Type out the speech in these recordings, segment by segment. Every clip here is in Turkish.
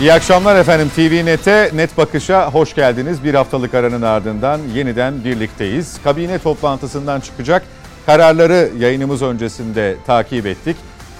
İyi akşamlar efendim. TVNet'e, Net Bakış'a hoş geldiniz. Bir haftalık aranın ardından yeniden birlikteyiz. Kabine toplantısından çıkacak kararları yayınımız öncesinde takip ettik.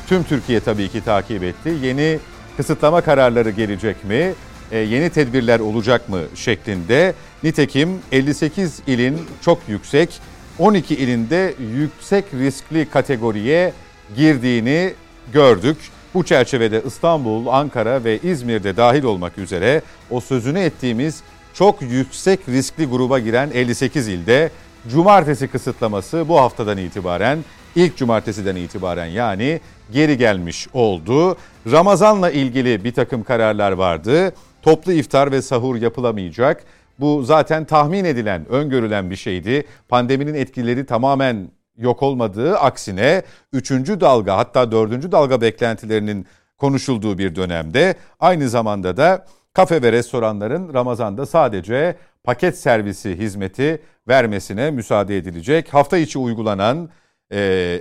Tüm Türkiye tabii ki takip etti. Yeni kısıtlama kararları gelecek mi? Yeni tedbirler olacak mı şeklinde. Nitekim 58 ilin çok yüksek, 12 ilinde yüksek riskli kategoriye girdiğini gördük. Bu çerçevede İstanbul, Ankara ve İzmir'de dahil olmak üzere o sözünü ettiğimiz çok yüksek riskli gruba giren 58 ilde cumartesi kısıtlaması bu haftadan itibaren, ilk cumartesiden itibaren yani geri gelmiş oldu. Ramazan'la ilgili bir takım kararlar vardı. Toplu iftar ve sahur yapılamayacak. Bu zaten tahmin edilen, öngörülen bir şeydi. Pandeminin etkileri tamamen yok olmadığı aksine 3. dalga hatta 4. dalga beklentilerinin konuşulduğu bir dönemde aynı zamanda da kafe ve restoranların Ramazan'da sadece paket servisi hizmeti vermesine müsaade edilecek. Hafta içi uygulanan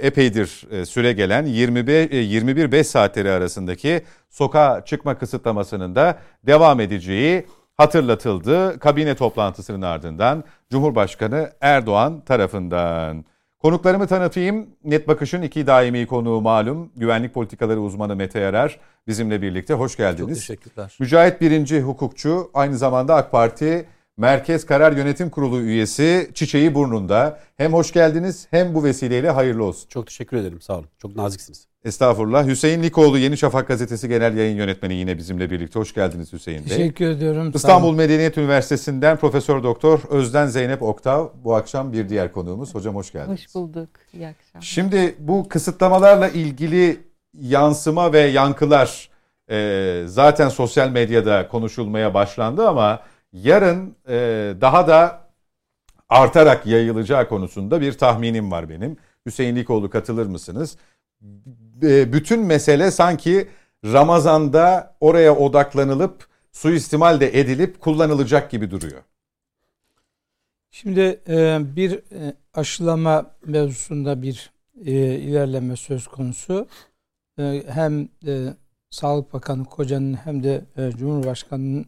epeydir süre gelen 21-5 saatleri arasındaki sokağa çıkma kısıtlamasının da devam edeceği hatırlatıldı. Kabine toplantısının ardından Cumhurbaşkanı Erdoğan tarafından. Konuklarımı tanıtayım. Net Bakış'ın iki daimi konuğu malum. Güvenlik politikaları uzmanı Mete Yarar bizimle birlikte. Hoş geldiniz. Çok teşekkürler. Mücahit Birinci hukukçu, aynı zamanda AK Parti Merkez Karar Yönetim Kurulu üyesi, çiçeği burnunda. Hem hoş geldiniz hem bu vesileyle hayırlı olsun. Çok teşekkür ederim, sağ olun. Çok naziksiniz. Estağfurullah. Hüseyin Likoğlu, Yeni Şafak Gazetesi Genel Yayın Yönetmeni yine bizimle birlikte. Hoş geldiniz Hüseyin Bey. Teşekkür ediyorum. İstanbul Medeniyet Üniversitesi'nden Profesör Doktor Özden Zeynep Oktav bu akşam bir diğer konuğumuz. Hocam hoş geldiniz. Hoş bulduk. İyi akşamlar. Şimdi bu kısıtlamalarla ilgili yansıma ve yankılar zaten sosyal medyada konuşulmaya başlandı ama yarın daha da artarak yayılacağı konusunda bir tahminim var benim. Hüseyin Likoğlu, katılır mısınız? Bütün mesele sanki Ramazan'da oraya odaklanılıp suistimal de edilip kullanılacak gibi duruyor. Şimdi bir aşılama mevzusunda bir ilerleme söz konusu. Hem Sağlık Bakanı Koca'nın hem de Cumhurbaşkanı'nın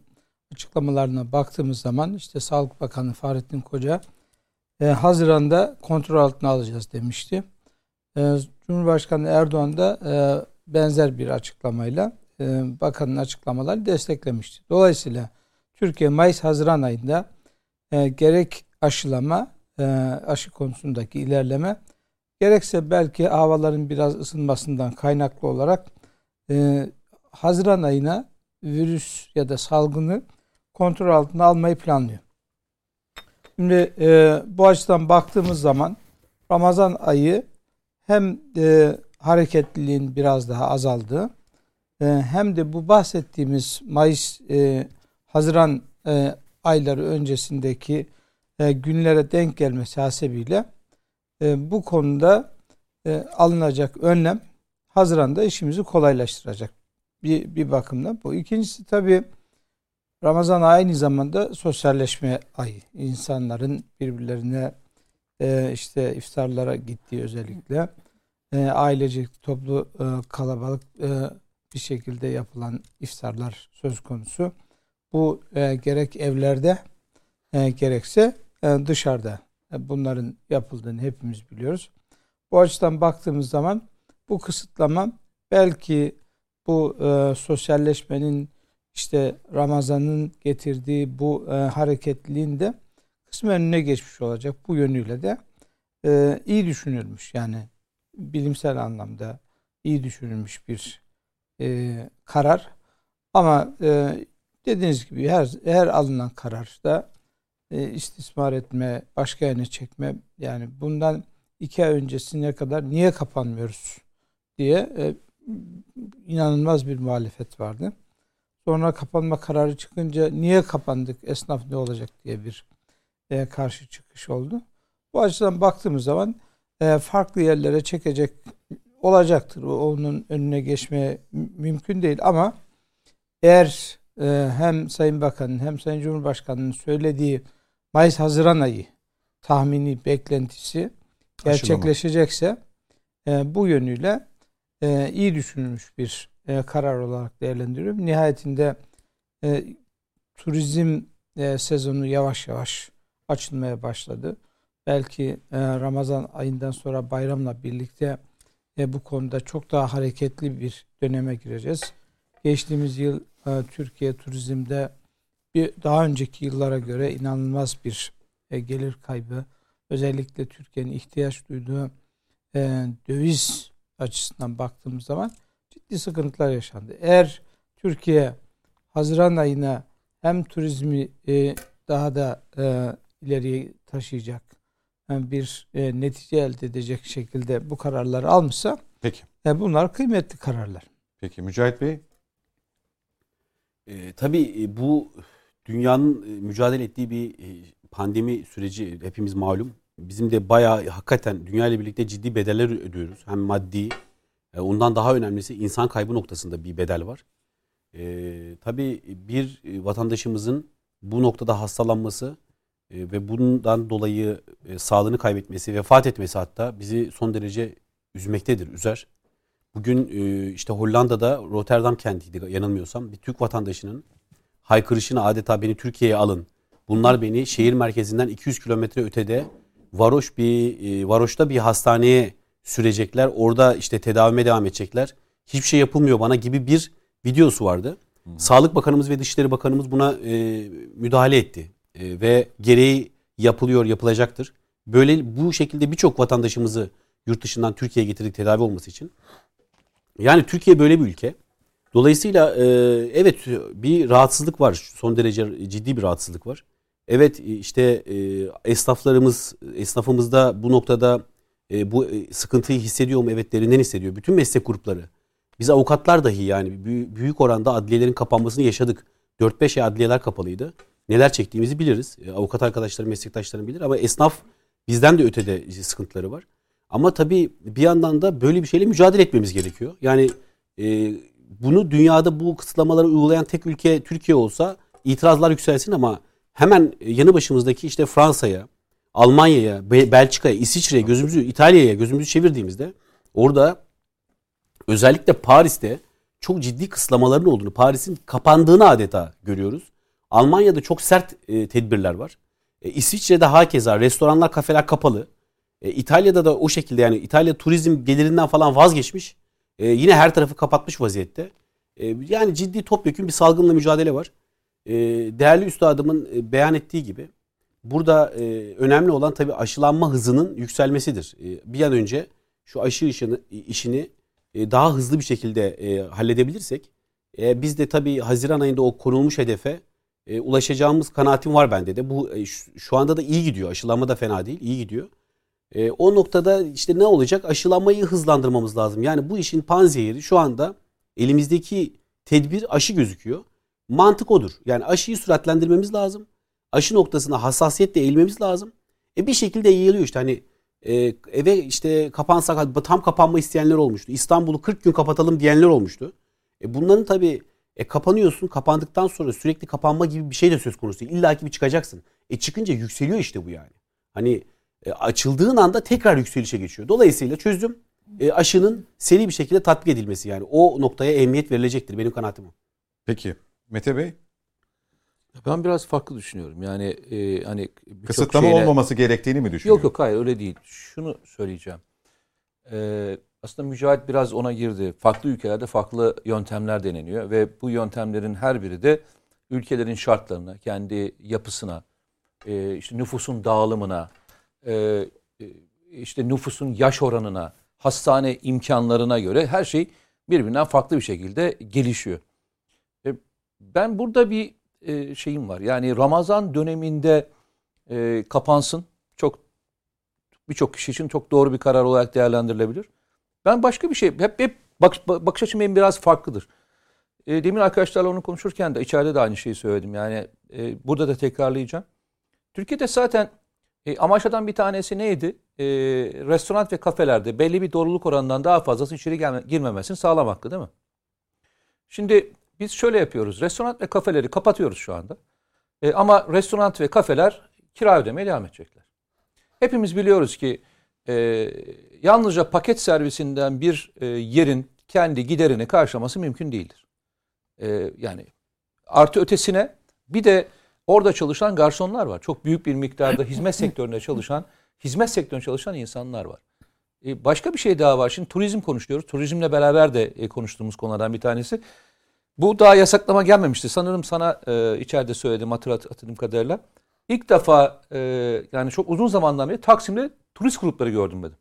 açıklamalarına baktığımız zaman işte Sağlık Bakanı Fahrettin Koca Haziran'da kontrol altına alacağız demişti. Cumhurbaşkanı Erdoğan da benzer bir açıklamayla bakanın açıklamaları desteklemişti. Dolayısıyla Türkiye Mayıs-Haziran ayında gerek aşılama, aşı konusundaki ilerleme, gerekse belki havaların biraz ısınmasından kaynaklı olarak Haziran ayına virüs ya da salgını kontrol altına almayı planlıyor. Şimdi bu açıdan baktığımız zaman Ramazan ayı hem hareketliliğin biraz daha azaldığı hem de bu bahsettiğimiz Mayıs-Haziran ayları öncesindeki günlere denk gelmesi hasebiyle bu konuda alınacak önlem Haziran'da işimizi kolaylaştıracak bir bakımda. Bu ikincisi tabii Ramazan aynı zamanda sosyalleşme ayı. İnsanların birbirlerine işte iftarlara gittiği, özellikle ailecek toplu kalabalık bir şekilde yapılan iftarlar söz konusu. Bu gerek evlerde gerekse dışarıda bunların yapıldığını hepimiz biliyoruz. Bu açıdan baktığımız zaman bu kısıtlama belki bu sosyalleşmenin, işte Ramazan'ın getirdiği bu hareketliliğin de kısmen önüne geçmiş olacak. Bu yönüyle de iyi düşünülmüş, yani bilimsel anlamda iyi düşünülmüş bir karar. Ama dediğiniz gibi her alınan kararda istismar etme, başka yerine çekme, yani bundan 2 ay öncesine kadar niye kapanmıyoruz diye inanılmaz bir muhalefet vardı. Sonra kapanma kararı çıkınca niye kapandık, esnaf ne olacak diye bir karşı çıkış oldu. Bu açıdan baktığımız zaman farklı yerlere çekecek olacaktır. Onun önüne geçmeye mümkün değil ama eğer hem Sayın Bakan'ın hem Sayın Cumhurbaşkanı'nın söylediği Mayıs-Haziran ayı tahmini beklentisi gerçekleşecekse bu yönüyle iyi düşünülmüş bir karar olarak değerlendiriyorum. Nihayetinde turizm sezonu yavaş yavaş açılmaya başladı. Belki Ramazan ayından sonra bayramla birlikte bu konuda çok daha hareketli bir döneme gireceğiz. Geçtiğimiz yıl Türkiye turizmde daha önceki yıllara göre inanılmaz bir gelir kaybı, özellikle Türkiye'nin ihtiyaç duyduğu döviz açısından baktığımız zaman ciddi sıkıntılar yaşandı. Eğer Türkiye Haziran ayına hem turizmi daha da ileriye taşıyacak, hem bir netice elde edecek şekilde bu kararları almışsa, peki, bunlar kıymetli kararlar. Peki Mücahit Bey? Tabii bu dünyanın mücadele ettiği bir pandemi süreci, hepimiz malum. Bizim de bayağı hakikaten dünyayla birlikte ciddi bedeller ödüyoruz. Hem maddi, ondan daha önemlisi insan kaybı noktasında bir bedel var. Tabii bir vatandaşımızın bu noktada hastalanması ve bundan dolayı sağlığını kaybetmesi, vefat etmesi hatta bizi son derece üzmektedir, üzer. Bugün işte Hollanda'da Rotterdam kentiydi yanılmıyorsam, bir Türk vatandaşının haykırışını, adeta beni Türkiye'ye alın, bunlar beni şehir merkezinden 200 kilometre ötede varoşta bir hastaneye sürecekler, orada işte tedavime devam edecekler, hiçbir şey yapılmıyor bana gibi bir videosu vardı. Hmm. Sağlık Bakanımız ve Dışişleri Bakanımız buna müdahale etti ve gereği yapılıyor, yapılacaktır. Böyle bu şekilde birçok vatandaşımızı yurt dışından Türkiye'ye getirdik tedavi olması için. Yani Türkiye böyle bir ülke. Dolayısıyla evet, bir rahatsızlık var. Son derece ciddi bir rahatsızlık var. Evet, işte esnafımızda bu noktada bu sıkıntıyı hissediyor mu? Evet, derinden hissediyor. Bütün meslek grupları. Biz avukatlar dahi yani büyük oranda adliyelerin kapanmasını yaşadık. 4-5 ay adliyeler kapalıydı. Neler çektiğimizi biliriz. Avukat arkadaşlarım, meslektaşlarım bilir ama esnaf bizden de ötede sıkıntıları var. Ama tabii bir yandan da böyle bir şeyle mücadele etmemiz gerekiyor. Yani bunu dünyada bu kısıtlamaları uygulayan tek ülke Türkiye olsa itirazlar yükselsin ama hemen yanı başımızdaki işte Fransa'ya, Almanya'ya, Belçika'ya, İsviçre'ye, İtalya'ya gözümüzü çevirdiğimizde orada özellikle Paris'te çok ciddi kısıtlamaların olduğunu, Paris'in kapandığını adeta görüyoruz. Almanya'da çok sert tedbirler var. İsviçre'de hakeza restoranlar, kafeler kapalı. İtalya'da da o şekilde, yani İtalya turizm gelirinden falan vazgeçmiş. Yine her tarafı kapatmış vaziyette. Yani ciddi topyekun bir salgınla mücadele var. Değerli üstadımın beyan ettiği gibi burada önemli olan tabii aşılanma hızının yükselmesidir. Bir an önce şu aşı işini daha hızlı bir şekilde halledebilirsek biz de tabii Haziran ayında o konulmuş hedefe ulaşacağımız kanaatim var bende de. Bu şu anda da iyi gidiyor. Aşılanma da fena değil, iyi gidiyor. O noktada işte ne olacak? Aşılanmayı hızlandırmamız lazım. Yani bu işin panzehiri şu anda elimizdeki tedbir, aşı gözüküyor. Mantık odur. Yani aşıyı süratlendirmemiz lazım. Aşı noktasına hassasiyetle eğilmemiz lazım. Bir şekilde yayılıyor işte hani eve işte kapansak, tam kapanma isteyenler olmuştu. İstanbul'u 40 gün kapatalım diyenler olmuştu. Bunların tabii kapanıyorsun, kapandıktan sonra sürekli kapanma gibi bir şey de söz konusu değil. İlla ki bir çıkacaksın. Çıkınca yükseliyor işte bu yani. Hani açıldığın anda tekrar yükselişe geçiyor. Dolayısıyla çözüm aşının seri bir şekilde tatbik edilmesi. Yani o noktaya emniyet verilecektir. Benim kanaatim o. Peki Mete Bey? Ben biraz farklı düşünüyorum. Yani hani kısıtlama olmaması gerektiğini mi düşünüyorsun? Yok hayır, öyle değil. Şunu söyleyeceğim. Aslında Mücahit biraz ona girdi. Farklı ülkelerde farklı yöntemler deneniyor ve bu yöntemlerin her biri de ülkelerin şartlarına, kendi yapısına, işte nüfusun dağılımına, işte nüfusun yaş oranına, hastane imkanlarına göre her şey birbirinden farklı bir şekilde gelişiyor. Ben burada bir şeyim var. Yani Ramazan döneminde kapansın, birçok kişi için çok doğru bir karar olarak değerlendirilebilir. Ben başka bir şey, hep bakış açım benim biraz farklıdır. Demin arkadaşlarla onu konuşurken de içeride de aynı şeyi söyledim. Yani burada da tekrarlayacağım. Türkiye'de zaten amaçlardan bir tanesi neydi? Restoran ve kafelerde belli bir doluluk oranından daha fazlası içeri girmemesini sağlamaktı, değil mi? Şimdi biz şöyle yapıyoruz. Restoran ve kafeleri kapatıyoruz şu anda. Ama restoran ve kafeler kira ödemeye devam edecekler. Hepimiz biliyoruz ki yalnızca paket servisinden bir yerin kendi giderini karşılaması mümkün değildir. Yani Artı ötesine bir de orada çalışan garsonlar var. Çok büyük bir miktarda hizmet sektöründe çalışan insanlar var. Başka bir şey daha var. Şimdi turizm konuşuyoruz. Turizmle beraber de konuştuğumuz konulardan bir tanesi. Bu daha yasaklama gelmemişti. Sanırım sana içeride söyledim hatırladığım kadarıyla. İlk defa yani çok uzun zamandan beri Taksim'de turist grupları gördüm dedim.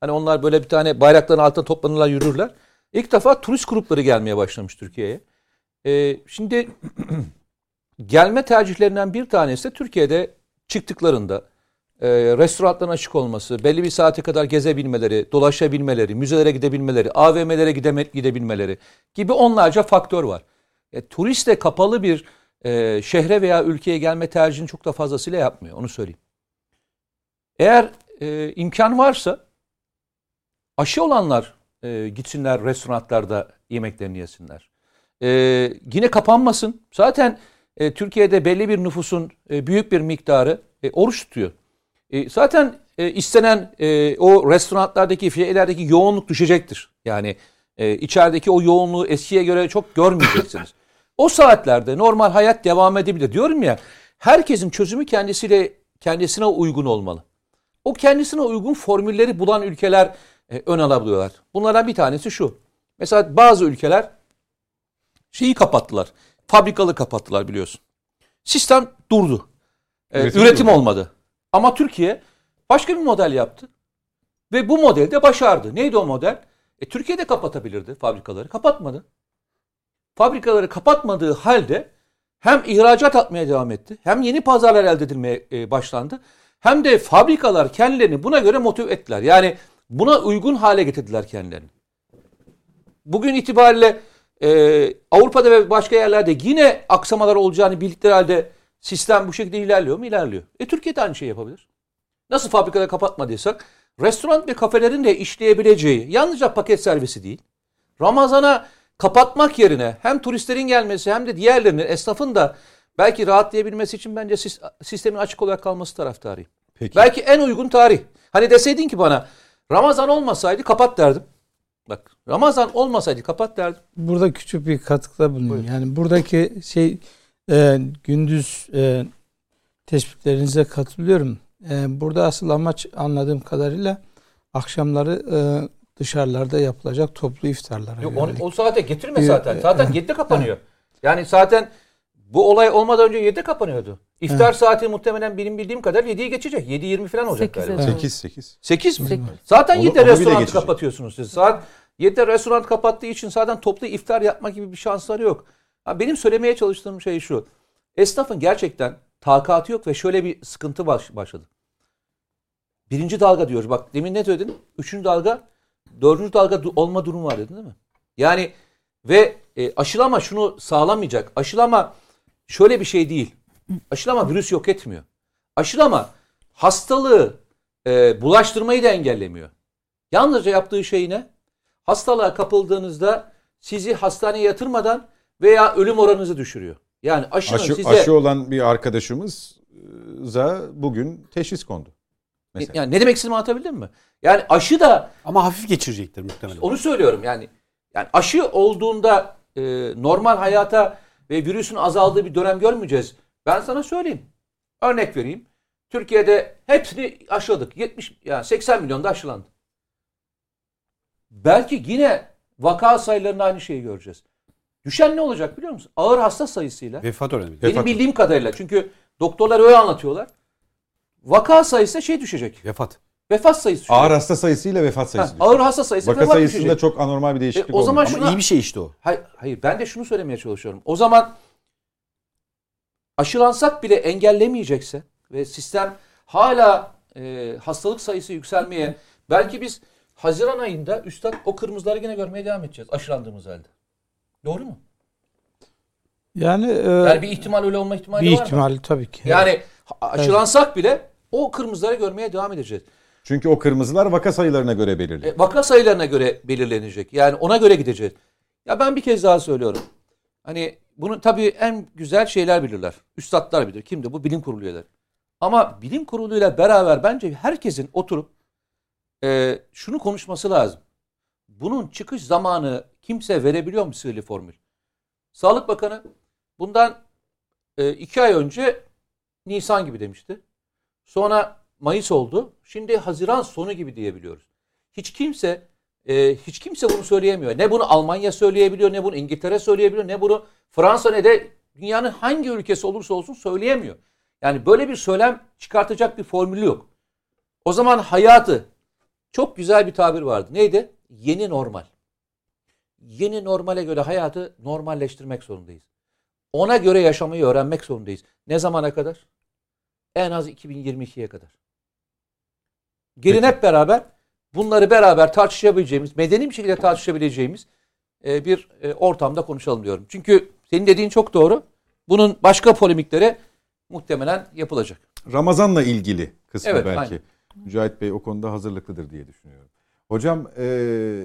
Hani onlar böyle bir tane bayrakların altına toplanırlar, yürürler. İlk defa turist grupları gelmeye başlamış Türkiye'ye. Şimdi gelme tercihlerinden bir tanesi de Türkiye'de çıktıklarında restoranların açık olması, belli bir saate kadar gezebilmeleri, dolaşabilmeleri, müzelere gidebilmeleri, AVM'lere gidebilmeleri gibi onlarca faktör var. Turiste kapalı bir şehre veya ülkeye gelme tercihini çok da fazlasıyla yapmıyor, onu söyleyeyim. Eğer imkan varsa aşı olanlar gitsinler restoranlarda yemeklerini yesinler. Yine kapanmasın. Zaten Türkiye'de belli bir nüfusun büyük bir miktarı oruç tutuyor. Zaten istenen o restoranlardaki, filelerdeki yoğunluk düşecektir. Yani içerideki o yoğunluğu eskiye göre çok görmeyeceksiniz. O saatlerde normal hayat devam edebilir. Diyorum ya, herkesin çözümü kendisine uygun olmalı. O kendisine uygun formülleri bulan ülkeler ön alabiliyorlar. Bunlardan bir tanesi şu. Mesela bazı ülkeler şeyi kapattılar. Fabrikalı kapattılar biliyorsun. Sistem durdu. Üretim olmadı. Ama Türkiye başka bir model yaptı. Ve bu model de başardı. Neydi o model? Türkiye de kapatabilirdi fabrikaları. Kapatmadı. Fabrikaları kapatmadığı halde hem ihracat atmaya devam etti. Hem yeni pazarlar elde edilmeye başlandı. Hem de fabrikalar kendilerini buna göre motive ettiler. Yani buna uygun hale getirdiler kendilerini. Bugün itibariyle Avrupa'da ve başka yerlerde yine aksamalar olacağını bildikleri halde sistem bu şekilde ilerliyor mu? İlerliyor. Türkiye de aynı şeyi yapabilir. Nasıl fabrikaları kapatmadıysak, restoran ve kafelerin de işleyebileceği, yalnızca paket servisi değil, Ramazan'a kapatmak yerine hem turistlerin gelmesi hem de diğerlerinin, esnafın da belki rahatlayabilmesi için bence sistemin açık olarak kalması taraftarıyım. Peki. Belki en uygun tarih. Hani deseydin ki bana Ramazan olmasaydı kapat derdim. Bak, Ramazan olmasaydı kapat derdim. Burada küçük bir katkıda bulunayım. Yani buradaki şey, gündüz tespitlerinize katılıyorum. Burada asıl amaç anladığım kadarıyla akşamları dışarılarda yapılacak toplu iftarlara. Yok, o saate getirme zaten. Zaten 7'de kapanıyor. Yani zaten bu olay olmadan önce 7'de kapanıyordu. İftar saati muhtemelen benim bildiğim kadar 7'yi geçecek. 7:20 falan olacak galiba. 8 mi? 8. Zaten 7'de restoranı kapatıyorsunuz siz. Saat 7'de restoran kapattığı için zaten toplu iftar yapma gibi bir şansları yok. Benim söylemeye çalıştığım şey şu. Esnafın gerçekten takatı yok ve şöyle bir sıkıntı başladı. Birinci dalga diyoruz. Bak demin ne söyledin? 3. dalga, 4. dalga olma durumu var dedin değil mi? Yani ve aşılama şunu sağlamayacak. Aşılama şöyle bir şey değil. Aşılama virüs yok etmiyor. Aşılama hastalığı bulaştırmayı da engellemiyor. Yalnızca yaptığı şey ne? Hastalığa kapıldığınızda sizi hastaneye yatırmadan veya ölüm oranınızı düşürüyor. Yani aşı olan bir arkadaşımıza bugün teşhis kondu. Mesela. Yani ne demek istediğimi anlatabildim mi? Yani aşı da ama hafif geçirecektir muhtemelen. Onu söylüyorum yani aşı olduğunda normal hayata ve virüsün azaldığı bir dönem görmeyeceğiz. Ben sana söyleyeyim. Örnek vereyim. Türkiye'de hepsini aşıladık. 80 milyon da aşılandı. Belki yine vaka sayılarında aynı şeyi göreceğiz. Düşen ne olacak biliyor musun? Ağır hasta sayısıyla. Vefat oranı. Benim bildiğim kadarıyla. Çünkü doktorlar öyle anlatıyorlar. Vaka sayısı düşecek. Vefat sayısı düşecek. Ağır hasta sayısıyla vefat sayısı düşecek. Ağır hasta sayısı vefat sayısında düşecek. Çok anormal bir değişiklik olmuyor. Ama iyi bir şey o. Hayır, ben de şunu söylemeye çalışıyorum. O zaman aşılansak bile engellemeyecekse ve sistem hala hastalık sayısı yükselmeye, belki biz Haziran ayında üstad o kırmızıları yine görmeye devam edeceğiz aşılandığımız halde. Doğru mu? Yani bir ihtimal öyle olma ihtimali var mı? Bir ihtimal tabii ki. Yani aşılansak bile o kırmızıları görmeye devam edeceğiz. Çünkü o kırmızılar vaka sayılarına göre belirlenecek. Vaka sayılarına göre belirlenecek. Yani ona göre gideceğiz. Ben bir kez daha söylüyorum. Hani bunu tabii en güzel şeyler bilirler. Üstadlar bilir. Kimdi bu? Bilim kurulu üyeleri. Ama bilim kuruluyla beraber bence herkesin oturup şunu konuşması lazım. Bunun çıkış zamanı kimse verebiliyor mu sihirli formül? Sağlık Bakanı Bundan 2 ay önce Nisan gibi demişti. Sonra Mayıs oldu. Şimdi Haziran sonu gibi diyebiliyoruz. Hiç kimse bunu söyleyemiyor. Ne bunu Almanya söyleyebiliyor, ne bunu İngiltere söyleyebiliyor, ne bunu Fransa, ne de dünyanın hangi ülkesi olursa olsun söyleyemiyor. Yani böyle bir söylem çıkartacak bir formülü yok. O zaman hayatı, çok güzel bir tabir vardı. Neydi? Yeni normal. Yeni normale göre hayatı normalleştirmek zorundayız. Ona göre yaşamayı öğrenmek zorundayız. Ne zamana kadar? En az 2022'ye kadar. Gelin hep beraber bunları beraber tartışabileceğimiz, medeni bir şekilde tartışabileceğimiz bir ortamda konuşalım diyorum. Çünkü senin dediğin çok doğru. Bunun başka polemikleri muhtemelen yapılacak. Ramazan'la ilgili kısmı evet, belki. Aynen. Mücahit Bey o konuda hazırlıklıdır diye düşünüyorum. Hocam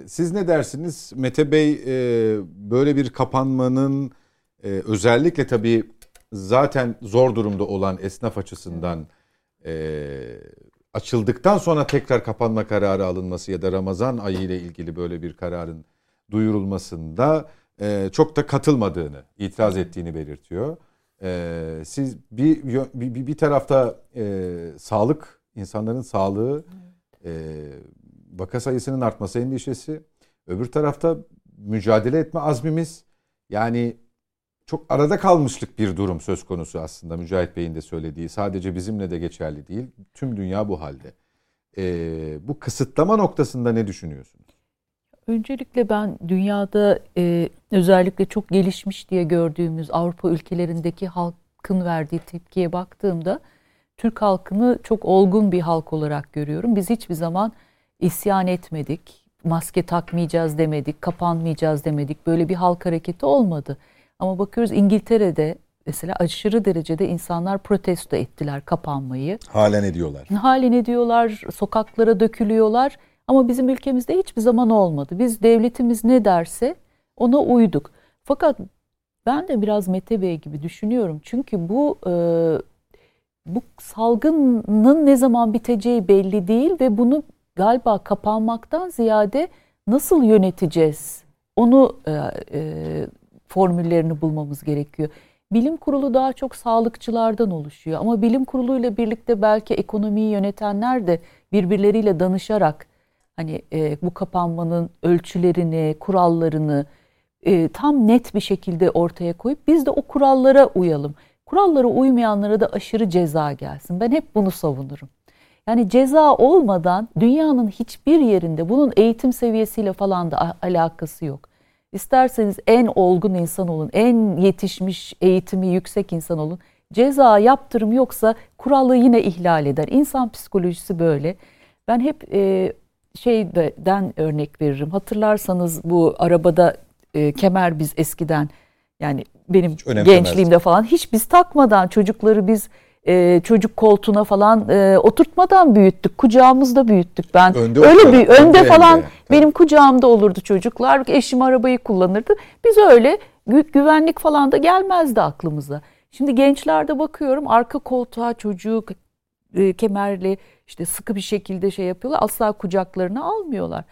siz ne dersiniz? Mete Bey böyle bir kapanmanın özellikle tabii zaten zor durumda olan esnaf açısından açıldıktan sonra tekrar kapanma kararı alınması ya da Ramazan ayı ile ilgili böyle bir kararın duyurulmasında çok da katılmadığını, itiraz ettiğini belirtiyor. Siz bir tarafta sağlık, insanların sağlığı, vaka sayısının artması endişesi, öbür tarafta mücadele etme azmimiz, yani çok arada kalmışlık bir durum söz konusu aslında. Mücahit Bey'in de söylediği, sadece bizimle de geçerli değil, tüm dünya bu halde. Bu kısıtlama noktasında ne düşünüyorsunuz? Öncelikle ben dünyada özellikle çok gelişmiş diye gördüğümüz Avrupa ülkelerindeki halkın verdiği tepkiye baktığımda Türk halkını çok olgun bir halk olarak görüyorum. Biz hiçbir zaman isyan etmedik, maske takmayacağız demedik, kapanmayacağız demedik. Böyle bir halk hareketi olmadı. Ama bakıyoruz İngiltere'de mesela aşırı derecede insanlar protesto ettiler kapanmayı. Halen ediyorlar, sokaklara dökülüyorlar. Ama bizim ülkemizde hiçbir zaman olmadı. Biz devletimiz ne derse ona uyduk. Fakat ben de biraz Mete Bey gibi düşünüyorum. Çünkü bu salgının ne zaman biteceği belli değil ve bunu galiba kapanmaktan ziyade nasıl yöneteceğiz? Onu formüllerini bulmamız gerekiyor. Bilim kurulu daha çok sağlıkçılardan oluşuyor. Ama bilim kuruluyla birlikte belki ekonomiyi yönetenler de birbirleriyle danışarak hani bu kapanmanın ölçülerini, kurallarını tam net bir şekilde ortaya koyup biz de o kurallara uyalım. Kurallara uymayanlara da aşırı ceza gelsin. Ben hep bunu savunurum. Yani ceza olmadan dünyanın hiçbir yerinde bunun eğitim seviyesiyle falan da alakası yok. İsterseniz en olgun insan olun, en yetişmiş eğitimi yüksek insan olun. Ceza, yaptırım yoksa kuralı yine ihlal eder. İnsan psikolojisi böyle. Ben hep şeyden örnek veririm. Hatırlarsanız bu arabada kemer biz eskiden, yani benim gençliğimde falan hiç biz takmadan çocukları biz çocuk koltuğuna falan oturtmadan büyüttük. Kucağımızda büyüttük. Ben önde benim kucağımda olurdu çocuklar. Eşim arabayı kullanırdı. Biz öyle güvenlik falan da gelmezdi aklımıza. Şimdi gençlerde bakıyorum arka koltuğa çocuk kemerli işte sıkı bir şekilde şey yapıyorlar. Asla kucaklarına almıyorlar.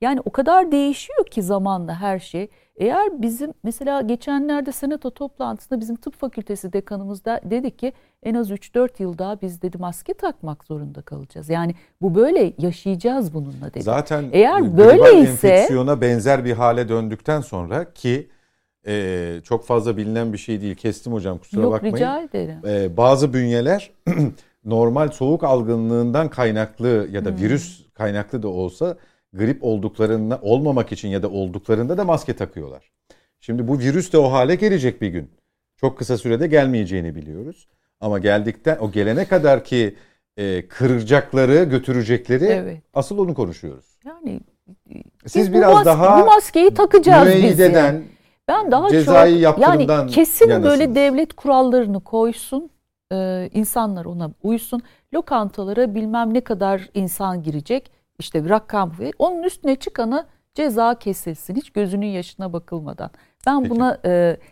Yani o kadar değişiyor ki zamanla her şey. Eğer bizim mesela geçenlerde senato toplantısında bizim tıp fakültesi dekanımız da dedi ki en az 3-4 yıl daha biz dedi maske takmak zorunda kalacağız. Yani bu böyle yaşayacağız bununla dedi. Zaten eğer böyleyse enfeksiyona benzer bir hale döndükten sonra ki çok fazla bilinen bir şey değil. Kestim hocam, kusura bakmayın. Yok, rica ederim. Bazı bünyeler normal soğuk algınlığından kaynaklı ya da virüs kaynaklı da olsa grip olduklarında, olmamak için ya da olduklarında da maske takıyorlar. Şimdi bu virüs de o hale gelecek bir gün. Çok kısa sürede gelmeyeceğini biliyoruz. Ama gelene kadar ki kıracakları, götürecekleri asıl onu konuşuyoruz. Yani siz biraz daha bu maskeyi takacağız biz. Ben daha cezai çok yaptırımdan yani kesin yanasınız. Böyle devlet kurallarını koysun. İnsanlar ona uysun. Lokantalara bilmem ne kadar insan girecek. İşte bir rakam ve onun üstüne çıkana ceza kesilsin. Hiç gözünün yaşına bakılmadan. Ben buna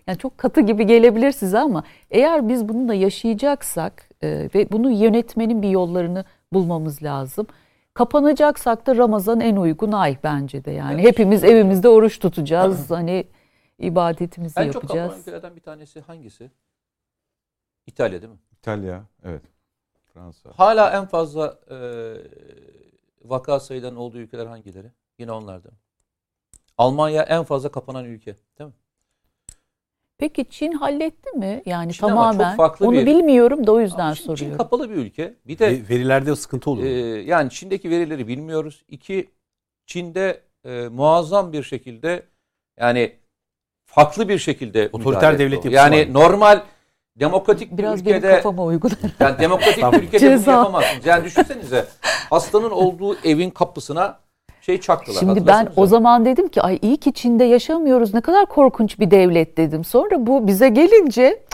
yani çok katı gibi gelebilir size ama eğer biz bunu da yaşayacaksak ve bunu yönetmenin bir yollarını bulmamız lazım. Kapanacaksak da Ramazan en uygun ay bence de yani. Evet. Hepimiz evimizde oruç tutacağız. Hani ibadetimizi yapacağız. En çok kapanan ülkelerden bir tanesi hangisi? İtalya değil mi? İtalya, evet. Fransa. Hala en fazla vaka sayılarının olduğu ülkeler hangileri? Yine onlardan. Almanya en fazla kapanan ülke, değil mi? Peki Çin halletti mi? Yani Çin tamamen onu bilmiyorum da o yüzden soruyorum. Çin kapalı bir ülke. Bir de verilerde sıkıntı olur. Yani Çin'deki verileri bilmiyoruz. İki, Çin'de muazzam bir şekilde yani farklı bir şekilde otoriter devlet yapısı yani var. Normal demokratik biraz bir ülkede kafama uygun. Yani demokratik bir ülkede bunu yapamazsınız. Yani düşünsenize hastanın olduğu evin kapısına çaktılar. Şimdi ben o zaman dedim ki ay iyi ki Çin'de yaşamıyoruz, ne kadar korkunç bir devlet dedim. Sonra bu bize gelince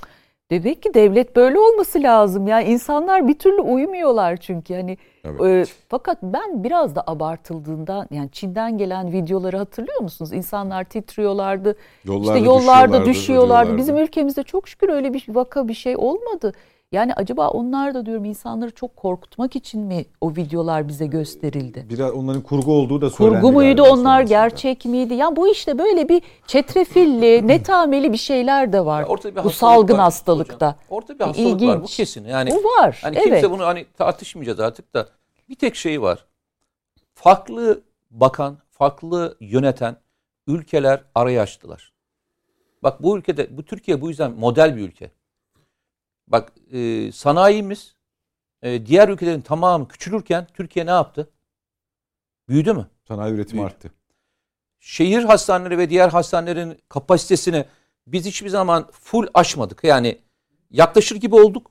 demek ki devlet böyle olması lazım. Yani insanlar bir türlü uymuyorlar çünkü hani evet. Fakat ben biraz da abartıldığından yani Çin'den gelen videoları hatırlıyor musunuz? İnsanlar titriyorlardı. Yollarda düşüyorlardı. Bizim ülkemizde çok şükür öyle bir vaka bir şey olmadı. Yani acaba onlar da diyorum insanları çok korkutmak için mi o videolar bize gösterildi? Biraz onların kurgu olduğu da söylendi. Kurgu muydu onlar, gerçek miydi? Yani bu işte böyle bir çetrefilli, netameli bir şeyler de var. Bu salgın hastalıkta. Ortada bir hastalık var bu kesin. Yani, bu var. Hani kimse evet. Bunu hani tartışmayacağız artık da bir tek şey var. Farklı bakan, farklı yöneten ülkeler arayı açtılar. Bak bu ülkede, bu Türkiye bu yüzden model bir ülke. Bak sanayimiz diğer ülkelerin tamamı küçülürken Türkiye ne yaptı? Büyüdü mü? Sanayi üretimi arttı. Şehir hastaneleri ve diğer hastanelerin kapasitesini biz hiçbir zaman full aşmadık. Yani yaklaşır gibi olduk.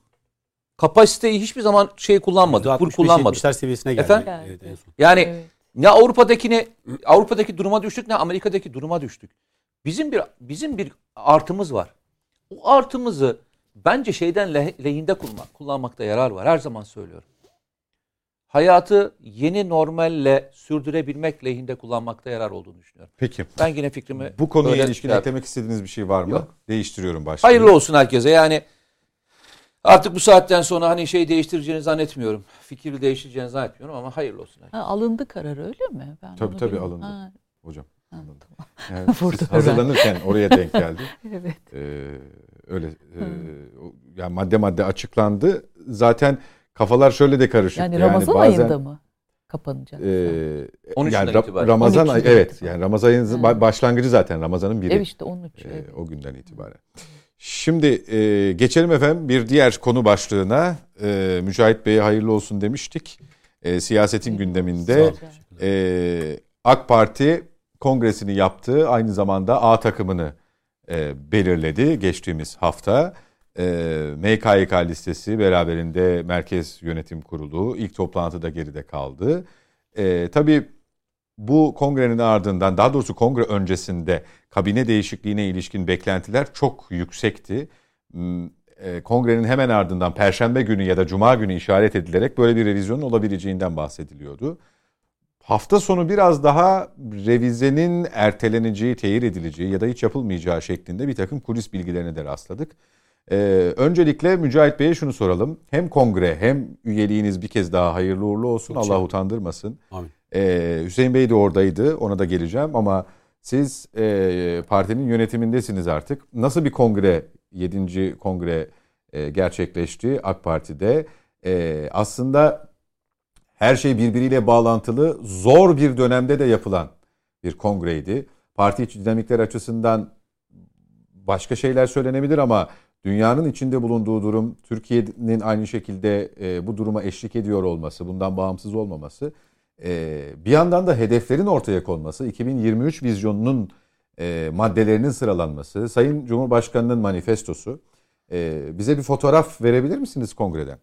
Kapasiteyi hiçbir zaman kullanmadık. 65, full kullanmadık. 65-70'ler seviyesine geldi. Efendim? Evet, en son. Yani evet. Ne Avrupa'daki duruma düştük ne Amerika'daki duruma düştük. Bizim bir artımız var. O artımızı bence şeyden lehinde kullanmakta yarar var. Her zaman söylüyorum. Hayatı yeni normalle sürdürebilmek lehinde kullanmakta yarar olduğunu düşünüyorum. Peki. Ben yine fikrimi... Bu konuya ilişkin eklemek istediğiniz bir şey var mı? Yok. Değiştiriyorum başlığı. Hayırlı olsun herkese. Yani artık bu saatten sonra hani değiştireceğini zannetmiyorum. Fikir değiştireceğini zannetmiyorum ama hayırlı olsun herkese. Alındı karar öyle mi? Ben tabii alındı. Ha. Hocam. Tamam. Yani siz hazırlanırken oraya denk geldi. Evet. Yani madde açıklandı. Zaten kafalar şöyle de karışık. Yani Ramazan ayında mı kapanacak? 13'ünden itibaren. Ramazan ayı evet. Yani Ramazan ayının başlangıcı zaten Ramazan'ın biri. Evet işte 13. O günden itibaren. Şimdi geçelim efendim bir diğer konu başlığına. Mücahit Bey'e hayırlı olsun demiştik. Siyasetin gündeminde AK Parti kongresini yaptı. Aynı zamanda A takımını belirledi geçtiğimiz hafta. MKYK listesi beraberinde Merkez Yönetim Kurulu ilk toplantıda geride kaldı. Tabii bu kongrenin ardından daha doğrusu kongre öncesinde kabine değişikliğine ilişkin beklentiler çok yüksekti. Kongrenin hemen ardından Perşembe günü ya da Cuma günü işaret edilerek böyle bir revizyonun olabileceğinden bahsediliyordu. Hafta sonu biraz daha revizenin erteleneceği, tehir edileceği ya da hiç yapılmayacağı şeklinde bir takım kulis bilgilerine de rastladık. Öncelikle Mücahit Bey'e şunu soralım. Hem kongre hem üyeliğiniz bir kez daha hayırlı uğurlu olsun. Allah utandırmasın. Amin. Hüseyin Bey de oradaydı. Ona da geleceğim ama siz partinin yönetimindesiniz artık. Nasıl bir kongre, 7. kongre gerçekleşti AK Parti'de? Aslında... Her şey birbiriyle bağlantılı, zor bir dönemde de yapılan bir kongreydi. Parti içi dinamikler açısından başka şeyler söylenebilir ama dünyanın içinde bulunduğu durum, Türkiye'nin aynı şekilde bu duruma eşlik ediyor olması, bundan bağımsız olmaması, bir yandan da hedeflerin ortaya konması, 2023 vizyonunun maddelerinin sıralanması, Sayın Cumhurbaşkanı'nın manifestosu. Bize bir fotoğraf verebilir misiniz kongreden?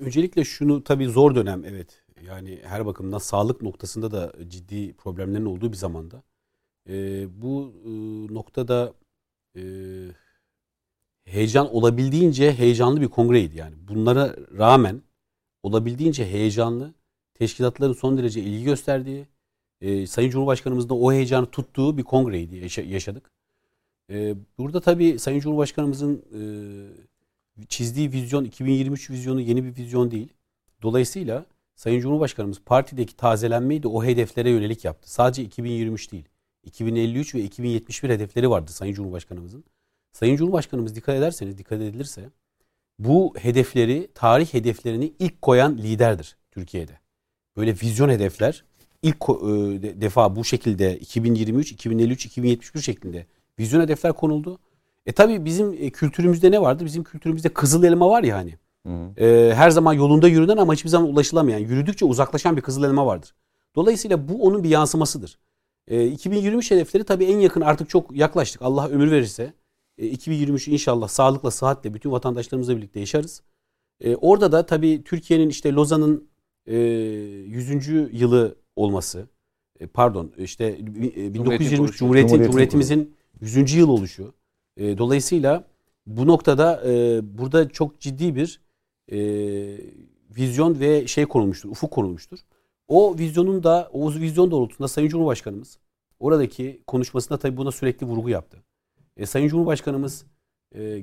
Öncelikle şunu tabii zor dönem evet yani her bakımdan sağlık noktasında da ciddi problemlerin olduğu bir zamanda bu noktada heyecan olabildiğince heyecanlı bir kongreydi yani bunlara rağmen olabildiğince heyecanlı teşkilatların son derece ilgi gösterdiği Sayın Cumhurbaşkanımızın da o heyecanı tuttuğu bir kongreydi yaşadık. Burada tabii Sayın Cumhurbaşkanımızın çizdiği vizyon 2023 vizyonu yeni bir vizyon değil. Dolayısıyla Sayın Cumhurbaşkanımız partideki tazelenmeyi de o hedeflere yönelik yaptı. Sadece 2023 değil. 2053 ve 2071 hedefleri vardı Sayın Cumhurbaşkanımızın. Sayın Cumhurbaşkanımız dikkat edilirse bu hedefleri, tarih hedeflerini ilk koyan liderdir Türkiye'de. Böyle vizyon hedefler ilk defa bu şekilde 2023, 2053, 2071 şeklinde vizyon hedefler konuldu. Tabii bizim kültürümüzde ne vardır? Bizim kültürümüzde kızıl elma var ya hani. Her zaman yolunda yürünen ama hiçbir zaman ulaşılamayan, yürüdükçe uzaklaşan bir kızıl elma vardır. Dolayısıyla bu onun bir yansımasıdır. 2023 hedefleri tabii en yakın, artık çok yaklaştık. Allah ömür verirse 2023'ü inşallah sağlıkla, sıhhatle bütün vatandaşlarımızla birlikte yaşarız. Orada da tabii Türkiye'nin işte Lozan'ın 100. yılı olması, pardon işte 1923 Cumhuriyetimizin 100. yıl oluşu. Dolayısıyla bu noktada burada çok ciddi bir vizyon ve konulmuştur, ufuk konulmuştur. O vizyon doğrultusunda Sayın Cumhurbaşkanımız oradaki konuşmasında tabii buna sürekli vurgu yaptı. Sayın Cumhurbaşkanımız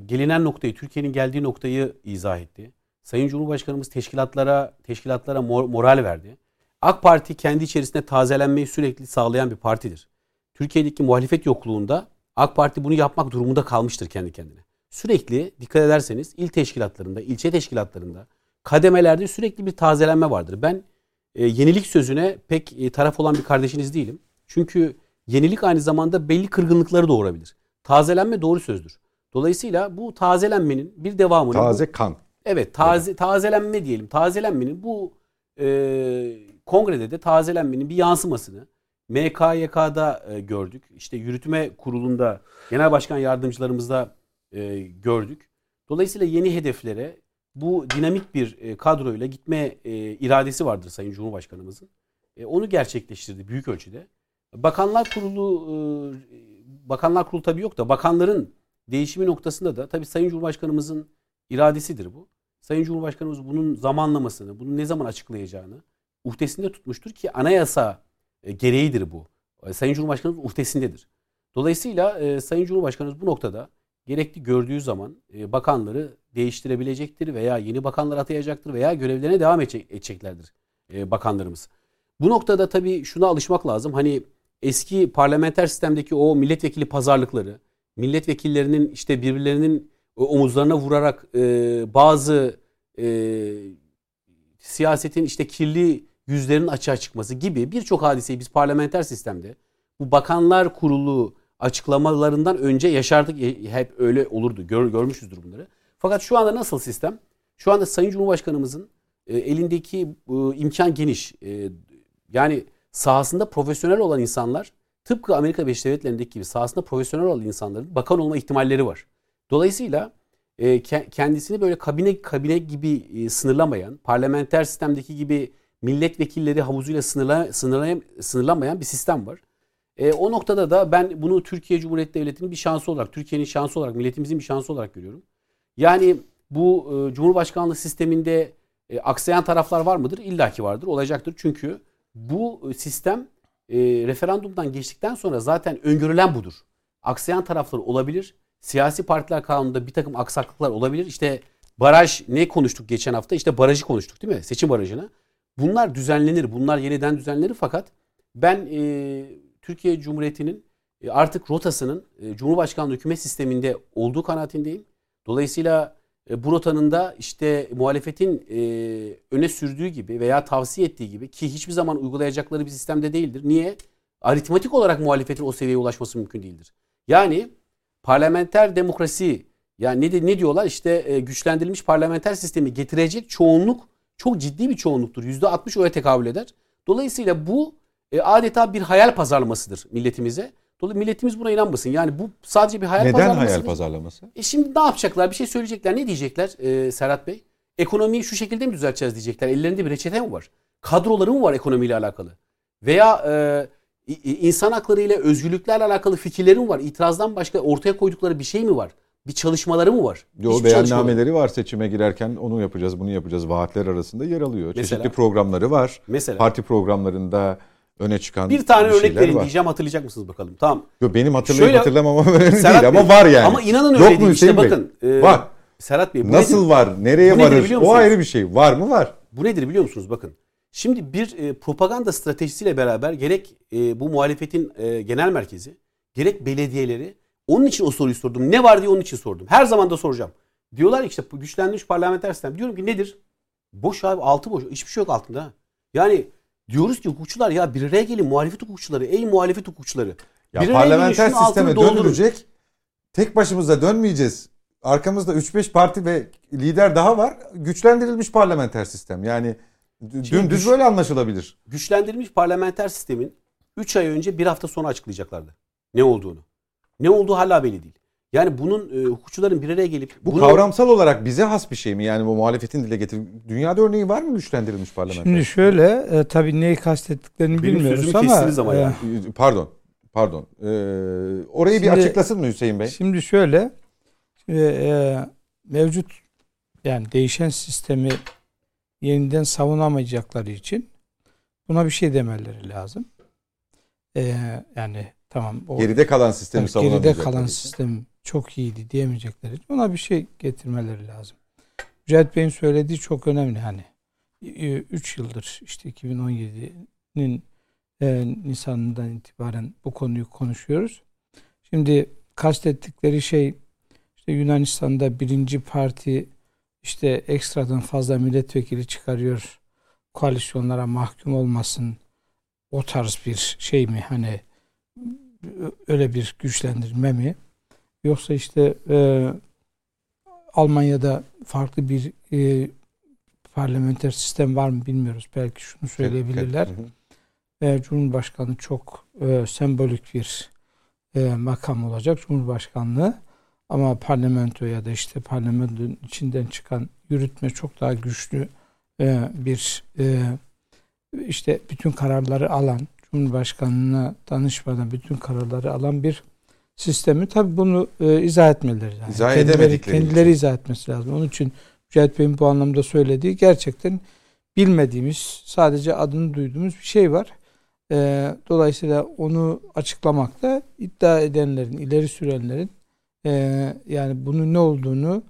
gelinen noktayı, Türkiye'nin geldiği noktayı izah etti. Sayın Cumhurbaşkanımız teşkilatlara moral verdi. AK Parti kendi içerisinde tazelenmeyi sürekli sağlayan bir partidir. Türkiye'deki muhalefet yokluğunda AK Parti bunu yapmak durumunda kalmıştır kendi kendine. Sürekli dikkat ederseniz il teşkilatlarında, ilçe teşkilatlarında, kademelerde sürekli bir tazelenme vardır. Ben yenilik sözüne pek taraf olan bir kardeşiniz değilim. Çünkü yenilik aynı zamanda belli kırgınlıkları doğurabilir. Tazelenme doğru sözdür. Dolayısıyla bu tazelenmenin bir devamını... Taze kan. Evet, tazelenme diyelim. Tazelenmenin bu kongrede de tazelenmenin bir yansımasını MKYK'da gördük. İşte yürütme kurulunda, genel başkan yardımcılarımızda gördük. Dolayısıyla yeni hedeflere bu dinamik bir kadroyla gitme iradesi vardır Sayın Cumhurbaşkanımızın. Onu gerçekleştirdi büyük ölçüde. Bakanlar Kurulu tabii yok da bakanların değişimi noktasında da tabii Sayın Cumhurbaşkanımızın iradesidir bu. Sayın Cumhurbaşkanımız bunun zamanlamasını, bunun ne zaman açıklayacağını uhdesinde tutmuştur ki anayasa gereğidir bu. Sayın Cumhurbaşkanımız uhdesindedir. Dolayısıyla Sayın Cumhurbaşkanımız bu noktada gerekli gördüğü zaman bakanları değiştirebilecektir veya yeni bakanlar atayacaktır veya görevlerine devam edeceklerdir bakanlarımız. Bu noktada tabii şuna alışmak lazım. Hani eski parlamenter sistemdeki o milletvekili pazarlıkları, milletvekillerinin işte birbirlerinin omuzlarına vurarak bazı siyasetin işte kirli yüzlerinin açığa çıkması gibi birçok hadiseyi biz parlamenter sistemde bu bakanlar kurulu açıklamalarından önce yaşardık. Hep öyle olurdu. Görmüşüzdür bunları. Fakat şu anda nasıl sistem? Şu anda Sayın Cumhurbaşkanımızın elindeki imkan geniş. Yani sahasında profesyonel olan insanlar, tıpkı Amerika Birleşik Devletleri'ndeki gibi sahasında profesyonel olan insanların bakan olma ihtimalleri var. Dolayısıyla kendisini böyle kabine gibi sınırlamayan, parlamenter sistemdeki gibi milletvekilleri havuzuyla sınırlamayan bir sistem var. O noktada da ben bunu Türkiye Cumhuriyeti Devleti'nin bir şansı olarak, Türkiye'nin şansı olarak, milletimizin bir şansı olarak görüyorum. Yani bu Cumhurbaşkanlığı sisteminde aksayan taraflar var mıdır? İlla ki vardır, olacaktır. Çünkü bu sistem referandumdan geçtikten sonra zaten öngörülen budur. Aksayan taraflar olabilir. Siyasi partiler kanununda bir takım aksaklıklar olabilir. İşte baraj ne konuştuk geçen hafta? İşte barajı konuştuk değil mi? Seçim barajını. Bunlar düzenlenir. Bunlar yeniden düzenlenir. Fakat ben Türkiye Cumhuriyeti'nin artık rotasının Cumhurbaşkanlığı hükümet sisteminde olduğu kanaatindeyim. Dolayısıyla bu rotanın da işte muhalefetin öne sürdüğü gibi veya tavsiye ettiği gibi, ki hiçbir zaman uygulayacakları bir sistemde değildir. Niye? Aritmatik olarak muhalefetin o seviyeye ulaşması mümkün değildir. Yani parlamenter demokrasi, yani ne diyorlar işte güçlendirilmiş parlamenter sistemi getirecek çoğunluk çok ciddi bir çoğunluktur. %60 öyle tekabül eder. Dolayısıyla bu adeta bir hayal pazarlamasıdır milletimize. Dolayısıyla milletimiz buna inanmasın. Yani bu sadece bir hayal pazarlamasıdır. Neden hayal pazarlaması? Şimdi ne yapacaklar? Bir şey söyleyecekler. Ne diyecekler Serhat Bey? Ekonomiyi şu şekilde mi düzelteceğiz diyecekler. Ellerinde bir reçete mi var? Kadroları mı var ekonomiyle alakalı? Veya insan hakları ile özgürlüklerle alakalı fikirleri mi var? İtirazdan başka ortaya koydukları bir şey mi var? Bir çalışmaları mı var? Yo, beyannameleri var, seçime girerken onu yapacağız, bunu yapacağız. Vaatler arasında yer alıyor. Mesela, çeşitli programları var. Mesela, parti programlarında öne çıkan bir tane örnek verin diyeceğim, hatırlayacak mısınız bakalım? Tamam. Yo, benim hatırlamamam önemli Serhat değil Bey, ama var yani. Ama inanın öyle değil. İşte bakın. Var. Serhat Bey, bu nasıl nedir? Var? Nereye varır? O ayrı bir şey. Var mı? Var. Bu nedir biliyor musunuz? Bakın. Şimdi bir propaganda stratejisiyle beraber gerek bu muhalefetin genel merkezi, gerek belediyeleri, onun için o soruyu sordum. Ne var diye onun için sordum. Her zaman da soracağım. Diyorlar işte güçlendirilmiş parlamenter sistem. Diyorum ki nedir? Boş abi, altı boş. Hiçbir şey yok altında. Yani diyoruz ki hukukçular ya bir araya gelin, muhalefet hukukçuları. Ey muhalefet hukukçuları. Ya parlamenter sisteme dönülecek. Tek başımıza dönmeyeceğiz. Arkamızda 3-5 parti ve lider daha var. Güçlendirilmiş parlamenter sistem. Yani dümdüz böyle anlaşılabilir. Güçlendirilmiş parlamenter sistemin 3 ay önce bir hafta sonra açıklayacaklardı. Ne olduğunu. Ne olduğu hala belli değil. Yani bunun hukukçuların bir araya gelip... Bu kavramsal olarak bize has bir şey mi? Yani bu muhalefetin dile getirdiği... Dünyada örneği var mı güçlendirilmiş parlamenter? Şimdi şöyle, tabii neyi kastettiklerini bilmiyoruz ama... Benim sözümü kestiniz ama ya. Pardon. Orayı şimdi, bir açıklasın mı Hüseyin Bey? Şimdi şöyle, mevcut yani değişen sistemi yeniden savunamayacakları için buna bir şey demeleri lazım. Yani... Tamam, geride kalan sistemi yani savunamayacaklar. Geride kalan sistem çok iyiydi diyemeyecekler için ona bir şey getirmeleri lazım. Mücahit Bey'in söylediği çok önemli. Hani 3 yıldır işte 2017'nin Nisan'dan itibaren bu konuyu konuşuyoruz. Şimdi kastettikleri şey işte Yunanistan'da birinci parti işte ekstradan fazla milletvekili çıkarıyor. Koalisyonlara mahkum olmasın. O tarz bir şey mi? Hani öyle bir güçlendirme mi? Yoksa işte Almanya'da farklı bir parlamenter sistem var mı bilmiyoruz. Belki şunu söyleyebilirler. Cumhurbaşkanı çok sembolik bir makam olacak. Cumhurbaşkanlığı ama parlamento ya da işte parlamentonun içinden çıkan yürütme çok daha güçlü bir işte bütün kararları alan, Cumhurbaşkanı'na danışmadan bütün kararları alan bir sistemi tabii bunu izah etmeleri lazım. İzah edemedikleri. Kendileri izah etmesi lazım. Onun için Mücahit Bey'in bu anlamda söylediği gerçekten bilmediğimiz, sadece adını duyduğumuz bir şey var. Dolayısıyla onu açıklamakta iddia edenlerin, ileri sürenlerin yani bunun ne olduğunu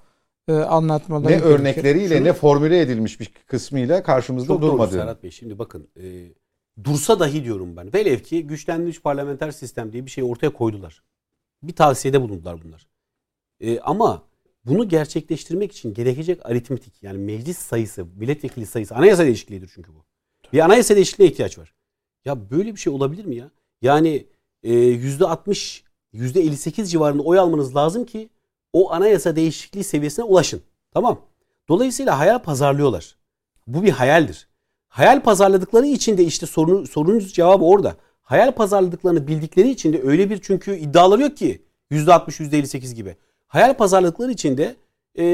anlatmaları gerekiyor. Ne örnekleriyle ne formüle edilmiş bir kısmıyla karşımızda çok durmadı. Çok doğru Serhat Bey. Şimdi bakın... Dursa dahi diyorum ben. Velev ki güçlendirilmiş parlamenter sistem diye bir şeyi ortaya koydular. Bir tavsiyede bulundular bunlar. Ama bunu gerçekleştirmek için gerekecek aritmetik yani meclis sayısı, milletvekili sayısı, anayasa değişikliğidir çünkü bu. Bir anayasa değişikliğe ihtiyaç var. Ya böyle bir şey olabilir mi ya? Yani %60, %58 civarında oy almanız lazım ki o anayasa değişikliği seviyesine ulaşın. Tamam. Dolayısıyla hayal pazarlıyorlar. Bu bir hayaldir. Hayal pazarladıkları için de işte sorunun cevabı orada. Hayal pazarladıklarını bildikleri için de öyle bir çünkü iddiaları yok ki %60, %58 gibi. Hayal pazarladıkları için de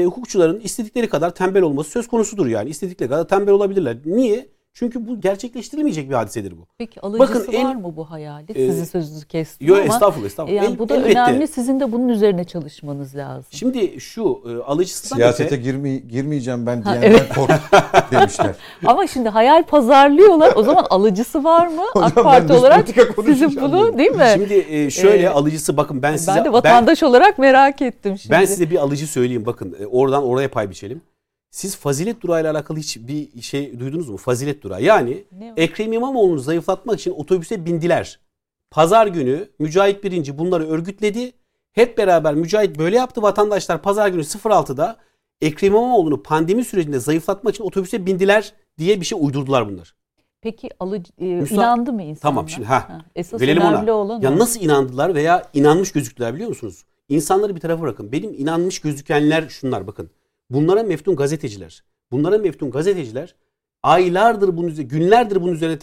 hukukçuların istedikleri kadar tembel olması söz konusudur yani. İstedikleri kadar tembel olabilirler. Niye? Çünkü bu gerçekleştirilemeyecek bir hadisedir bu. Peki alıcısı var mı bu hayali? Sizin sözünüzü kestim ama. Yok estağfurullah. Yani bu da önemli. Sizin de bunun üzerine çalışmanız lazım. Şimdi şu alıcısından siyasete girmeyeceğim ben diyenler evet. Kork demişler. Ama şimdi hayal pazarlıyorlar. O zaman alıcısı var mı? AK Parti olarak sizin bunu değil mi? Şimdi şöyle alıcısı bakın ben size. Ben de vatandaş olarak merak ettim şimdi. Ben size bir alıcı söyleyeyim bakın oradan oraya pay biçelim. Siz Fazilet Durağı ile alakalı hiçbir şey duydunuz mu? Fazilet Durağı. Yani Ekrem İmamoğlu'nu zayıflatmak için otobüse bindiler. Pazar günü Mücahit Birinci bunları örgütledi. Hep beraber Mücahit böyle yaptı. Vatandaşlar pazar günü 06'da Ekrem İmamoğlu'nu pandemi sürecinde zayıflatmak için otobüse bindiler diye bir şey uydurdular bunlar. Peki inandı mı insanlar? Tamam şimdi esas önemli olan ya nasıl inandılar veya inanmış gözüktüler biliyor musunuz? İnsanları bir tarafa bırakın. Benim inanmış gözükenler şunlar bakın. Bunlara meftun gazeteciler aylardır bunun üzerine, günlerdir bunun üzerine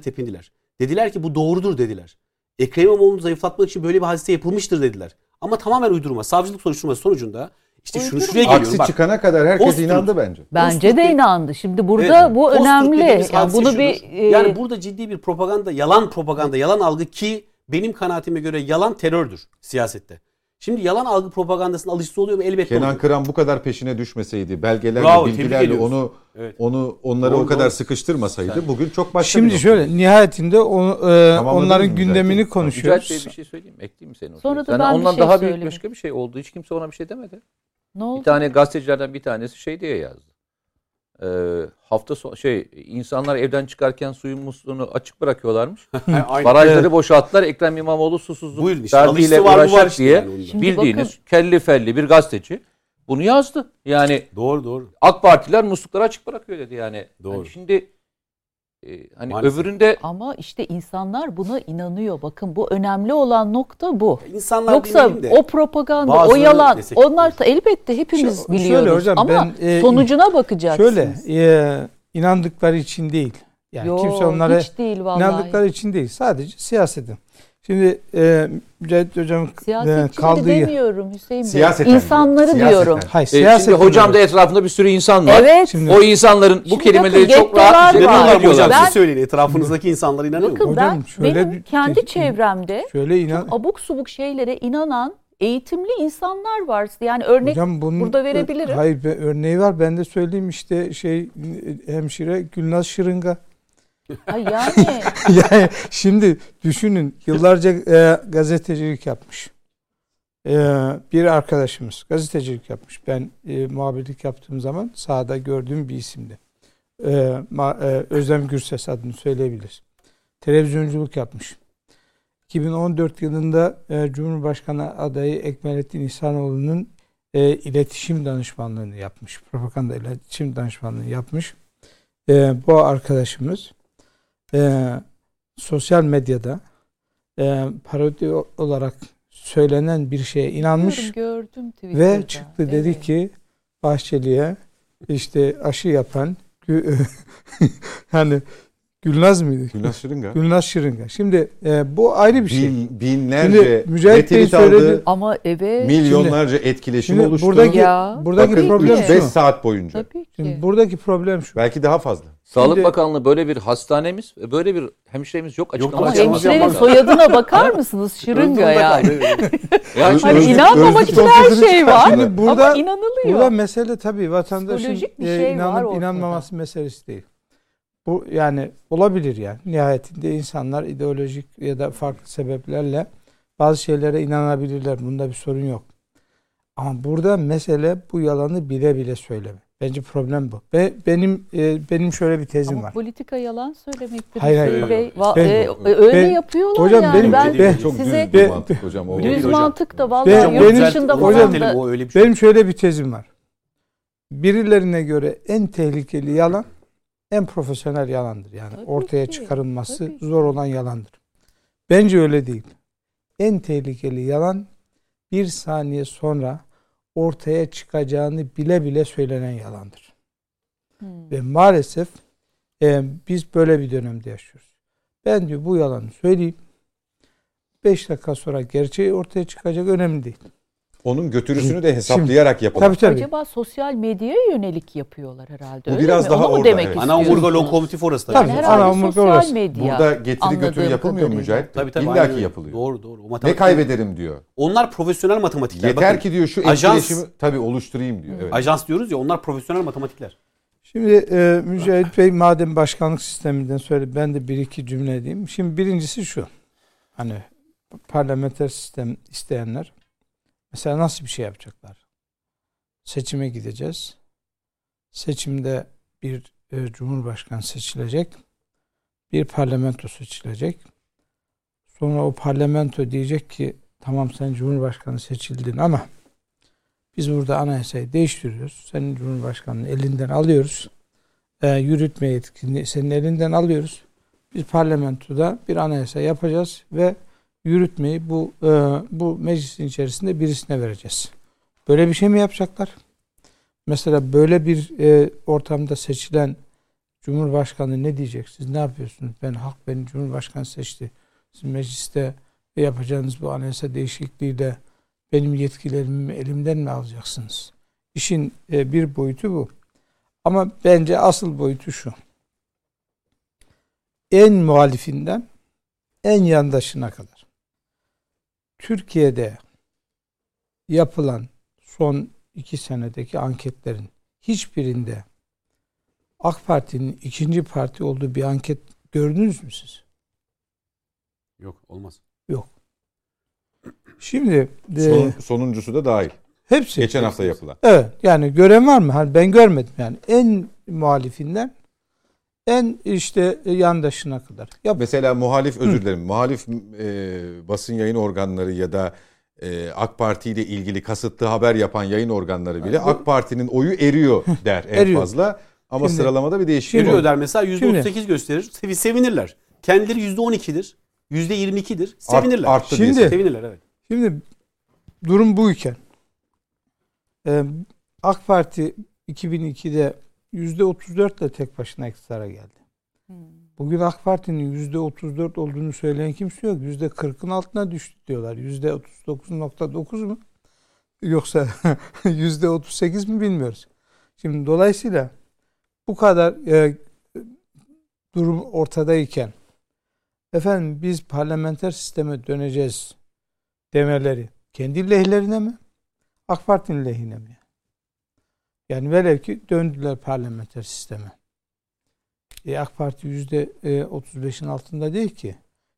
tepindiler. Dediler ki bu doğrudur dediler. Ekrem İmamoğlu'nu zayıflatmak için böyle bir hadise yapılmıştır dediler. Ama tamamen uydurma. Savcılık soruşturması sonucunda işte şunu şuraya geliyor. Aksi çıkana kadar herkes inandı bence. Bence de inandı. Şimdi burada evet, bu önemli. Yani bunu yani burada ciddi bir yalan algı ki benim kanaatime göre yalan terördür siyasette. Şimdi yalan algı propagandasının alıcısı oluyor mu? Elbette Kenan Kıran bu kadar peşine düşmeseydi, belgelerle, bilgilerle onları o kadar sıkıştırmasaydı bugün çok başka bir noktada. Şöyle nihayetinde onların gündemini konuşuyoruz. Mücahit Bey bir şey söyleyeyim mi? Ekleyeyim mi seni? Sonra da ben ondan bir şey daha büyük başka bir şey oldu. Hiç kimse ona bir şey demedi. Ne oldu? Bir tane gazetecilerden bir tanesi şey diye yazdı. insanlar evden çıkarken suyun musluğunu açık bırakıyorlarmış. Barajları boşalttılar. Ekrem İmamoğlu susuzluk derdiyle uğraşacak diye yani bildiğiniz bakın, kelli felli bir gazeteci bunu yazdı. Yani doğru. AK Partiler muslukları açık bırakıyor dedi yani. Doğru. Yani şimdi hani maalesef. Öbüründe ama işte insanlar buna inanıyor. Bakın bu önemli olan nokta bu. İnsanlar yoksa o propaganda, o yalan, onlar da elbette hepimiz biliyoruz hocam, ama ben, sonucuna bakacaksınız. İnandıkları için değil. Yani kimse onlara inandıkları için değil. Sadece siyasetin. Şimdi Mücahit hocam kaldığı demiyorum Hüseyin Bey. İnsanları diyorum. Hayır, şimdi hocam da etrafında bir sürü insan var. Evet. Şimdi, o insanların bu kelimeleri çok rahat kullanıyorlar hocam. Siz söyleyin etrafınızdaki insanlara inanıyor musunuz? Bakın benim kendi çevremde abuk subuk şeylere inanan eğitimli insanlar var. Yani örnek hocam, bunun, burada verebilirim. Hayır örneği var. Ben de söyleyeyim işte hemşire Gülnaz Şırınga. Yani şimdi düşünün yıllarca gazetecilik yapmış bir arkadaşımız gazetecilik yapmış. Ben muhabirlik yaptığım zaman sahada gördüğüm bir isimdi. Özlem Gürses adını söyleyebiliriz. Televizyonculuk yapmış. 2014 yılında Cumhurbaşkanı adayı Ekmelettin İhsanoğlu'nun iletişim danışmanlığını yapmış. Propaganda iletişim danışmanlığını yapmış. Bu arkadaşımız sosyal medyada parodi olarak söylenen bir şeye inanmış gördüm ve çıktı dedi ki Bahçeli'ye işte aşı yapan yani Gülnaz mıydı? Gülnaz Şırınga. Şimdi bu ayrı bir şey. Binlerce retweet aldı. Ama milyonlarca etkileşimi oluştu. Buradaki problem şu. 5 saat boyunca. Şimdi buradaki problem şu. Belki daha fazla. Sağlık Bakanlığı böyle bir hastanemiz, böyle bir hemşiremiz yok. Ama hemşirenin soyadına bakar mısınız? Şırınga yani. Hani inanmamak için her şey var. Ama inanılıyor. Burada mesele tabii vatandaşın inanıp inanmaması meselesi değil. Bu yani olabilir yani. Nihayetinde insanlar ideolojik ya da farklı sebeplerle bazı şeylere inanabilirler. Bunda bir sorun yok. Ama burada mesele bu yalanı bile bile söyleme. Bence problem bu. Ve benim şöyle bir tezim var. Ama politika yalan söylemektir. Hayır. Öyle yapıyorlar hocam yani. Benim çok düz mantık hocam. Düz mantık da vallahi yurt dışında falan da. Benim şöyle bir tezim var. Birilerine göre en tehlikeli yalan en profesyonel yalandır. Yani tabii ortaya çıkarılması zor olan yalandır. Bence öyle değil. En tehlikeli yalan bir saniye sonra ortaya çıkacağını bile bile söylenen yalandır. Ve maalesef biz böyle bir dönemde yaşıyoruz. Ben diyor bu yalanı söyleyeyim. 5 dakika sonra gerçeği ortaya çıkacak önemli değil. Onun götürüsünü de hesaplayarak yapıyorlar. Tabii. Acaba sosyal medyaya yönelik yapıyorlar herhalde. Bu biraz mi? Daha onu orada. Demek ana omurga lokomotif orası da. Tabii. Ana omurga orası. Burada getiri götürü yapılmıyor Mücahit. Tabii. İlla ki yapılıyor. Doğru. Ne kaybederim diyor. Onlar profesyonel matematikler. Yeter ki diyor şu etkileşimi tabii oluşturayım diyor. Evet. Ajans diyoruz ya onlar profesyonel matematikler. Şimdi Mücahit Bey madem başkanlık sisteminden söyle ben de bir iki cümle edeyim. Şimdi birincisi şu. Hani parlamenter sistem isteyenler mesela nasıl bir şey yapacaklar? Seçime gideceğiz. Seçimde bir cumhurbaşkanı seçilecek. Bir parlamento seçilecek. Sonra o parlamento diyecek ki tamam sen cumhurbaşkanı seçildin ama biz burada anayasayı değiştiriyoruz. Senin cumhurbaşkanını elinden alıyoruz. Yürütme yetkisini senin elinden alıyoruz. Biz parlamentoda bir anayasa yapacağız ve yürütmeyi bu meclisin içerisinde birisine vereceğiz. Böyle bir şey mi yapacaklar? Mesela böyle bir ortamda seçilen Cumhurbaşkanı ne diyecek? Siz ne yapıyorsunuz? Halk beni Cumhurbaşkanı seçti. Siz mecliste yapacağınız bu anayasa değişikliğiyle benim yetkilerimi elimden mi alacaksınız? İşin bir boyutu bu. Ama bence asıl boyutu şu. En muhalifinden en yandaşına kadar. Türkiye'de yapılan son 2 senedeki anketlerin hiçbirinde AK Parti'nin 2. parti olduğu bir anket gördünüz mü siz? Yok, olmaz. Yok. Şimdi sonuncusu da dahil. Hepsi. Geçen hafta yapılan. Evet. Yani gören var mı? Hani ben görmedim yani. En muhalifinden en işte yandaşına kadar. Mesela muhalif, özür dilerim. Muhalif basın yayın organları ya da AK Parti ile ilgili kasıtlı haber yapan yayın organları bile AK Parti'nin oyu eriyor der en fazla. Ama şimdi, sıralamada bir değişiklik oluyor. Eriyor der mesela %38 şimdi, gösterir. Sevinirler. Kendileri %12'dir. %22'dir. Sevinirler. Arttı şimdi, diye sevinirler evet. Şimdi durum buyken AK Parti 2002'de %34 ile tek başına iktidara geldi. Bugün AK Parti'nin %34 olduğunu söyleyen kimse yok. %40'ın altına düştü diyorlar. %39.9 mu? Yoksa %38 mi bilmiyoruz. Şimdi dolayısıyla bu kadar durum ortadayken efendim biz parlamenter sisteme döneceğiz demeleri kendi lehlerine mi? AK Parti'nin lehine mi? Yani velev ki döndüler parlamenter sisteme. AK Parti %35'in altında değil ki.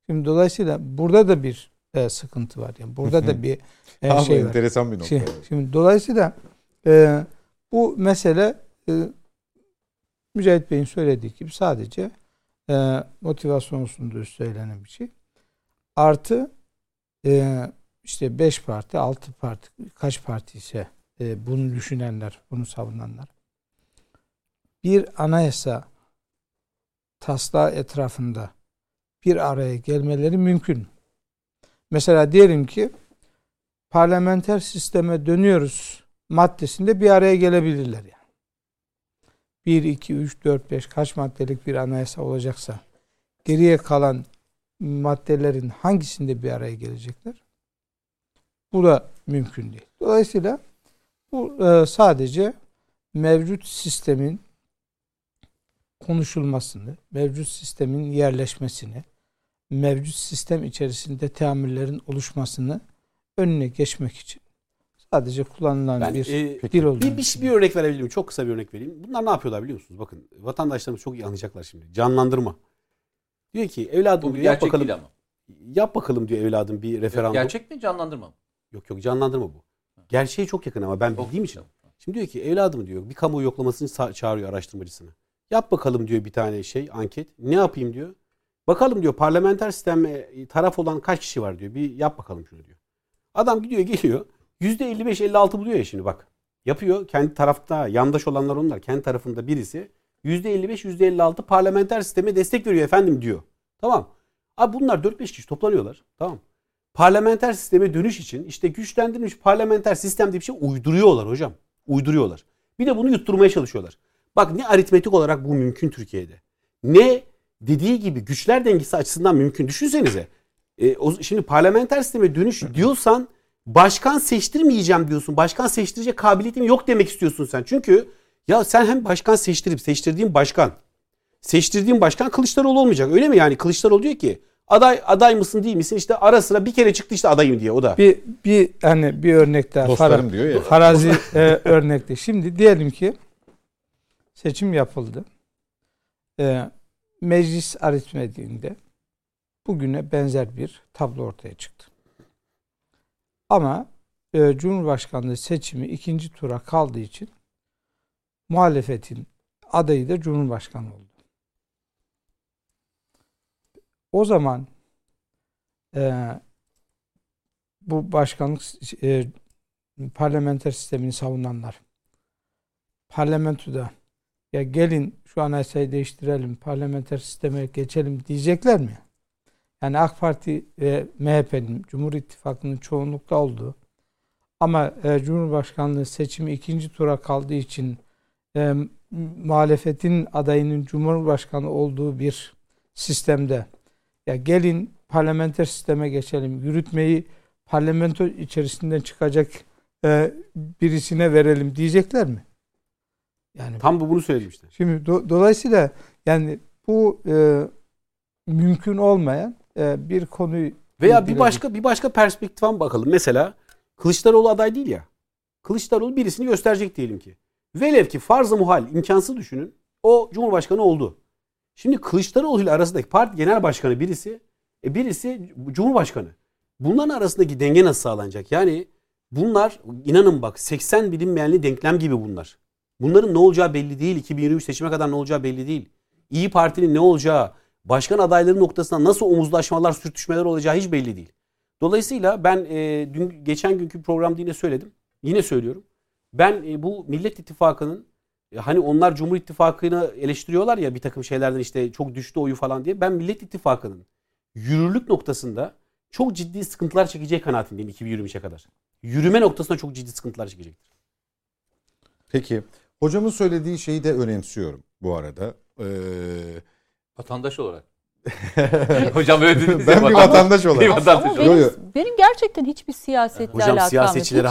Şimdi dolayısıyla burada da bir sıkıntı var. Yani burada da bir şey var. Enteresan bir nokta. Şimdi dolayısıyla bu mesele Mücahit Bey'in söylediği gibi sadece motivasyon sunduğu söylenen bir şey. Artı işte 5 parti, 6 parti, kaç parti ise bunu düşünenler, bunu savunanlar. Bir anayasa taslağı etrafında bir araya gelmeleri mümkün. Mesela diyelim ki parlamenter sisteme dönüyoruz maddesinde bir araya gelebilirler yani. 1, 2, 3, 4, 5 kaç maddelik bir anayasa olacaksa geriye kalan maddelerin hangisinde bir araya gelecekler? Bu da mümkün değil. Dolayısıyla bu sadece mevcut sistemin konuşulmasını, mevcut sistemin yerleşmesini, mevcut sistem içerisinde teamüllerin oluşmasını önüne geçmek için sadece kullanılan bir dil oldu. Bir örnek verebilirim. Çok kısa bir örnek vereyim. Bunlar ne yapıyorlar biliyor musunuz? Bakın vatandaşlarımız çok iyi anlayacaklar şimdi. Canlandırma. Diyor ki evladım diyor, yap bakalım. Yap bakalım diyor evladım bir referandum. Gerçek mi canlandırma mı? Yok canlandırma bu. Gerçeğe çok yakın ama ben bildiğim için. Şimdi diyor ki evladım diyor bir kamuoyu yoklamasını çağırıyor araştırmacısını. Yap bakalım diyor bir tane anket. Ne yapayım diyor. Bakalım diyor parlamenter sisteme taraf olan kaç kişi var diyor. Bir yap bakalım şunu diyor. Adam gidiyor geliyor. %55-56 buluyor ya şimdi bak. Yapıyor kendi tarafta yandaş olanlar onlar. Kendi tarafında birisi %55-56 parlamenter sisteme destek veriyor efendim diyor. Tamam. Abi bunlar 4-5 kişi toplanıyorlar. Tamam. Parlamenter sisteme dönüş için işte güçlendirilmiş parlamenter sistem diye bir şey uyduruyorlar hocam. Uyduruyorlar. Bir de bunu yutturmaya çalışıyorlar. Bak ne aritmetik olarak bu mümkün Türkiye'de. Ne dediği gibi güçler dengesi açısından mümkün. Düşünsenize. Şimdi parlamenter sisteme dönüş diyorsan başkan seçtirmeyeceğim diyorsun. Başkan seçtirecek kabiliyetim yok demek istiyorsun sen. Çünkü ya sen hem başkan seçtirip seçtirdiğin başkan Kılıçdaroğlu olmayacak. Öyle mi yani? Kılıçdaroğlu diyor ki aday mısın değil misin? İşte ara sıra bir kere çıktı işte adayım diye o da. Bir örnek daha. Dostlarım diyor ya. Farazi örnekte. Şimdi diyelim ki seçim yapıldı. Meclis aritmetiğinde bugüne benzer bir tablo ortaya çıktı. Ama Cumhurbaşkanlığı seçimi ikinci tura kaldığı için muhalefetin adayı da Cumhurbaşkanı oldu. O zaman bu başkanlık parlamenter sistemini savunanlar parlamentoda ya gelin şu anayasayı değiştirelim, parlamenter sisteme geçelim diyecekler mi? Yani AK Parti ve MHP'nin, Cumhur İttifakı'nın çoğunlukta olduğu ama Cumhurbaşkanlığı seçimi ikinci tura kaldığı için muhalefetin adayının Cumhurbaşkanı olduğu bir sistemde ya gelin parlamenter sisteme geçelim, yürütmeyi parlamento içerisinden çıkacak birisine verelim diyecekler mi? Yani tam bunu söylemişler. Şimdi dolayısıyla yani bu mümkün olmayan bir konuyu veya bir başka perspektiften bakalım. Mesela Kılıçdaroğlu aday değil ya. Kılıçdaroğlu birisini gösterecek diyelim ki. Velev ki farz-ı muhal imkansız düşünün. O Cumhurbaşkanı oldu. Şimdi Kılıçdaroğlu ile arasındaki parti genel başkanı birisi, birisi Cumhurbaşkanı. Bunların arasındaki denge nasıl sağlanacak? Yani Bunlar inanın bak 80 bilinmeyenli denklem gibi bunlar. Bunların ne olacağı belli değil. 2023 seçime kadar ne olacağı belli değil. İYİ Parti'nin ne olacağı, başkan adayları noktasında nasıl omuzlaşmalar, sürtüşmeler olacağı hiç belli değil. Dolayısıyla ben dün geçen günkü programda yine söyledim. Yine söylüyorum. Ben bu Millet İttifakı'nın hani onlar Cumhur İttifakı'nı eleştiriyorlar ya bir takım şeylerden işte çok düştü oyu falan diye. Ben Millet İttifakı'nın yürürlük noktasında çok ciddi sıkıntılar çekeceği kanaatindeyim 2023'e kadar. Yürüme noktasında çok ciddi sıkıntılar çekecektir. Peki. Hocamın söylediği şeyi de önemsiyorum bu arada. Vatandaş olarak. Hocam öyle dediniz ya. Ben bir vatandaş olarak. Ama benim gerçekten hiçbir siyasetle hocam, alakam yok. Hiçbir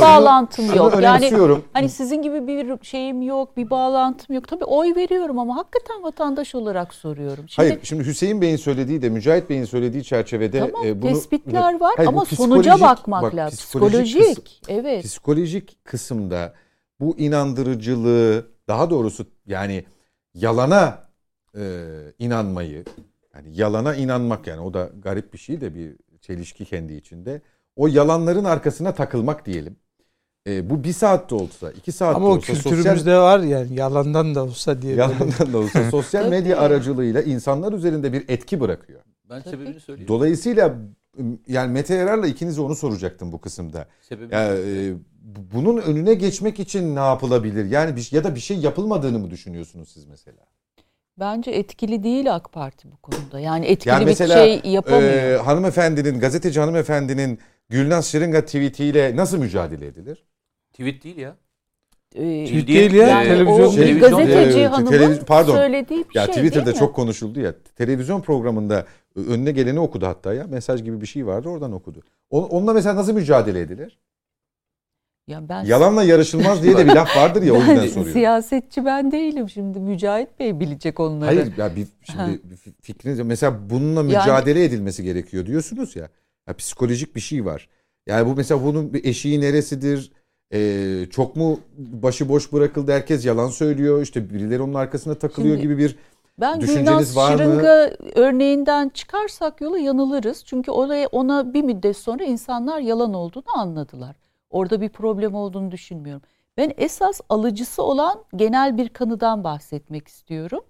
bağlantım yok. Yani hani sizin gibi bir şeyim yok, bir bağlantım yok. Tabii oy veriyorum ama hakikaten vatandaş olarak soruyorum. Şimdi Hüseyin Bey'in söylediği de Mücahit Bey'in söylediği çerçevede tamam, bunu tespitler var ama sonuca bakmak lazım. Psikolojik. Evet. Psikolojik kısımda bu inandırıcılığı, daha doğrusu yani yalana inanmayı, yani yalana inanmak, yani o da garip bir şey de bir çelişki kendi içinde. O yalanların arkasına takılmak diyelim. Bu bir saatte olsa, 2 saat olsa. Ama o kültürümüzde sosyal, var yani yalandan da olsa diye. Yalandan da olsa sosyal medya aracılığıyla insanlar üzerinde bir etki bırakıyor. Ben sebebini söyleyeyim. Dolayısıyla yani Mete Yarar'la ikinize onu soracaktım bu kısımda. Bunun önüne geçmek için ne yapılabilir? Yani ya da bir şey yapılmadığını mı düşünüyorsunuz siz mesela? Bence etkili değil AK Parti bu konuda. Yani etkili yani mesela, bir şey yapamıyor. Gazeteci hanımefendinin Gülnaz Şırınga tweetiyle nasıl mücadele edilir? Tweet değil ya. Tweet değil ya. Yani gazeteci hanımın söylediği bir ya, şey Twitter'da çok konuşuldu ya. Televizyon programında önüne geleni okudu hatta ya. Mesaj gibi bir şey vardı, oradan okudu. Onunla mesela nasıl mücadele edilir? Ya yalanla yarışılmaz diye de bir laf vardır ya, o yüzden soruyorum. Siyasetçi ben değilim şimdi. Mücahit Bey bilecek onları. Hayır ya şimdi fikriniz mesela bununla mücadele edilmesi gerekiyor diyorsunuz ya. Ya psikolojik bir şey var. Yani bu mesela bunun bir eşiği neresidir? Çok mu başıboş bırakıldı, herkes yalan söylüyor, işte birileri onun arkasına takılıyor şimdi, gibi bir düşünceniz var mı? Ben Gülnaz Şırınga örneğinden çıkarsak yola yanılırız. Çünkü ona bir müddet sonra insanlar yalan olduğunu anladılar. Orada bir problem olduğunu düşünmüyorum. Ben esas alıcısı olan genel bir kanıdan bahsetmek istiyorum.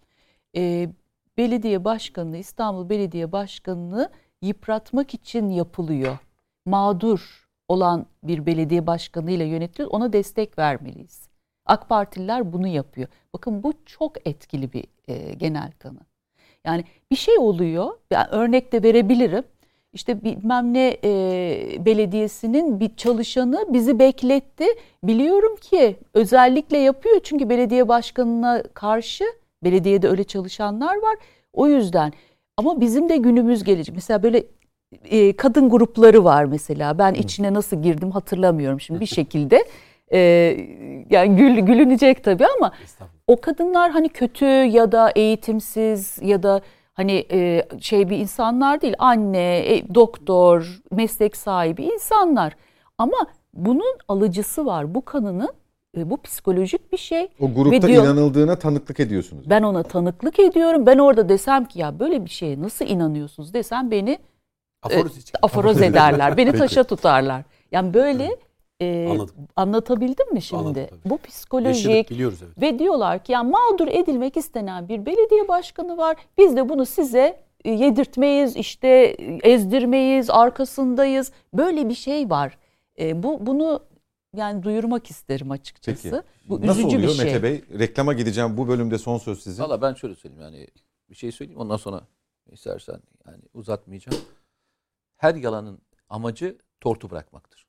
İstanbul Belediye Başkanı'nı yıpratmak için yapılıyor. Mağdur olan bir belediye başkanıyla yönetiliyor. Ona destek vermeliyiz. AK Partililer bunu yapıyor. Bakın bu çok etkili bir genel kanı. Yani bir şey oluyor. Ben örnek de verebilirim. İşte bilmem ne belediyesinin bir çalışanı bizi bekletti. Biliyorum ki özellikle yapıyor çünkü belediye başkanına karşı, belediyede öyle çalışanlar var. O yüzden ama bizim de günümüz gelecek. Mesela böyle kadın grupları var mesela. Ben içine nasıl girdim hatırlamıyorum şimdi bir şekilde. Yani gülünecek tabii ama o kadınlar hani kötü ya da eğitimsiz ya da hani bir insanlar değil, anne, doktor, meslek sahibi insanlar. Ama bunun alıcısı var. Bu kanının, bu psikolojik bir şey. O grupta inanıldığına tanıklık ediyorsunuz. Ben ona tanıklık ediyorum. Ben orada desem ki ya böyle bir şeye nasıl inanıyorsunuz desem beni aforoz ederler. Beni taşa tutarlar. Yani böyle anlatabildim mi şimdi? Anladım, bu psikolojik biliyoruz, evet. Ve diyorlar ki yani mağdur edilmek istenen bir belediye başkanı var. Biz de bunu size yedirtmeyiz, işte ezdirmeyiz, arkasındayız. Böyle bir şey var. Bunu yani duyurmak isterim açıkçası. Peki, bu nasıl üzücü oluyor bir şey. Mete Bey, reklama gideceğim. Bu bölümde son söz sizin. Valla ben şöyle söyleyeyim, yani bir şey söyleyeyim ondan sonra istersen yani uzatmayacağım. Her yalanın amacı tortu bırakmaktır.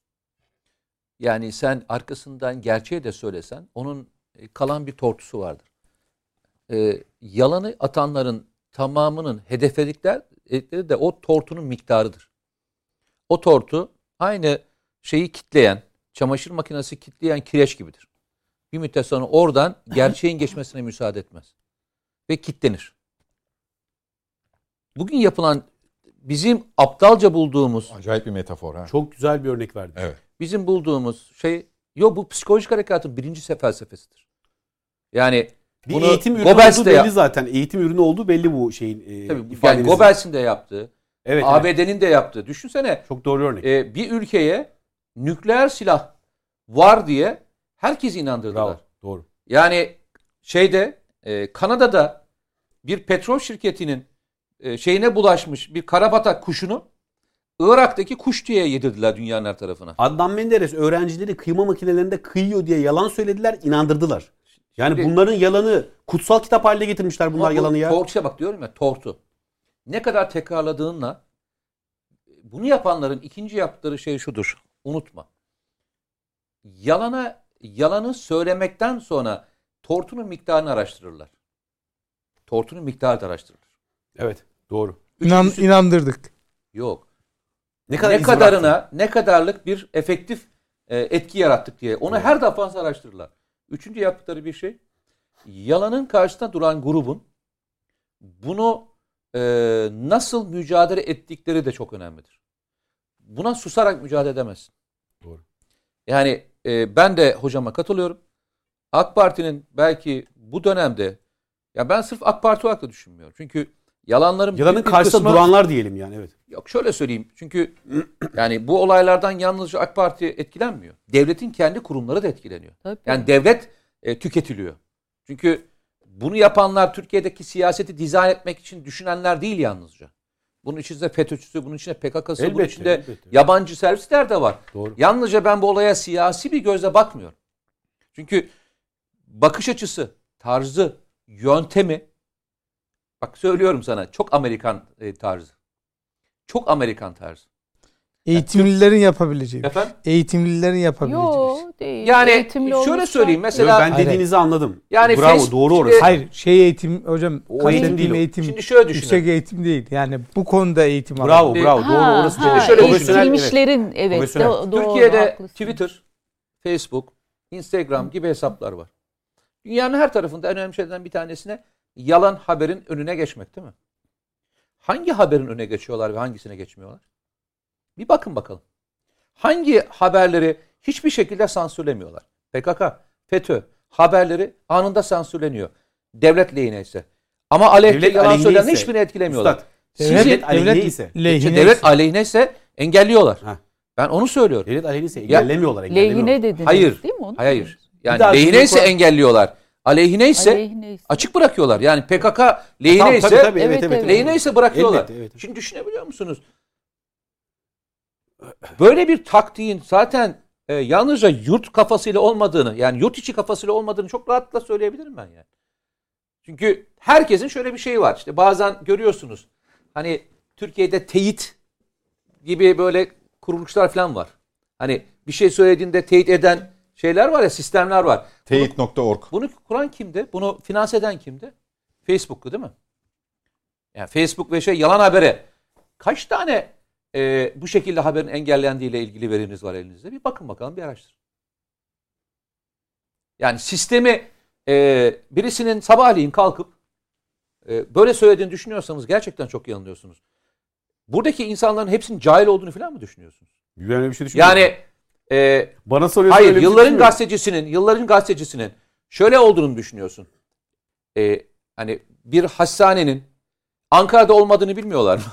Yani sen arkasından gerçeği de söylesen onun kalan bir tortusu vardır. Yalanı atanların tamamının hedefleri de o tortunun miktarıdır. O tortu aynı şeyi kitleyen, çamaşır makinesi kitleyen kireç gibidir. Bir müddet sonra oradan gerçeğin geçmesine müsaade etmez. Ve kitlenir. Bugün yapılan bizim aptalca bulduğumuz... Acayip bir metafor ha. Çok güzel bir örnek verdin. Evet. Bizim bulduğumuz şey, bu psikolojik harekatın birinci felsefesidir. Yani bir eğitim ürünü olduğu belli zaten. Eğitim ürünü olduğu belli bu şeyin. Yani Goebbels'in de yaptığı, evet, ABD'nin de yaptığı. Düşünsene. Çok doğru örnek. Bir ülkeye nükleer silah var diye herkesi inandırdılar. Bravo, doğru. Yani Kanada'da bir petrol şirketinin şeyine bulaşmış bir karabatak kuşunu Irak'taki kuş diye yedirdiler dünyanın her tarafına. Adnan Menderes öğrencileri kıyma makinelerinde kıyıyor diye yalan söylediler, inandırdılar. Yani şimdi, bunların yalanı kutsal kitap haline getirmişler bunlar yalanı ya. Tortuya bak diyorum ya, tortu. Ne kadar tekrarladığınla bunu yapanların ikinci yaptığı şey şudur. Unutma. Yalanı söylemekten sonra tortunun miktarını araştırırlar. Tortunun miktarı da araştırılır. Evet, doğru. İnandırdık. Yok. Ne kadarlık bir efektif etki yarattık diye. Onu her defasında araştırırlar. Üçüncü yaptıkları bir şey, yalanın karşısında duran grubun bunu nasıl mücadele ettikleri de çok önemlidir. Buna susarak mücadele edemezsin. Doğru. Yani ben de hocama katılıyorum. AK Parti'nin belki bu dönemde, ya ben sırf AK Parti olarak da düşünmüyorum. Çünkü yalanın karşısında duranlar diyelim yani, evet. Yok şöyle söyleyeyim. Çünkü yani bu olaylardan yalnızca AK Parti etkilenmiyor. Devletin kendi kurumları da etkileniyor. Tabii. Yani devlet tüketiliyor. Çünkü bunu yapanlar Türkiye'deki siyaseti dizayn etmek için düşünenler değil yalnızca. Bunun içinde FETÖ'cüsü, bunun içinde PKK'sı, elbette, bunun içinde elbette yabancı servisler de var. Doğru. Yalnızca ben bu olaya siyasi bir gözle bakmıyorum. Çünkü bakış açısı, tarzı, yöntemi, bak söylüyorum sana, çok Amerikan tarzı. Çok Amerikan tarzı. Eğitimlilerin yapabileceği. Efendim? Eğitimlilerin yapabileceği. Yok değil. Yani eğitimli şöyle söyleyeyim mesela. Ben dediğinizi anladım. Yani bravo, doğru orası. Hayır eğitim hocam. O eğitim değil. Eğitim, şimdi şöyle düşünün. Yüksek eğitim değil. Yani bu konuda eğitim. Bravo bravo doğru orası. Eğitilmişlerin evet doğru. Türkiye'de haklısın. Twitter, Facebook, Instagram gibi hesaplar var. Dünyanın her tarafında en önemli şeylerden bir tanesine yalan haberin önüne geçmek değil mi? Hangi haberin önüne geçiyorlar ve hangisine geçmiyorlar? Bir bakın bakalım. Hangi haberleri hiçbir şekilde sansürlemiyorlar? PKK, FETÖ haberleri anında sansürleniyor. Devlet lehine ise. Ama aleyhte yalan söylenen hiçbirini etkilemiyorlar. Ustad, devlet aleyhine ise engelliyorlar. Heh. Ben onu söylüyorum. Devlet aleyhine ise engellemiyorlar. Lehine dediniz değil mi? Onu hayır. Yani lehine ise engelliyorlar. Aleyhine ise açık bırakıyorlar. Yani PKK lehine ise lehine ise bırakıyorlar. Elbette, evet. Şimdi düşünebiliyor musunuz? Böyle bir taktiğin zaten yalnızca yurt kafasıyla olmadığını, yani yurt içi kafasıyla olmadığını çok rahatlıkla söyleyebilirim ben yani. Çünkü herkesin şöyle bir şeyi var. İşte bazen görüyorsunuz. Hani Türkiye'de teyit gibi böyle kuruluşlar falan var. Hani bir şey söylediğinde teyit eden şeyler var ya, sistemler var. Teyit.org. Bunu kuran kimdi? Bunu finanse eden kimdi? Facebook'tu değil mi? Yani Facebook ve yalan habere kaç tane bu şekilde haberin engellendiğiyle ilgili veriniz var elinizde? Bir bakın bakalım, bir araştırın. Yani sistemi birisinin sabahleyin kalkıp böyle söylediğini düşünüyorsanız gerçekten çok yanılıyorsunuz. Buradaki insanların hepsinin cahil olduğunu falan mı düşünüyorsunuz? Yani bir şey düşünmüyorum. Yani bana soruyorsun. Hayır, yılların gazetecisinin şöyle olduğunu düşünüyorsun. Hani bir hastanenin Ankara'da olmadığını bilmiyorlar mı?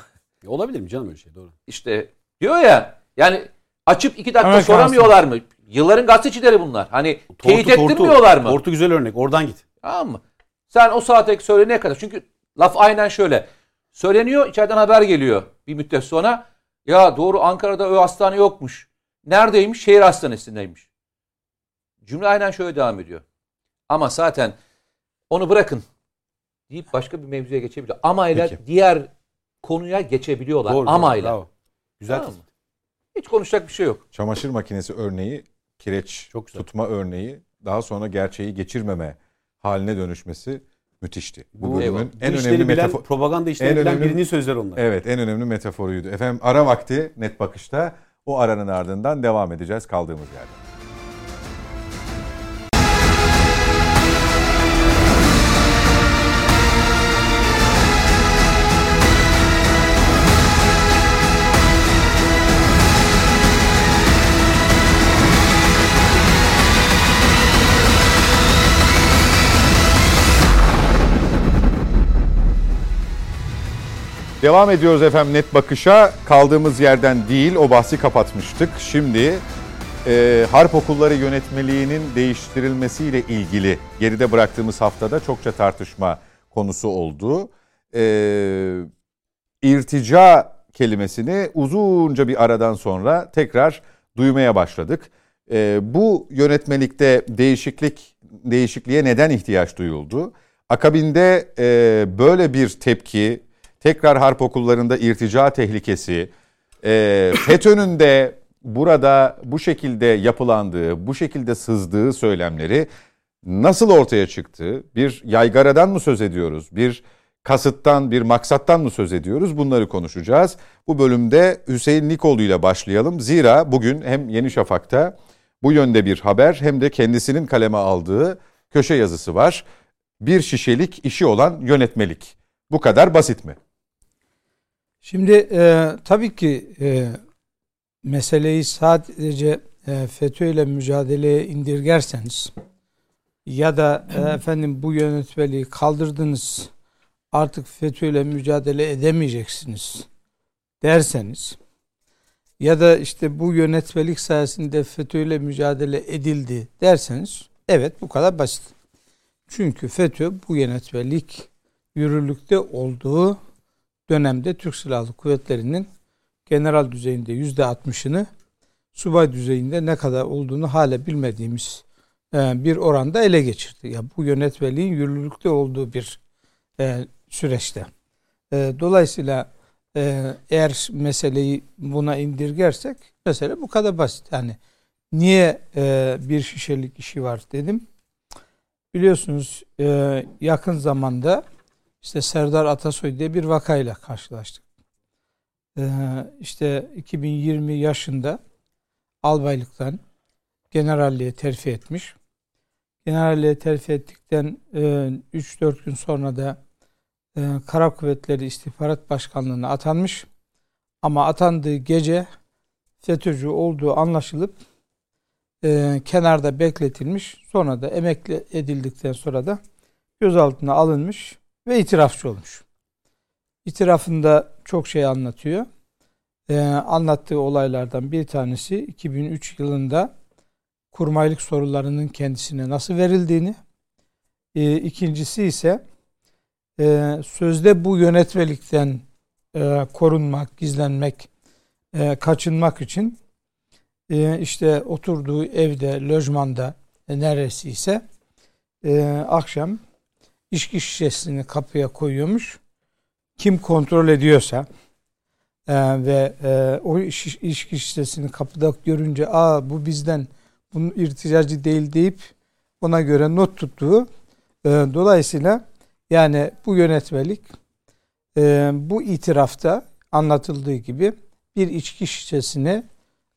Olabilir mi canım öyle şey, doğru. İşte diyor ya, yani açıp 2 dakika evet, soramıyorlar mı? Yılların gazetecileri bunlar. Hani teyit ettirmiyorlar mı? Tortu güzel örnek, oradan git. Tamam mı? Sen o saate söylenene kadar, çünkü laf aynen şöyle. Söyleniyor, içeriden haber geliyor bir müddet sonra. Ya doğru, Ankara'da o hastane yokmuş. Neredeymiş? Şehir hastanesindeymiş. Cümle aynen şöyle devam ediyor. Ama zaten onu bırakın deyip başka bir mevzuya geçebiliyor. Ama ile diğer konuya geçebiliyorlar. Doğru, ama ile. Güzel. Tamam. Hiç konuşacak bir şey yok. Çamaşır makinesi örneği, kireç tutma örneği, daha sonra gerçeği geçirmeme haline dönüşmesi müthişti. Bu bölümün en önemli metaforu. Propaganda işleri bilen birinin sözleri onlar. Evet, en önemli metaforuydu. Efendim, ara vakti Net Bakış'ta. O aranın ardından devam edeceğiz kaldığımız yerden. Devam ediyoruz efendim Net Bakış'a. Kaldığımız yerden değil, o bahsi kapatmıştık. Şimdi harp okulları yönetmeliğinin değiştirilmesiyle ilgili geride bıraktığımız haftada çokça tartışma konusu oldu. İrtica kelimesini uzunca bir aradan sonra tekrar duymaya başladık. Bu yönetmelikte değişikliğe neden ihtiyaç duyuldu? Akabinde böyle bir tepki, tekrar harp okullarında irtica tehlikesi, FETÖ'nün de burada bu şekilde yapılandığı, bu şekilde sızdığı söylemleri nasıl ortaya çıktı? Bir yaygaradan mı söz ediyoruz? Bir kasıttan, bir maksattan mı söz ediyoruz? Bunları konuşacağız. Bu bölümde Hüseyin Nikoğlu ile başlayalım. Zira bugün hem Yeni Şafak'ta bu yönde bir haber hem de kendisinin kaleme aldığı köşe yazısı var. Bir şişelik işi olan yönetmelik. Bu kadar basit mi? Şimdi tabii ki meseleyi sadece FETÖ ile mücadeleye indirgerseniz ya da bu yönetmeliği kaldırdınız, artık FETÖ ile mücadele edemeyeceksiniz derseniz ya da işte bu yönetmelik sayesinde FETÖ ile mücadele edildi derseniz, evet, bu kadar basit. Çünkü FETÖ bu yönetmelik yürürlükte olduğu dönemde Türk Silahlı Kuvvetleri'nin general düzeyinde %60'ını, subay düzeyinde ne kadar olduğunu hala bilmediğimiz bir oranda ele geçirdi. Ya bu yönetmeliğin yürürlükte olduğu bir süreçte. Dolayısıyla eğer meseleyi buna indirgersek mesele bu kadar basit. Yani niye bir şişelik işi var dedim. Biliyorsunuz yakın zamanda işte Serdar Atasoy diye bir vakayla karşılaştık. İşte 2020 yaşında albaylıktan generalliğe terfi etmiş. Generalliğe terfi ettikten 3-4 gün sonra da Kara Kuvvetleri İstihbarat Başkanlığı'na atanmış. Ama atandığı gece FETÖ'cü olduğu anlaşılıp kenarda bekletilmiş. Sonra da emekli edildikten sonra da gözaltına alınmış ve itirafçı olmuş. İtirafında çok şey anlatıyor. Anlattığı olaylardan bir tanesi 2003 yılında kurmaylık sorularının kendisine nasıl verildiğini. İkincisi ise sözde bu yönetmelikten korunmak, gizlenmek, kaçınmak için işte oturduğu evde, lojmanda neresiyse akşam içki şişesini kapıya koyuyormuş. Kim kontrol ediyorsa ve o içki şişesini kapıda görünce bu bizden, bunun irticacı değil deyip ona göre not tuttuğu. Dolayısıyla yani bu yönetmelik bu itirafta anlatıldığı gibi bir içki şişesini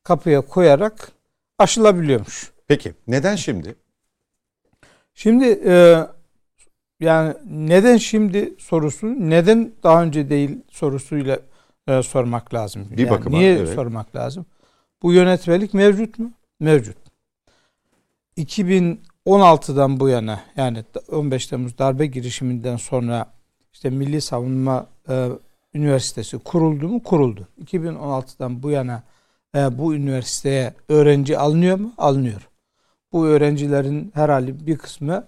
kapıya koyarak aşılabiliyormuş. Peki neden şimdi? Şimdi yani neden şimdi sorusu, neden daha önce değil sorusuyla sormak lazım. Bir yani bakıma, niye evet, sormak lazım? Bu yönetmelik mevcut mu? Mevcut. 2016'dan bu yana, yani 15 Temmuz darbe girişiminden sonra işte Milli Savunma Üniversitesi kuruldu mu? Kuruldu. 2016'dan bu yana bu üniversiteye öğrenci alınıyor mu? Alınıyor. Bu öğrencilerin herhalde bir kısmı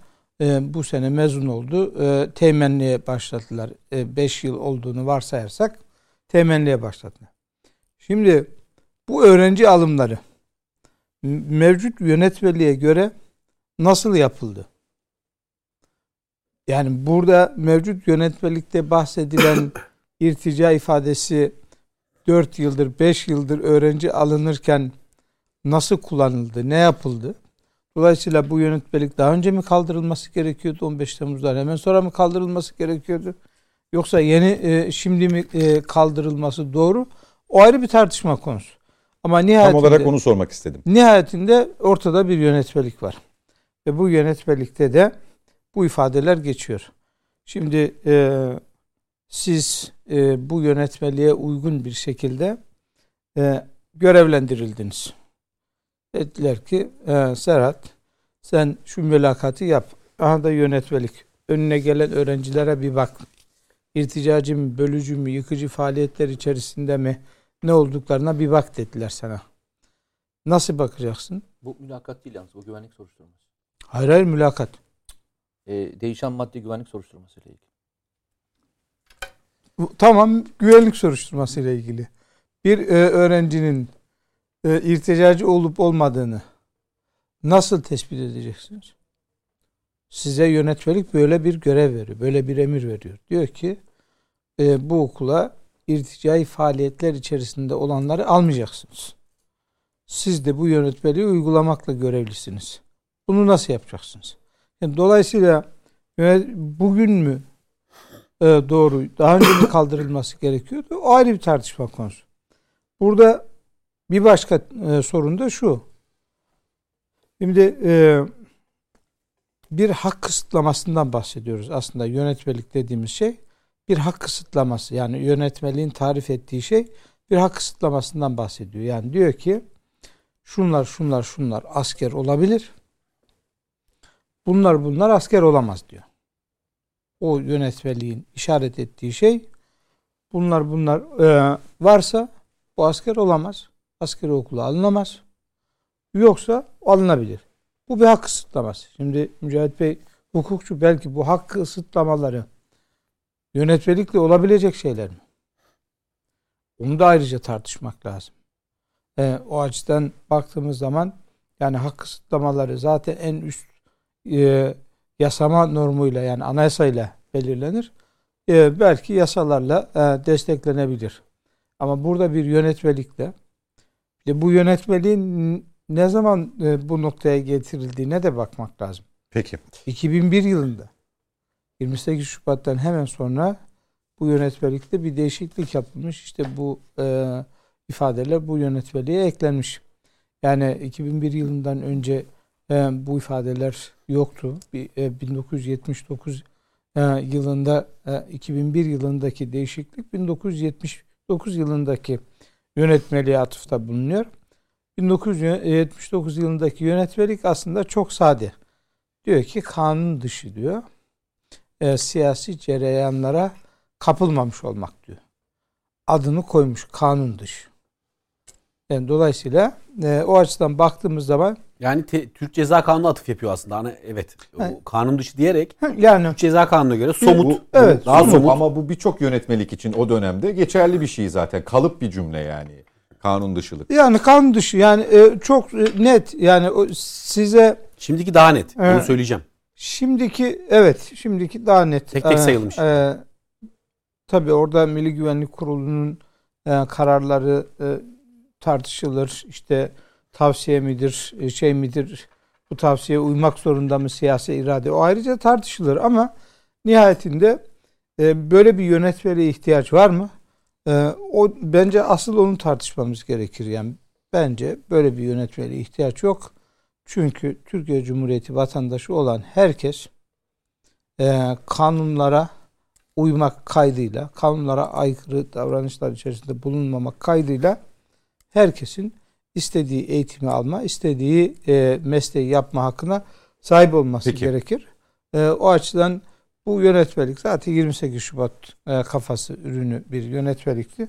bu sene mezun oldu. Teğmenliğe başladılar. 5 yıl olduğunu varsayarsak teğmenliğe başladılar. Şimdi bu öğrenci alımları mevcut yönetmeliğe göre nasıl yapıldı? Yani burada mevcut yönetmelikte bahsedilen irtica ifadesi 4 yıldır, 5 yıldır öğrenci alınırken nasıl kullanıldı, ne yapıldı? Dolayısıyla bu yönetmelik daha önce mi kaldırılması gerekiyordu? 15 Temmuz'dan hemen sonra mı kaldırılması gerekiyordu? Yoksa şimdi mi kaldırılması doğru? O ayrı bir tartışma konusu. Ama nihayetinde, tam olarak onu sormak istedim. Nihayetinde ortada bir yönetmelik var. Ve bu yönetmelikte de bu ifadeler geçiyor. Şimdi siz bu yönetmeliğe uygun bir şekilde görevlendirildiniz. Dediler ki Serhat, sen şu mülakatı yap. Aha da yönetmelik. Önüne gelen öğrencilere bir bak. İrticacı mı, bölücü mü, yıkıcı faaliyetler içerisinde mi, ne olduklarına bir bak dediler sana. Nasıl bakacaksın? Bu mülakat değil yalnız. Bu güvenlik soruşturması. Hayır hayır mülakat. Değişen madde güvenlik soruşturması ile ilgili. Tamam, güvenlik soruşturması ile ilgili. Bir öğrencinin irticacı olup olmadığını nasıl tespit edeceksiniz? Size yönetmelik böyle bir görev veriyor. Böyle bir emir veriyor. Diyor ki bu okula irticai faaliyetler içerisinde olanları almayacaksınız. Siz de bu yönetmeliği uygulamakla görevlisiniz. Bunu nasıl yapacaksınız? Yani dolayısıyla bugün mü doğru, daha önce mi kaldırılması gerekiyordu? O ayrı bir tartışma konusu. Burada bir başka sorun da şu. Şimdi bir hak kısıtlamasından bahsediyoruz. Aslında yönetmelik dediğimiz şey bir hak kısıtlaması. Yani yönetmeliğin tarif ettiği şey bir hak kısıtlamasından bahsediyor. Yani diyor ki şunlar asker olabilir. Bunlar asker olamaz diyor. O yönetmeliğin işaret ettiği şey bunlar varsa bu asker olamaz. Askeri okula alınamaz. Yoksa alınabilir. Bu bir hak kısıtlaması. Şimdi Mücahit Bey hukukçu, belki bu hak kısıtlamaları yönetmelikle olabilecek şeyler mi? Onu da ayrıca tartışmak lazım. O açıdan baktığımız zaman yani hak kısıtlamaları zaten en üst yasama normuyla, yani anayasayla belirlenir. Belki yasalarla desteklenebilir. Ama burada bir yönetmelikle, bu yönetmeliğin ne zaman bu noktaya getirildiğine de bakmak lazım. Peki. 2001 yılında 28 Şubat'tan hemen sonra bu yönetmelikte bir değişiklik yapılmış. İşte bu ifadeler bu yönetmeliğe eklenmiş. Yani 2001 yılından önce bu ifadeler yoktu. 1979 yılında 2001 yılındaki değişiklik 1979 yılındaki yönetmeliğe atıfta bulunuyor. 1979 yılındaki yönetmelik aslında çok sade. Diyor ki kanun dışı diyor. Siyasi cereyanlara kapılmamış olmak diyor. Adını koymuş kanun dışı. Yani dolayısıyla o açıdan baktığımız zaman yani Türk Ceza Kanunu'na atıf yapıyor aslında. Hani evet. O kanun dışı diyerek yani Türk Ceza Kanunu'na göre somut. Bu daha somut. Ama bu birçok yönetmelik için o dönemde geçerli bir şey zaten. Kalıp bir cümle yani. Kanun dışılık. Yani kanun dışı yani çok net yani size. Şimdiki daha net. Onu söyleyeceğim. Şimdiki daha net. Tek sayılmış. Tabii orada Milli Güvenlik Kurulu'nun kararları tartışılır. İşte tavsiye midir, şey midir, bu tavsiye uymak zorunda mı siyasi irade? O ayrıca tartışılır ama nihayetinde böyle bir yönetmeliğe ihtiyaç var mı? O bence asıl onu tartışmamız gerekir. Yani bence böyle bir yönetmeliğe ihtiyaç yok. Çünkü Türkiye Cumhuriyeti vatandaşı olan herkes kanunlara uymak kaydıyla, kanunlara aykırı davranışlar içerisinde bulunmamak kaydıyla herkesin istediği eğitimi alma, istediği mesleği yapma hakkına sahip olması gerekir. O açıdan bu yönetmelik zaten 28 Şubat kafası ürünü bir yönetmelikti.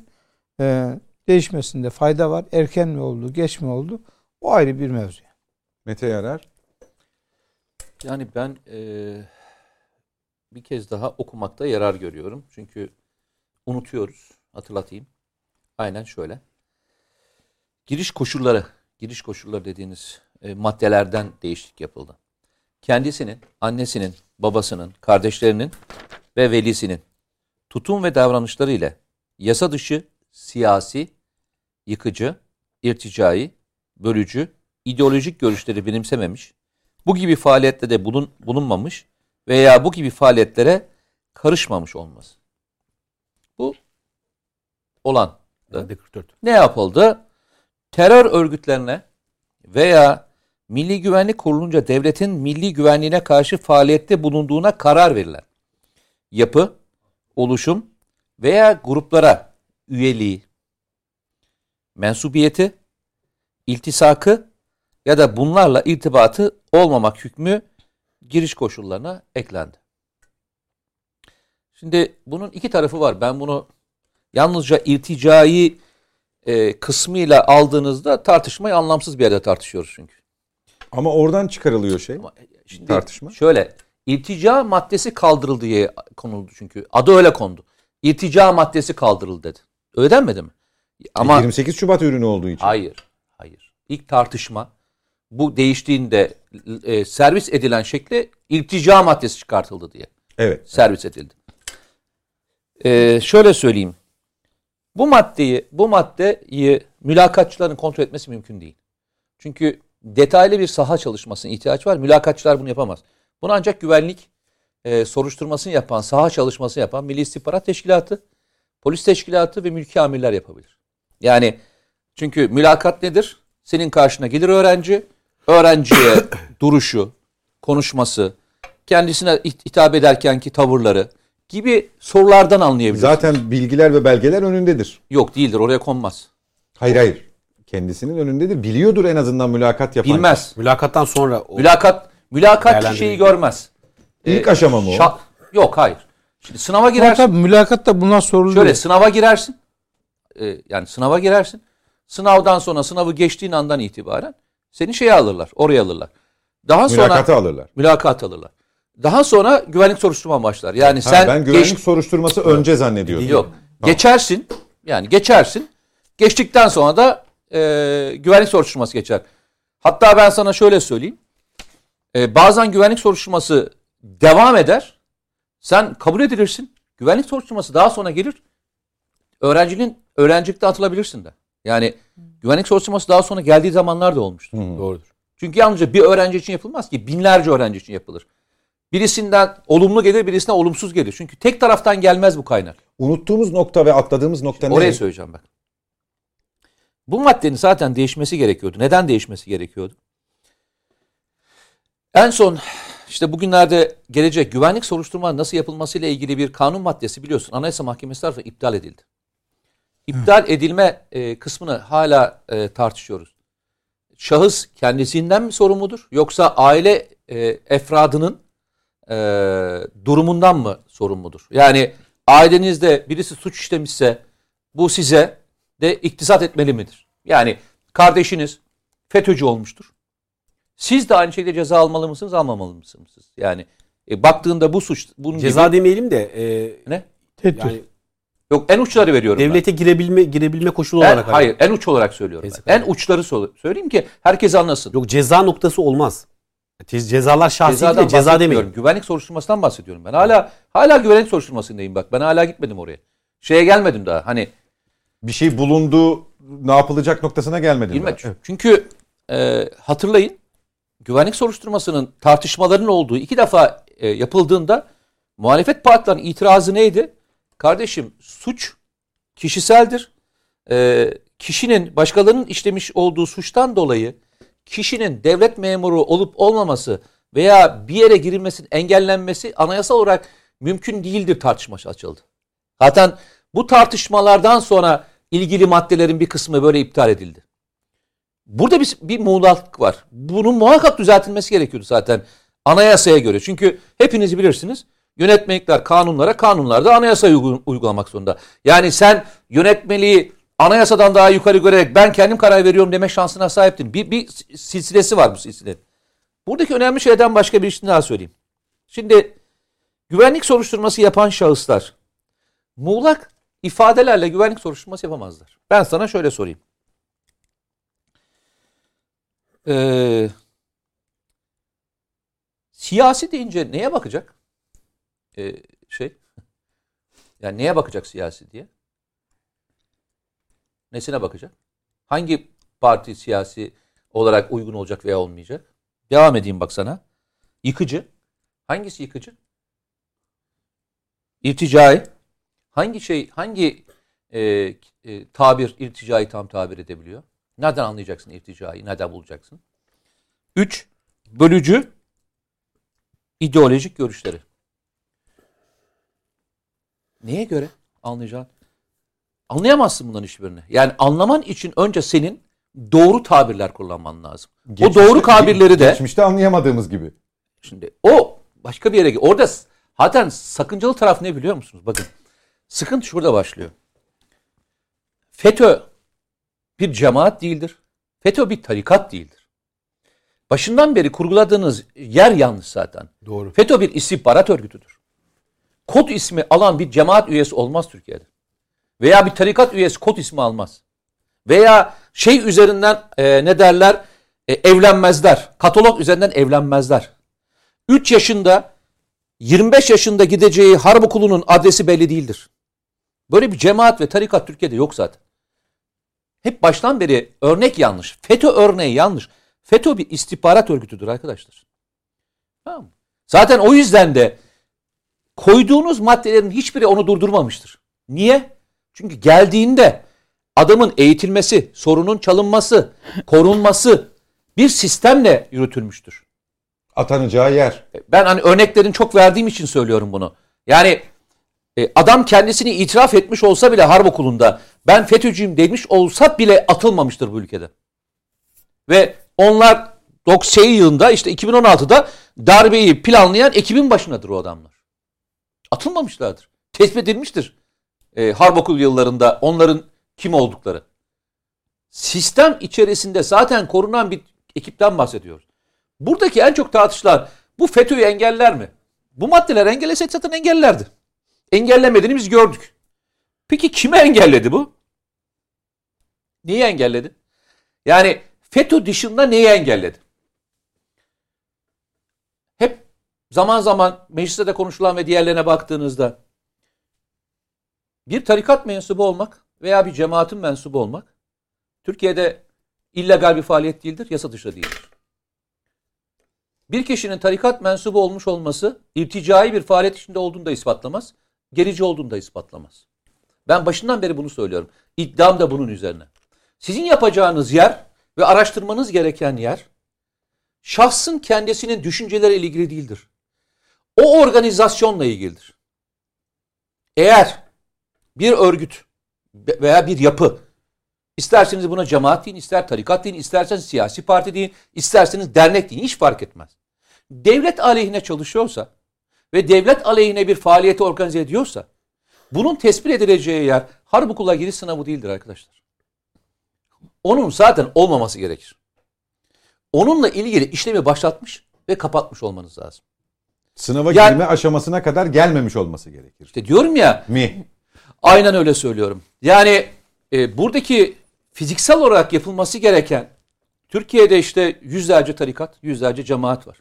Değişmesinde fayda var. Erken mi oldu, geç mi oldu? O ayrı bir mevzu. Mete Yarar. Yani ben bir kez daha okumakta yarar görüyorum. Çünkü unutuyoruz. Hatırlatayım. Aynen şöyle. Giriş koşulları dediğiniz maddelerden değişiklik yapıldı. Kendisinin, annesinin, babasının, kardeşlerinin ve velisinin tutum ve davranışları ile yasa dışı, siyasi, yıkıcı, irticai, bölücü, ideolojik görüşleri benimsememiş, bu gibi faaliyette de bulunmamış veya bu gibi faaliyetlere karışmamış olması. Bu olan. Ne yapıldı? Terör örgütlerine veya Milli Güvenlik Kurulu'nca devletin milli güvenliğine karşı faaliyette bulunduğuna karar verilen yapı, oluşum veya gruplara üyeliği, mensubiyeti, iltisakı ya da bunlarla irtibatı olmamak hükmü giriş koşullarına eklendi. Şimdi bunun iki tarafı var. Ben bunu yalnızca irticai kısmıyla aldığınızda tartışmayı anlamsız bir yerde tartışıyoruz çünkü. Ama oradan çıkarılıyor şey. Şimdi tartışma. Şöyle, iltica maddesi kaldırıldı diye konuldu çünkü. Adı öyle kondu. İltica maddesi kaldırıldı dedi. Öyle denmedi mi? Ama 28 Şubat ürünü olduğu için. Hayır, hayır. İlk tartışma bu değiştiğinde servis edilen şekli iltica maddesi çıkartıldı diye. Evet. Servis edildi. Şöyle söyleyeyim. Bu maddeyi mülakatçıların kontrol etmesi mümkün değil. Çünkü detaylı bir saha çalışmasına ihtiyaç var. Mülakatçılar bunu yapamaz. Bunu ancak güvenlik soruşturmasını yapan, saha çalışması yapan Milli İstihbarat Teşkilatı, Polis Teşkilatı ve mülki amirler yapabilir. Yani çünkü mülakat nedir? Senin karşına gelir öğrenci, öğrenciye duruşu, konuşması, kendisine hitap ederkenki tavırları gibi sorulardan anlayabilirsiniz. Zaten bilgiler ve belgeler önündedir. Yok değildir, oraya konmaz. Hayır hayır. Kendisinin önündedir. Biliyordur en azından mülakat yapan. Bilmez. Kişi. Mülakattan sonra. Mülakatçı şeyi görmez. İlk aşama mı o? Yok hayır. Şimdi sınava girersin. Tabii mülakatta bunlar soruluyor. Şöyle sınava girersin. Yani sınava girersin. Sınavdan sonra sınavı geçtiğin andan itibaren seni oraya alırlar. Daha sonra mülakat alırlar. Daha sonra güvenlik soruşturma başlar. Yani sen ben güvenlik soruşturması önce zannediyorum. Yok. Tamam. Geçersin. Yani geçersin. Geçtikten sonra da güvenlik soruşturması geçer. Hatta ben sana şöyle söyleyeyim. Bazen güvenlik soruşturması devam eder. Sen kabul edilirsin. Güvenlik soruşturması daha sonra gelir. Öğrencilikte atılabilirsin de. Yani güvenlik soruşturması daha sonra geldiği zamanlar da olmuştur. Doğrudur. Çünkü yalnızca bir öğrenci için yapılmaz ki. Binlerce öğrenci için yapılır. Birisinden olumlu gelir, birisine olumsuz gelir. Çünkü tek taraftan gelmez bu kaynak. Unuttuğumuz nokta ve atladığımız nokta ne? Oraya söyleyeceğim ben. Bu maddenin zaten değişmesi gerekiyordu. Neden değişmesi gerekiyordu? En son işte bugünlerde gelecek güvenlik soruşturmanın nasıl yapılmasıyla ilgili bir kanun maddesi biliyorsun. Anayasa Mahkemesi tarafından iptal edildi. İptal edilme kısmını hala tartışıyoruz. Şahıs kendisinden mi sorumludur? Yoksa aile efradının durumundan mı sorumludur? Yani ailenizde birisi suç işlemişse bu size de iktisat etmeli midir? Yani kardeşiniz FETÖ'cü olmuştur. Siz de aynı şekilde ceza almalı mısınız, almamalı mısınız? Yani baktığında bu suç... Bunun ceza gibi, demeyelim de... ne? Tehdit. Yani, yok en uçları veriyorum devlete ben. girebilme koşulu olarak. Hayır en uç olarak söylüyorum. En uçları söyleyeyim ki herkes anlasın. Yok ceza noktası olmaz. Cezalar şahsi değil, ceza demiyorum. Güvenlik soruşturmasından bahsediyorum ben. Hala güvenlik soruşturmasındayım bak. Ben hala gitmedim oraya. Şeye gelmedim daha. Hani bir şey bulundu, ne yapılacak noktasına gelmedim. Çünkü hatırlayın güvenlik soruşturmasının tartışmaların olduğu iki defa yapıldığında muhalefet partilerinin itirazı neydi? Kardeşim suç kişiseldir. Kişinin başkalarının işlemiş olduğu suçtan dolayı kişinin devlet memuru olup olmaması veya bir yere girilmesinin engellenmesi anayasal olarak mümkün değildir tartışması açıldı. Zaten bu tartışmalardan sonra ilgili maddelerin bir kısmı böyle iptal edildi. Burada bir muğlaklık var. Bunun muhakkak düzeltilmesi gerekiyordu zaten anayasaya göre. Çünkü hepiniz bilirsiniz yönetmelikler kanunlarda anayasayı uygulamak zorunda. Yani sen yönetmeliği anayasadan daha yukarı görerek ben kendim karar veriyorum deme şansına sahiptin. Bir silsilesi var bu silsilenin. Buradaki önemli şeyden başka bir şey daha söyleyeyim. Şimdi güvenlik soruşturması yapan şahıslar muğlak ifadelerle güvenlik soruşturması yapamazlar. Ben sana şöyle sorayım. Siyasi deyince neye bakacak? Yani neye bakacak siyasi diye? Nesine bakacak? Hangi parti siyasi olarak uygun olacak veya olmayacak? Devam edeyim bak sana. Yıkıcı. Hangisi yıkıcı? İrticai. Hangi tabir irticai tam tabir edebiliyor? Nereden anlayacaksın irticai? Nereden bulacaksın? 3. Bölücü ideolojik görüşleri. Neye göre anlayacaksın? Anlayamazsın bunların hiçbirini. Yani anlaman için önce senin doğru tabirler kullanman lazım. Geçmişte, o doğru tabirleri de... Geçmişte anlayamadığımız gibi. Şimdi o başka bir yere... Orada zaten sakıncalı taraf ne biliyor musunuz? Bakın sıkıntı şurada başlıyor. FETÖ bir cemaat değildir. FETÖ bir tarikat değildir. Başından beri kurguladığınız yer yanlış zaten. Doğru. FETÖ bir istihbarat örgütüdür. Kod ismi alan bir cemaat üyesi olmaz Türkiye'de. Veya bir tarikat üyesi kod ismi almaz. Veya şey üzerinden evlenmezler. Katalog üzerinden evlenmezler. 3 yaşında 25 yaşında gideceği harp okulunun adresi belli değildir. Böyle bir cemaat ve tarikat Türkiye'de yok zaten. Hep baştan beri örnek yanlış. FETÖ örneği yanlış. FETÖ bir istihbarat örgütüdür arkadaşlar. Tamam. Zaten o yüzden de koyduğunuz maddelerin hiçbiri onu durdurmamıştır. Niye? Çünkü geldiğinde adamın eğitilmesi, sorunun çalınması, korunması bir sistemle yürütülmüştür. Atanacağı yer. Ben hani örneklerin çok verdiğim için söylüyorum bunu. Yani adam kendisini itiraf etmiş olsa bile harp okulunda ben FETÖ'cüyüm demiş olsa bile atılmamıştır bu ülkede. Ve onlar 90 yılında işte 2016'da darbeyi planlayan ekibin başındadır o adamlar. Atılmamışlardır. Tespit edilmiştir harp okul yıllarında onların kim oldukları. Sistem içerisinde zaten korunan bir ekipten bahsediyoruz. Buradaki en çok tartışılan bu FETÖ'yü engeller mi? Bu maddeler engellesek zaten engellerdi. Engellemediğini biz gördük. Peki kimi engelledi bu? Neyi engelledi? Yani FETÖ dışında neyi engelledi? Hep zaman zaman mecliste de konuşulan ve diğerlerine baktığınızda bir tarikat mensubu olmak veya bir cemaatin mensubu olmak Türkiye'de illegal bir faaliyet değildir, yasa dışı değildir. Bir kişinin tarikat mensubu olmuş olması irticai bir faaliyet içinde olduğunu da ispatlamaz, gerici olduğunu da ispatlamaz. Ben başından beri bunu söylüyorum. İddiam da bunun üzerine. Sizin yapacağınız yer ve araştırmanız gereken yer şahsın kendisinin düşünceleriyle ilgili değildir. O organizasyonla ilgilidir. Eğer bir örgüt veya bir yapı, isterseniz buna cemaat deyin, ister tarikat deyin, isterseniz siyasi parti deyin, isterseniz dernek deyin, hiç fark etmez. Devlet aleyhine çalışıyorsa ve devlet aleyhine bir faaliyeti organize ediyorsa bunun tespit edileceği yer harp okula giriş sınavı değildir arkadaşlar. Onun zaten olmaması gerekir. Onunla ilgili işlemi başlatmış ve kapatmış olmanız lazım. Sınava girme aşamasına kadar gelmemiş olması gerekir. İşte diyorum ya. Aynen öyle söylüyorum. Yani buradaki fiziksel olarak yapılması gereken, Türkiye'de işte yüzlerce tarikat, yüzlerce cemaat var.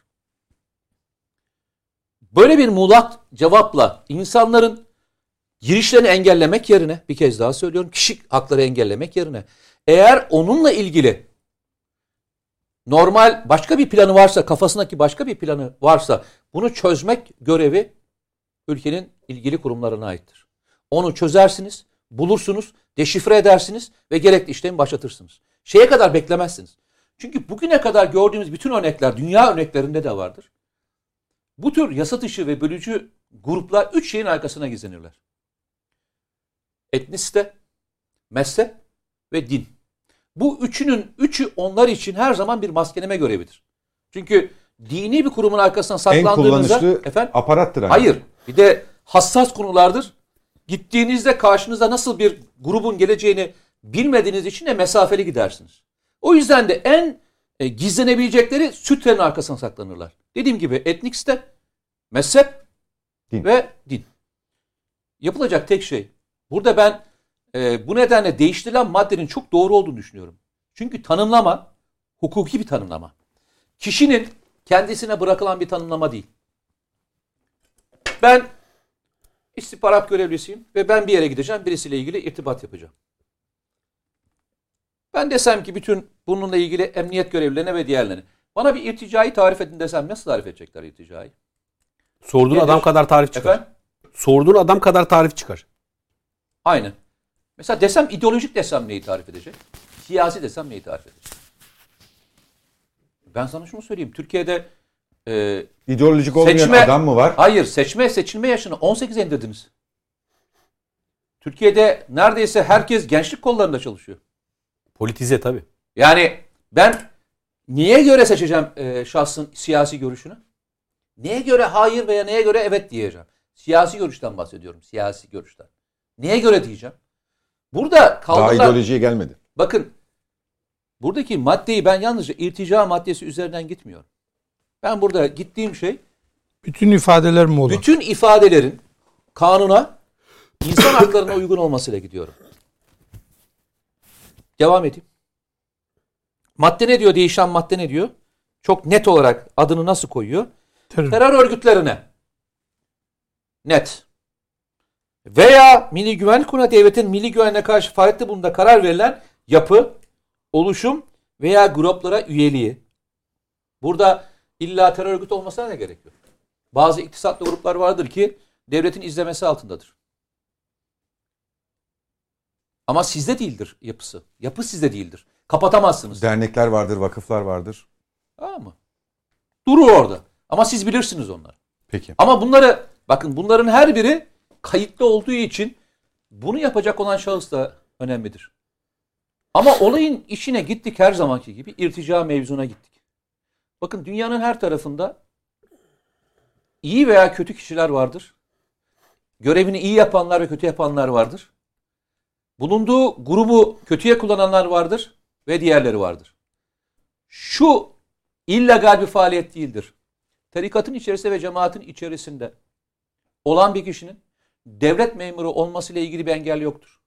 Böyle bir muğlak cevapla insanların girişlerini engellemek yerine, bir kez daha söylüyorum, kişi hakları engellemek yerine, eğer onunla ilgili normal başka bir planı varsa, kafasındaki başka bir planı varsa bunu çözmek görevi ülkenin ilgili kurumlarına aittir. Onu çözersiniz, bulursunuz, deşifre edersiniz ve gerekli işlemi başlatırsınız. Şeye kadar beklemezsiniz. Çünkü bugüne kadar gördüğümüz bütün örnekler, dünya örneklerinde de vardır. Bu tür yasa dışı ve bölücü gruplar 3 şeyin arkasına gizlenirler. Etnisite, mezhep ve din. Bu üçü onlar için her zaman bir maskeleme görevidir. Çünkü dini bir kurumun arkasına saklandığınızda... En kullanışlı aparattır. Yani. Hayır, bir de hassas konulardır. Gittiğinizde karşınıza nasıl bir grubun geleceğini bilmediğiniz için de mesafeli gidersiniz. O yüzden de en gizlenebilecekleri sütrenin arkasına saklanırlar. Dediğim gibi etnik site, mezhep ve din. Yapılacak tek şey. Burada ben bu nedenle değiştirilen maddenin çok doğru olduğunu düşünüyorum. Çünkü tanımlama hukuki bir tanımlama. Kişinin kendisine bırakılan bir tanımlama değil. Ben istihbarat görevlisiyim ve ben bir yere gideceğim, birisiyle ilgili irtibat yapacağım. Ben desem ki bütün bununla ilgili emniyet görevlilerine ve diğerlerine bana bir irticayı tarif edin desem nasıl tarif edecekler irticayı? Sorduğun adam kadar tarif çıkar. Efendim? Sorduğun adam kadar tarif çıkar. Aynen. Mesela desem ideolojik desem neyi tarif edecek? Siyasi desem neyi tarif edecek? Ben sana şunu söyleyeyim. Türkiye'de ideolojik olmayan adam mı var? Hayır, seçilme yaşını 18'e indirdiniz. Türkiye'de neredeyse herkes gençlik kollarında çalışıyor. Politize tabii. Yani ben niye göre seçeceğim şahsın siyasi görüşünü? Neye göre hayır veya neye göre evet diyeceğim? Siyasi görüşten bahsediyorum. Neye göre diyeceğim? Burada kaldılar. Daha ideolojiye gelmedi. Bakın Buradaki maddeyi ben yalnızca irtica maddesi üzerinden gitmiyorum. Ben burada gittiğim şey... Bütün ifadeler mi olur? Bütün ifadelerin kanuna, insan haklarına uygun olmasıyla gidiyorum. Devam edeyim. Madde ne diyor? Değişen madde ne diyor? Çok net olarak adını nasıl koyuyor? Terör örgütlerine. Net. Veya Milli Güvenlik Kurulu'na devletin milli güvenliğe karşı faaliyette bulunduğunda karar verilen yapı, oluşum veya gruplara üyeliği. Burada illa terör örgütü olmasına ne gerek yok? Bazı iktisatlı gruplar vardır ki devletin izlemesi altındadır. Ama sizde değildir yapısı. Yapı sizde değildir. Kapatamazsınız. Dernekler vardır, vakıflar vardır. Tamam mı? Durur orada. Ama siz bilirsiniz onları. Peki. Ama bunları, bakın bunların her biri kayıtlı olduğu için bunu yapacak olan şahıs da önemlidir. Ama olayın içine gittik her zamanki gibi irtica mevzuna gittik. Bakın dünyanın her tarafında iyi veya kötü kişiler vardır. Görevini iyi yapanlar ve kötü yapanlar vardır. Bulunduğu grubu kötüye kullananlar vardır ve diğerleri vardır. Şu illegal bir faaliyet değildir. Tarikatın içerisinde ve cemaatin içerisinde olan bir kişinin devlet memuru olmasıyla ilgili bir engel yoktur.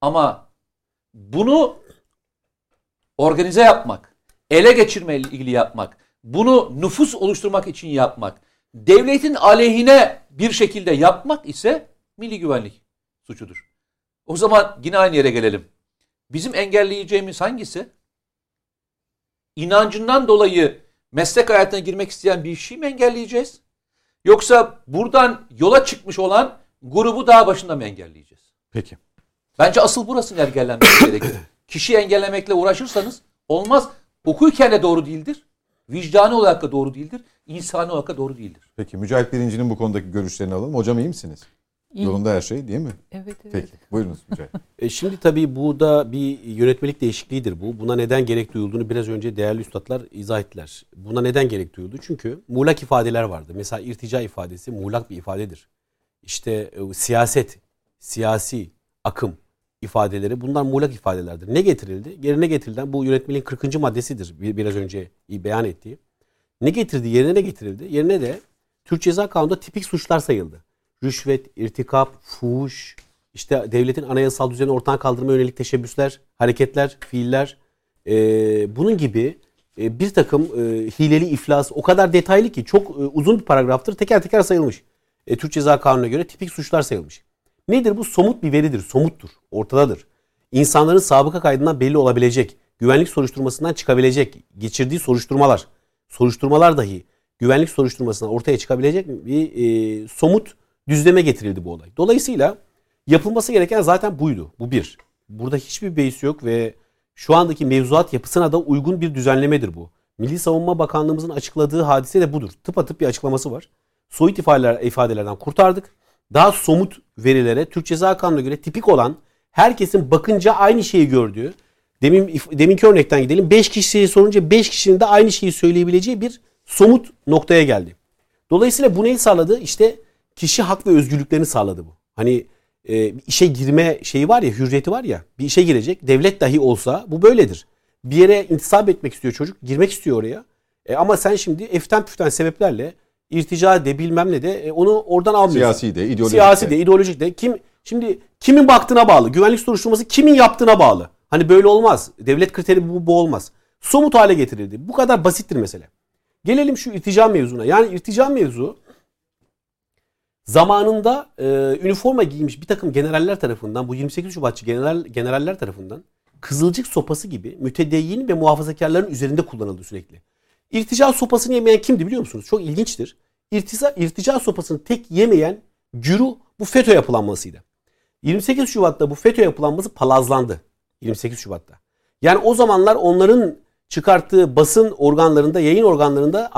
Ama bunu organize yapmak, ele geçirme ile ilgili yapmak, bunu nüfus oluşturmak için yapmak, devletin aleyhine bir şekilde yapmak ise milli güvenlik suçudur. O zaman yine aynı yere gelelim. Bizim engelleyeceğimiz hangisi? İnancından dolayı meslek hayatına girmek isteyen bir kişiyi mi engelleyeceğiz? Yoksa buradan yola çıkmış olan grubu daha başında mı engelleyeceğiz? Peki. Bence asıl burasının engellenmesi gerekir. Kişiyi engellemekle uğraşırsanız olmaz. Hukuken de doğru değildir. Vicdani olarak da doğru değildir. İnsani olarak da doğru değildir. Peki Mücahit Birinci'nin bu konudaki görüşlerini alalım. Hocam iyi misiniz? Yolunda her şey değil mi? Evet. Evet. Peki buyurunuz Mücahit. Şimdi tabii bu da bir yönetmelik değişikliğidir bu. Buna neden gerek duyulduğunu biraz önce değerli üstadlar izah ettiler. Buna neden gerek duyuldu? Çünkü muğlak ifadeler vardı. Mesela irtica ifadesi muğlak bir ifadedir. İşte siyaset, siyasi akım ifadeleri bunlar muğlak ifadelerdir. Ne getirildi? Yerine getirilen bu yönetmeliğin 40. maddesidir biraz önce beyan ettiği. Ne getirdi? Yerine ne getirildi? Yerine de Türk Ceza Kanunu'nda tipik suçlar sayıldı. Rüşvet, irtikap, fuhuş, işte devletin anayasal düzeni ortadan kaldırma yönelik teşebbüsler, hareketler, fiiller, bunun gibi bir takım hileli iflas o kadar detaylı ki çok uzun bir paragraftır teker teker sayılmış. Türk Ceza Kanunu'na göre tipik suçlar sayılmış. Nedir bu? Somut bir veridir, somuttur, ortadadır. İnsanların sabıka kaydından belli olabilecek, güvenlik soruşturmasından çıkabilecek, geçirdiği soruşturmalar dahi güvenlik soruşturmasından ortaya çıkabilecek bir somut düzleme getirildi bu olay. Dolayısıyla yapılması gereken zaten buydu. Bu bir. Burada hiçbir beis yok ve şu andaki mevzuat yapısına da uygun bir düzenlemedir bu. Milli Savunma Bakanlığımızın açıkladığı hadise de budur. Tıpatıp bir açıklaması var. Soyut ifadelerden kurtardık. Daha somut verilere Türk Ceza Kanunu'na göre tipik olan herkesin bakınca aynı şeyi gördüğü, deminki örnekten gidelim, 5 kişiye sorunca 5 kişinin de aynı şeyi söyleyebileceği bir somut noktaya geldi. Dolayısıyla bu neyi sağladı? İşte kişi hak ve özgürlüklerini sağladı bu. Hani işe girme şeyi var ya, hürriyeti var ya, bir işe girecek. Devlet dahi olsa bu böyledir. Bir yere intisap etmek istiyor çocuk, girmek istiyor oraya. Ama sen şimdi eften püften sebeplerle irtica de bilmem ne de onu oradan almıyorsun. Siyasi de, ideolojik de. Şimdi kimin baktığına bağlı. Güvenlik soruşturması kimin yaptığına bağlı. Hani böyle olmaz. Devlet kriteri bu olmaz. Somut hale getirildi. Bu kadar basittir mesele. Gelelim şu irtica mevzuna. Yani irtica mevzu zamanında üniforma giymiş bir takım generaller tarafından, bu 28 Şubatçı generaller tarafından kızılcık sopası gibi mütedeyyin ve muhafazakarların üzerinde kullanıldı sürekli. İrtica sopasını yemeyen kimdi biliyor musunuz? Çok ilginçtir. İrtica sopasını tek yemeyen güruh bu FETÖ yapılanmasıydı. 28 Şubat'ta bu FETÖ yapılanması palazlandı. 28 Şubat'ta. Yani o zamanlar onların çıkarttığı basın organlarında, yayın organlarında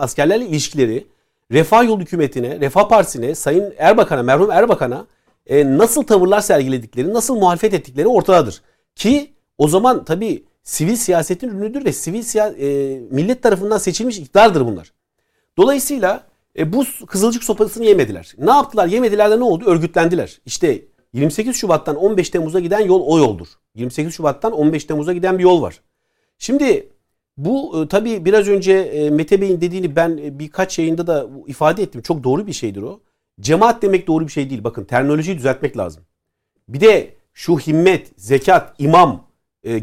askerlerle ilişkileri Refah Yolu Hükümeti'ne, Refah Partisi'ne, Sayın Erbakan'a, merhum Erbakan'a nasıl tavırlar sergiledikleri, nasıl muhalefet ettikleri ortadadır. Ki o zaman tabii sivil siyasetin ürünüdür ve millet tarafından seçilmiş iktidardır bunlar. Dolayısıyla bu kızılcık sopasını yemediler. Ne yaptılar? Yemediler de ne oldu? Örgütlendiler. İşte 28 Şubat'tan 15 Temmuz'a giden yol o yoldur. 28 Şubat'tan 15 Temmuz'a giden bir yol var. Şimdi bu tabii biraz önce Mete Bey'in dediğini ben birkaç yayında da ifade ettim. Çok doğru bir şeydir o. Cemaat demek doğru bir şey değil. Bakın terminolojiyi düzeltmek lazım. Bir de şu himmet, zekat, imam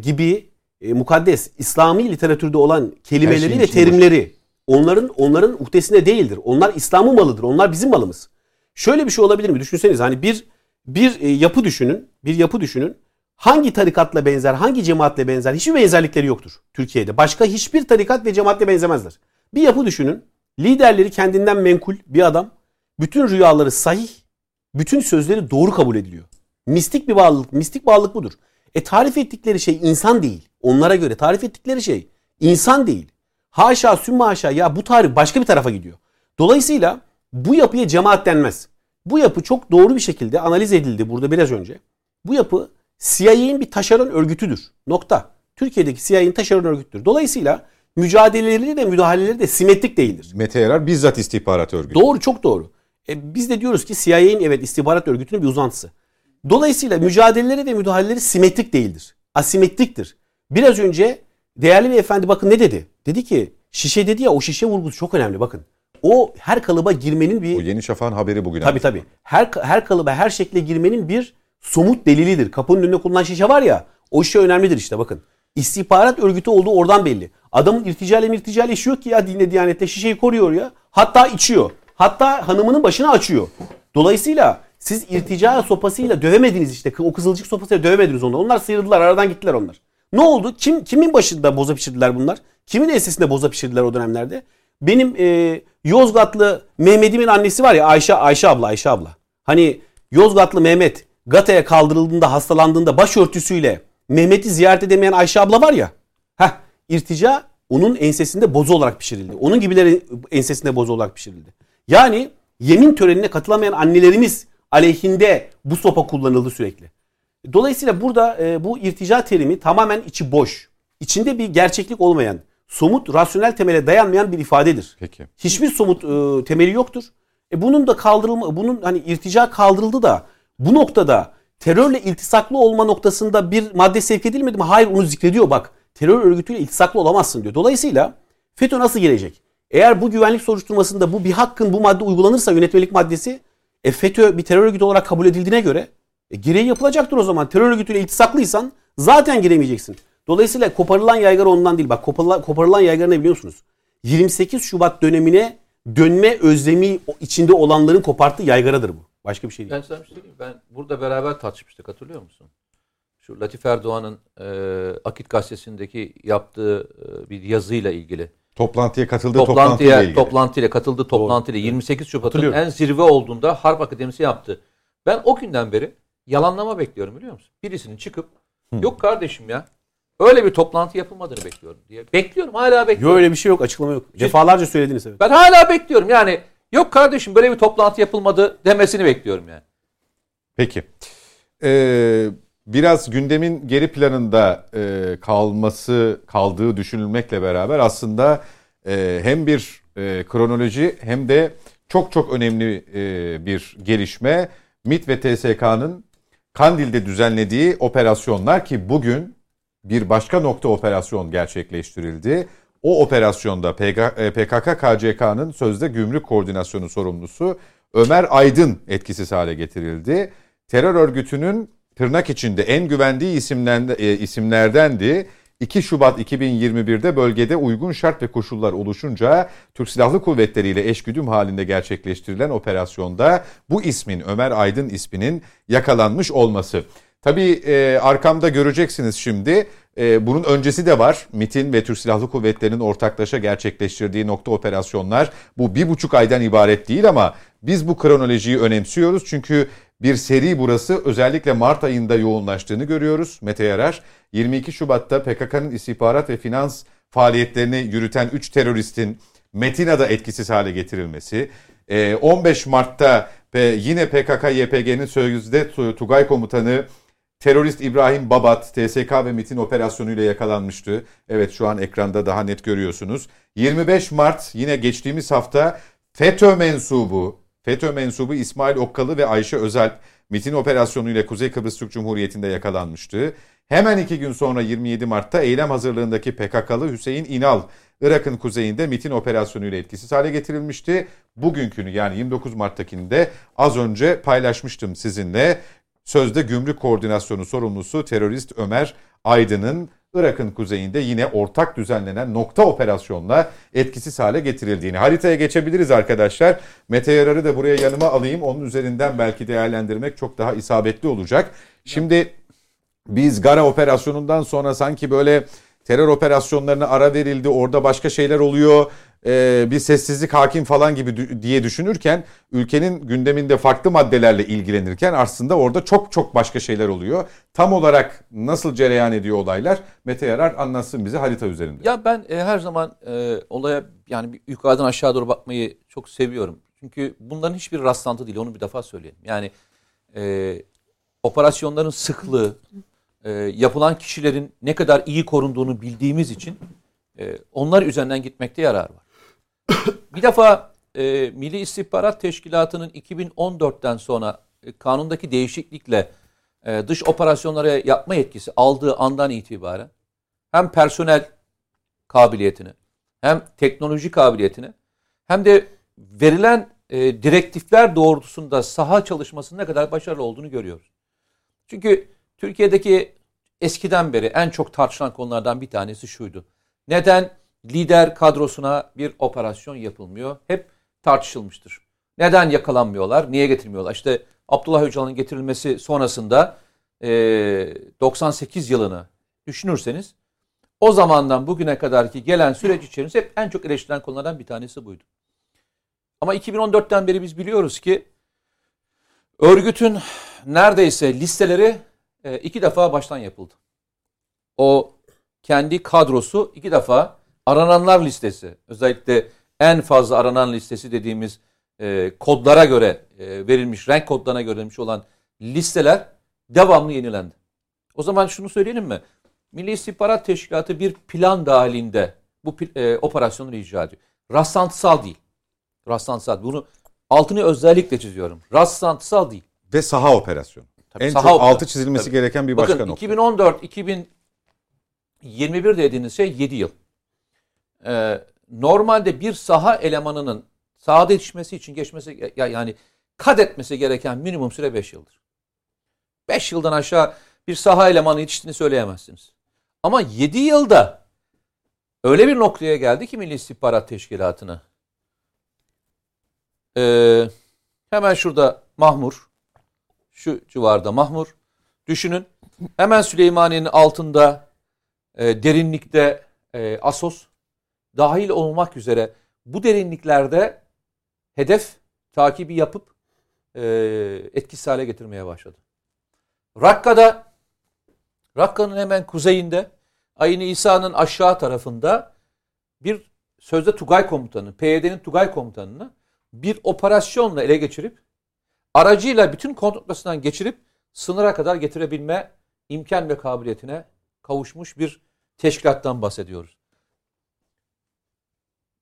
gibi mukaddes İslami literatürde olan kelimeleri ve terimleri onların uhdesine değildir. Onlar İslam'ın malıdır. Onlar bizim malımız. Şöyle bir şey olabilir mi? Düşünseniz hani bir yapı düşünün. Hangi tarikatla benzer, hangi cemaatle benzer? Hiçbir benzerlikleri yoktur Türkiye'de. Başka hiçbir tarikat ve cemaatle benzemezler. Bir yapı düşünün. Liderleri kendinden menkul bir adam. Bütün rüyaları sahih, bütün sözleri doğru kabul ediliyor. Mistik bir bağlılık, mistik bağlılık budur. Tarif ettikleri şey insan değil. Onlara göre tarif ettikleri şey insan değil. Haşa sümme haşa ya bu tarif başka bir tarafa gidiyor. Dolayısıyla bu yapıya cemaat denmez. Bu yapı çok doğru bir şekilde analiz edildi burada biraz önce. Bu yapı CIA'nin bir taşeron örgütüdür. Nokta. Türkiye'deki CIA'nin taşeron örgütüdür. Dolayısıyla mücadeleleri de müdahaleleri de simetrik değildir. Mete Yarar bizzat istihbarat örgütü. Doğru, çok doğru. Biz de diyoruz ki CIA'nin evet istihbarat örgütünün bir uzantısı. Dolayısıyla mücadeleleri ve müdahaleleri simetrik değildir. Asimetriktir. Biraz önce değerli beyefendi bakın ne dedi? Dedi ki şişe dedi ya, o şişe vurgusu çok önemli bakın. O her kalıba girmenin bir... O Yeni Şafak'ın haberi bugün. Tabii. Her kalıba, her şekle girmenin bir somut delilidir. Kapının önüne kullanılan şişe var ya, o şişe önemlidir işte bakın. İstihbarat örgütü olduğu oradan belli. Adamın irticayla işi yok ki ya, dinle diyanette şişeyi koruyor ya. Hatta içiyor. Hatta hanımının başını açıyor. Dolayısıyla siz irtica sopasıyla dövemediniz işte. O kızılcık sopasıyla dövemediniz onları. Onlar sıyrıldılar, aradan gittiler onlar. Ne oldu? Kimin başında boza pişirdiler bunlar? Kimin ensesinde boza pişirdiler o dönemlerde? Benim Yozgatlı Mehmet'imin annesi var ya, Ayşe abla. Hani Yozgatlı Mehmet Gata'ya kaldırıldığında, hastalandığında başörtüsüyle Mehmet'i ziyaret edemeyen Ayşe abla var ya. İrtica onun ensesinde boza olarak pişirildi. Onun gibileri ensesinde boza olarak pişirildi. Yani yemin törenine katılamayan annelerimiz aleyhinde bu sopa kullanıldı sürekli. Dolayısıyla burada bu irtica terimi tamamen içi boş. İçinde bir gerçeklik olmayan, somut, rasyonel temele dayanmayan bir ifadedir. Peki. Hiçbir somut temeli yoktur. Bunun da bunun hani irtica kaldırıldı da bu noktada terörle iltisaklı olma noktasında bir madde sevk edilmedi mi? Hayır, onu zikrediyor bak. Terör örgütüyle iltisaklı olamazsın diyor. Dolayısıyla FETÖ nasıl gelecek? Eğer bu güvenlik soruşturmasında bu bir hakkın bu madde uygulanırsa, yönetmelik maddesi, FETÖ bir terör örgütü olarak kabul edildiğine göre gereği yapılacaktır o zaman. Terör örgütüyle iltisaklıysan zaten giremeyeceksin. Dolayısıyla koparılan yaygara ondan değil. Bak koparılan yaygara ne biliyor musunuz? 28 Şubat dönemine dönme özlemi içinde olanların koparttığı yaygaradır bu. Başka bir şey değil. Ben sana bir şey diyeyim. Ben burada beraber tartışmıştık, hatırlıyor musun? Şu Latif Erdoğan'ın Akit gazetesindeki yaptığı bir yazıyla ilgili. Toplantıya katıldığı 28 Şubat'ın en zirve olduğunda Harp Akademisi yaptı. Ben o günden beri yalanlama bekliyorum, biliyor musun? Birisinin çıkıp yok kardeşim ya öyle bir toplantı yapılmadığını bekliyorum diye. Bekliyorum, hala bekliyorum. Yok öyle bir şey yok, açıklama yok. Defalarca söylediniz. Evet. Ben hala bekliyorum yani, yok kardeşim böyle bir toplantı yapılmadı demesini bekliyorum yani. Peki. Biraz gündemin geri planında kaldığı düşünülmekle beraber aslında hem bir kronoloji hem de çok çok önemli bir gelişme. MİT ve TSK'nın Kandil'de düzenlediği operasyonlar ki bugün bir başka nokta operasyon gerçekleştirildi. O operasyonda PKK-KCK'nın sözde gümrük koordinasyonu sorumlusu Ömer Aydın etkisiz hale getirildi. Terör örgütünün tırnak içinde en güvendiği isimlerdendi. 2 Şubat 2021'de bölgede uygun şart ve koşullar oluşunca Türk Silahlı Kuvvetleri ile eşgüdüm halinde gerçekleştirilen operasyonda bu ismin, Ömer Aydın isminin yakalanmış olması. Tabii arkamda göreceksiniz şimdi. Bunun öncesi de var. MİT'in ve Türk Silahlı Kuvvetleri'nin ortaklaşa gerçekleştirdiği nokta operasyonlar. Bu 1,5 aydan ibaret değil ama biz bu kronolojiyi önemsiyoruz. Çünkü bir seri burası, özellikle Mart ayında yoğunlaştığını görüyoruz. Mete Yarar 22 Şubat'ta PKK'nın istihbarat ve finans faaliyetlerini yürüten 3 teröristin Metina'da etkisiz hale getirilmesi. 15 Mart'ta yine PKK-YPG'nin sözde Tugay komutanı terörist İbrahim Babat TSK ve MİT'in operasyonuyla yakalanmıştı. Evet, şu an ekranda daha net görüyorsunuz. 25 Mart yine geçtiğimiz hafta FETÖ mensubu İsmail Okkalı ve Ayşe Özel MİT'in operasyonuyla Kuzey Kıbrıs Türk Cumhuriyeti'nde yakalanmıştı. Hemen 2 gün sonra 27 Mart'ta eylem hazırlığındaki PKK'lı Hüseyin İnal, Irak'ın kuzeyinde MİT'in operasyonuyla etkisiz hale getirilmişti. Bugünkünü yani 29 Mart'takini de az önce paylaşmıştım sizinle. Sözde Gümrük Koordinasyonu sorumlusu terörist Ömer Aydın'ın Irak'ın kuzeyinde yine ortak düzenlenen nokta operasyonla etkisiz hale getirildiğini. Haritaya geçebiliriz arkadaşlar. Mete Yarar'ı da buraya yanıma alayım. Onun üzerinden belki değerlendirmek çok daha isabetli olacak. Şimdi biz Gara operasyonundan sonra sanki böyle terör operasyonlarına ara verildi, orada başka şeyler oluyor, bir sessizlik hakim falan gibi diye düşünürken, ülkenin gündeminde farklı maddelerle ilgilenirken aslında orada çok çok başka şeyler oluyor. Tam olarak nasıl cereyan ediyor olaylar? Mete Yarar anlatsın bize harita üzerinde. Ya ben her zaman olaya yani yukarıdan aşağı doğru bakmayı çok seviyorum. Çünkü bunların hiçbir rastlantı değil, onu bir defa söyleyeyim. Yani operasyonların sıklığı, yapılan kişilerin ne kadar iyi korunduğunu bildiğimiz için onlar üzerinden gitmekte yarar var. Bir defa Milli İstihbarat Teşkilatı'nın 2014'ten sonra kanundaki değişiklikle dış operasyonlara yapma yetkisi aldığı andan itibaren hem personel kabiliyetini, hem teknoloji kabiliyetini, hem de verilen direktifler doğrultusunda saha çalışmasının ne kadar başarılı olduğunu görüyoruz. Çünkü Türkiye'deki eskiden beri en çok tartışılan konulardan bir tanesi şuydu. Neden lider kadrosuna bir operasyon yapılmıyor? Hep tartışılmıştır. Neden yakalanmıyorlar? Niye getirmiyorlar? İşte Abdullah Öcalan'ın getirilmesi sonrasında 98 yılını düşünürseniz o zamandan bugüne kadarki gelen süreç içerisinde hep en çok eleştirilen konulardan bir tanesi buydu. Ama 2014'ten beri biz biliyoruz ki örgütün neredeyse listeleri 2 defa baştan yapıldı. O kendi kadrosu 2 defa arananlar listesi, özellikle en fazla aranan listesi dediğimiz kodlara göre verilmiş, renk kodlarına göre verilmiş olan listeler devamlı yenilendi. O zaman şunu söyleyelim mi? Milli İstihbarat Teşkilatı bir plan dahilinde bu operasyonları icra ediyor. Rastlantısal değil. Rastlantısal. Bunu altını özellikle çiziyorum. Rastlantısal değil. Ve saha operasyonu. Tabii, en çok altı çizilmesi gereken bir başka nokta. 2014-2021 dediğiniz şey 7 yıl. Normalde bir saha elemanının sahada yetişmesi için geçmesi, yani kat etmesi gereken minimum süre 5 yıldır. 5 yıldan aşağı bir saha elemanı yetiştiğini söyleyemezsiniz. Ama 7 yılda öyle bir noktaya geldi ki Milli İstihbarat Teşkilatı'na. Hemen şurada Mahmur. Şu civarda Mahmur. Düşünün hemen Süleymaniye'nin altında derinlikte Assos dahil olmak üzere bu derinliklerde hedef takibi yapıp etkisiz hale getirmeye başladı. Rakka'nın hemen kuzeyinde Ayn-ı İsa'nın aşağı tarafında bir sözde Tugay komutanı, PYD'nin Tugay komutanını bir operasyonla ele geçirip aracıyla bütün kontrolünden geçirip sınıra kadar getirebilme imkan ve kabiliyetine kavuşmuş bir teşkilattan bahsediyoruz.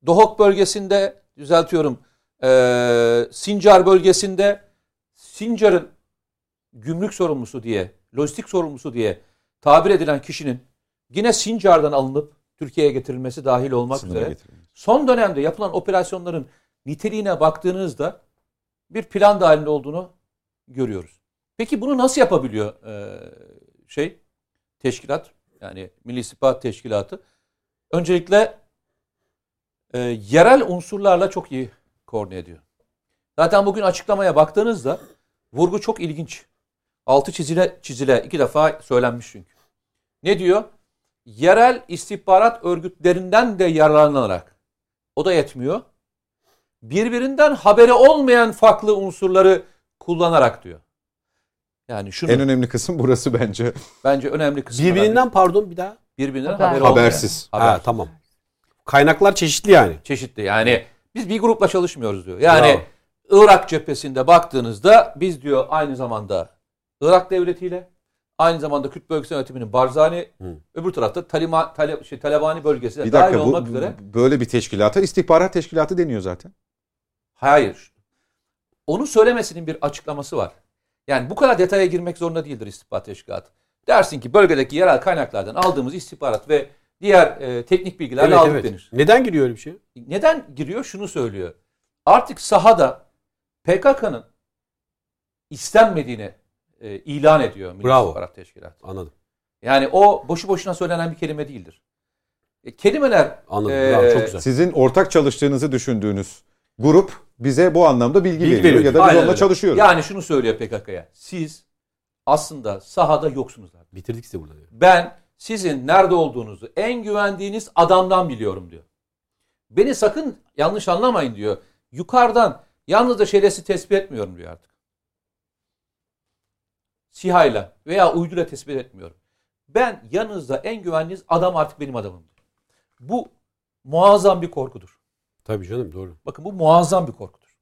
Dohuk bölgesinde, Sincar bölgesinde Sincar'ın gümrük sorumlusu diye, lojistik sorumlusu diye tabir edilen kişinin yine Sincar'dan alınıp Türkiye'ye getirilmesi dahil olmak üzere son dönemde yapılan operasyonların niteliğine baktığınızda bir plan dahilinde olduğunu görüyoruz. Peki bunu nasıl yapabiliyor teşkilat? Yani Milli İstihbarat Teşkilatı. Öncelikle yerel unsurlarla çok iyi koordine ediyor. Zaten bugün açıklamaya baktığınızda vurgu çok ilginç. Altı çizile 2 defa söylenmiş çünkü. Ne diyor? Yerel istihbarat örgütlerinden de yararlanarak. O da yetmiyor. Birbirinden haberi olmayan farklı unsurları kullanarak diyor. Yani şunu, en önemli kısım burası bence. Bence önemli kısım. Birbirinden habersiz. Habersiz. Tamam. Kaynaklar çeşitli yani. Çeşitli yani. Biz bir grupla çalışmıyoruz diyor. Yani bravo. Irak cephesinde baktığınızda biz diyor aynı zamanda Irak devletiyle, aynı zamanda Kürt bölgesi yönetiminin Barzani, öbür tarafta Talabani bölgesi de dahil olmak üzere. Böyle bir teşkilata istihbarat teşkilatı deniyor zaten. Hayır. Onu söylemesinin bir açıklaması var. Yani bu kadar detaya girmek zorunda değildir istihbarat teşkilatı. Dersin ki bölgedeki yerel kaynaklardan aldığımız istihbarat ve diğer teknik bilgilerle aldık denir. Neden giriyor öyle bir şey? Neden giriyor? Şunu söylüyor. Artık sahada PKK'nın istenmediğini ilan ediyor Milli İstihbarat Teşkilatı. Anladım. Yani o boşu boşuna söylenen bir kelime değildir. Kelimeler... Anladım. Çok güzel. Sizin ortak çalıştığınızı düşündüğünüz grup bize bu anlamda bilgi veriyor ya da biz onunla çalışıyoruz. Yani şunu söylüyor PKK'ya. Siz aslında sahada yoksunuz abi. Bitirdik size burada diyor. Ben sizin nerede olduğunuzu en güvendiğiniz adamdan biliyorum diyor. Beni sakın yanlış anlamayın diyor. Yukarıdan yalnız da şerefsiz tespit etmiyorum diyor artık. SİHA'yla veya uyduyla tespit etmiyorum. Ben yanınızda en güvendiğiniz adam artık benim adamımdır. Bu muazzam bir korkudur. Tabii canım, doğru. Bakın bu muazzam bir korkudur.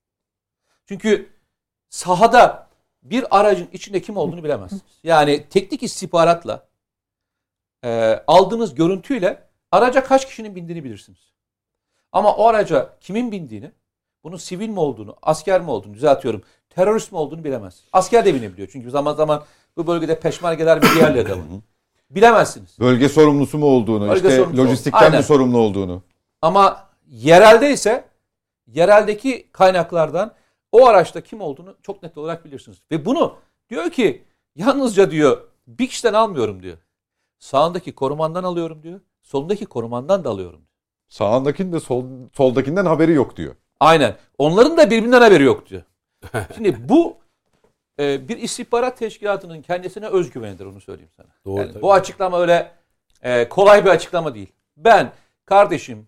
Çünkü sahada bir aracın içinde kim olduğunu bilemezsiniz. Yani teknik istihbaratla aldığınız görüntüyle araca kaç kişinin bindiğini bilirsiniz. Ama o araca kimin bindiğini, bunun sivil mi olduğunu, asker mi olduğunu, düzeltiyorum, terörist mi olduğunu bilemezsiniz. Asker de binebiliyor çünkü zaman zaman bu bölgede peşmergeler bir diğerleri de var. Bilemezsiniz. Bölge sorumlusu mu olduğunu, bölge işte lojistikten mi sorumlu olduğunu. Ama yerelde ise yereldeki kaynaklardan o araçta kim olduğunu çok net olarak bilirsiniz. Ve bunu diyor ki yalnızca diyor bir kişiden almıyorum diyor. Sağındaki korumandan alıyorum diyor. Solundaki korumandan da alıyorum diyor. Sağındakinin de soldakinden haberi yok diyor. Aynen. Onların da birbirinden haberi yok diyor. Şimdi bu bir istihbarat teşkilatının kendisine özgüvenidir, onu söyleyeyim sana. Doğru, yani bu açıklama öyle kolay bir açıklama değil. Ben kardeşim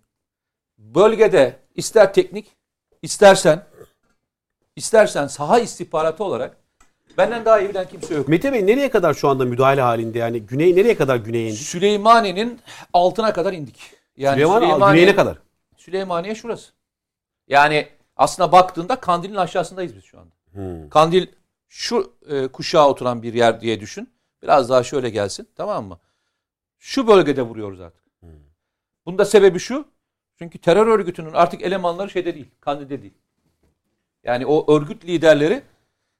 bölgede ister teknik istersen saha istihbaratı olarak benden daha iyi bilen kimse yok. Mete Bey nereye kadar şu anda müdahale halinde, yani güney nereye kadar güneye indik? Süleymaniye'nin altına kadar indik. Yani Süleymaniye güneyine kadar. Süleymaniye şurası. Yani aslında baktığında Kandil'in aşağısındayız biz şu anda. Kandil şu kuşağa oturan bir yer diye düşün. Biraz daha şöyle gelsin, tamam mı? Şu bölgede vuruyoruz artık. Bunda sebebi şu. Çünkü terör örgütünün artık elemanları şeyde değil, Kandil'de değil. Yani o örgüt liderleri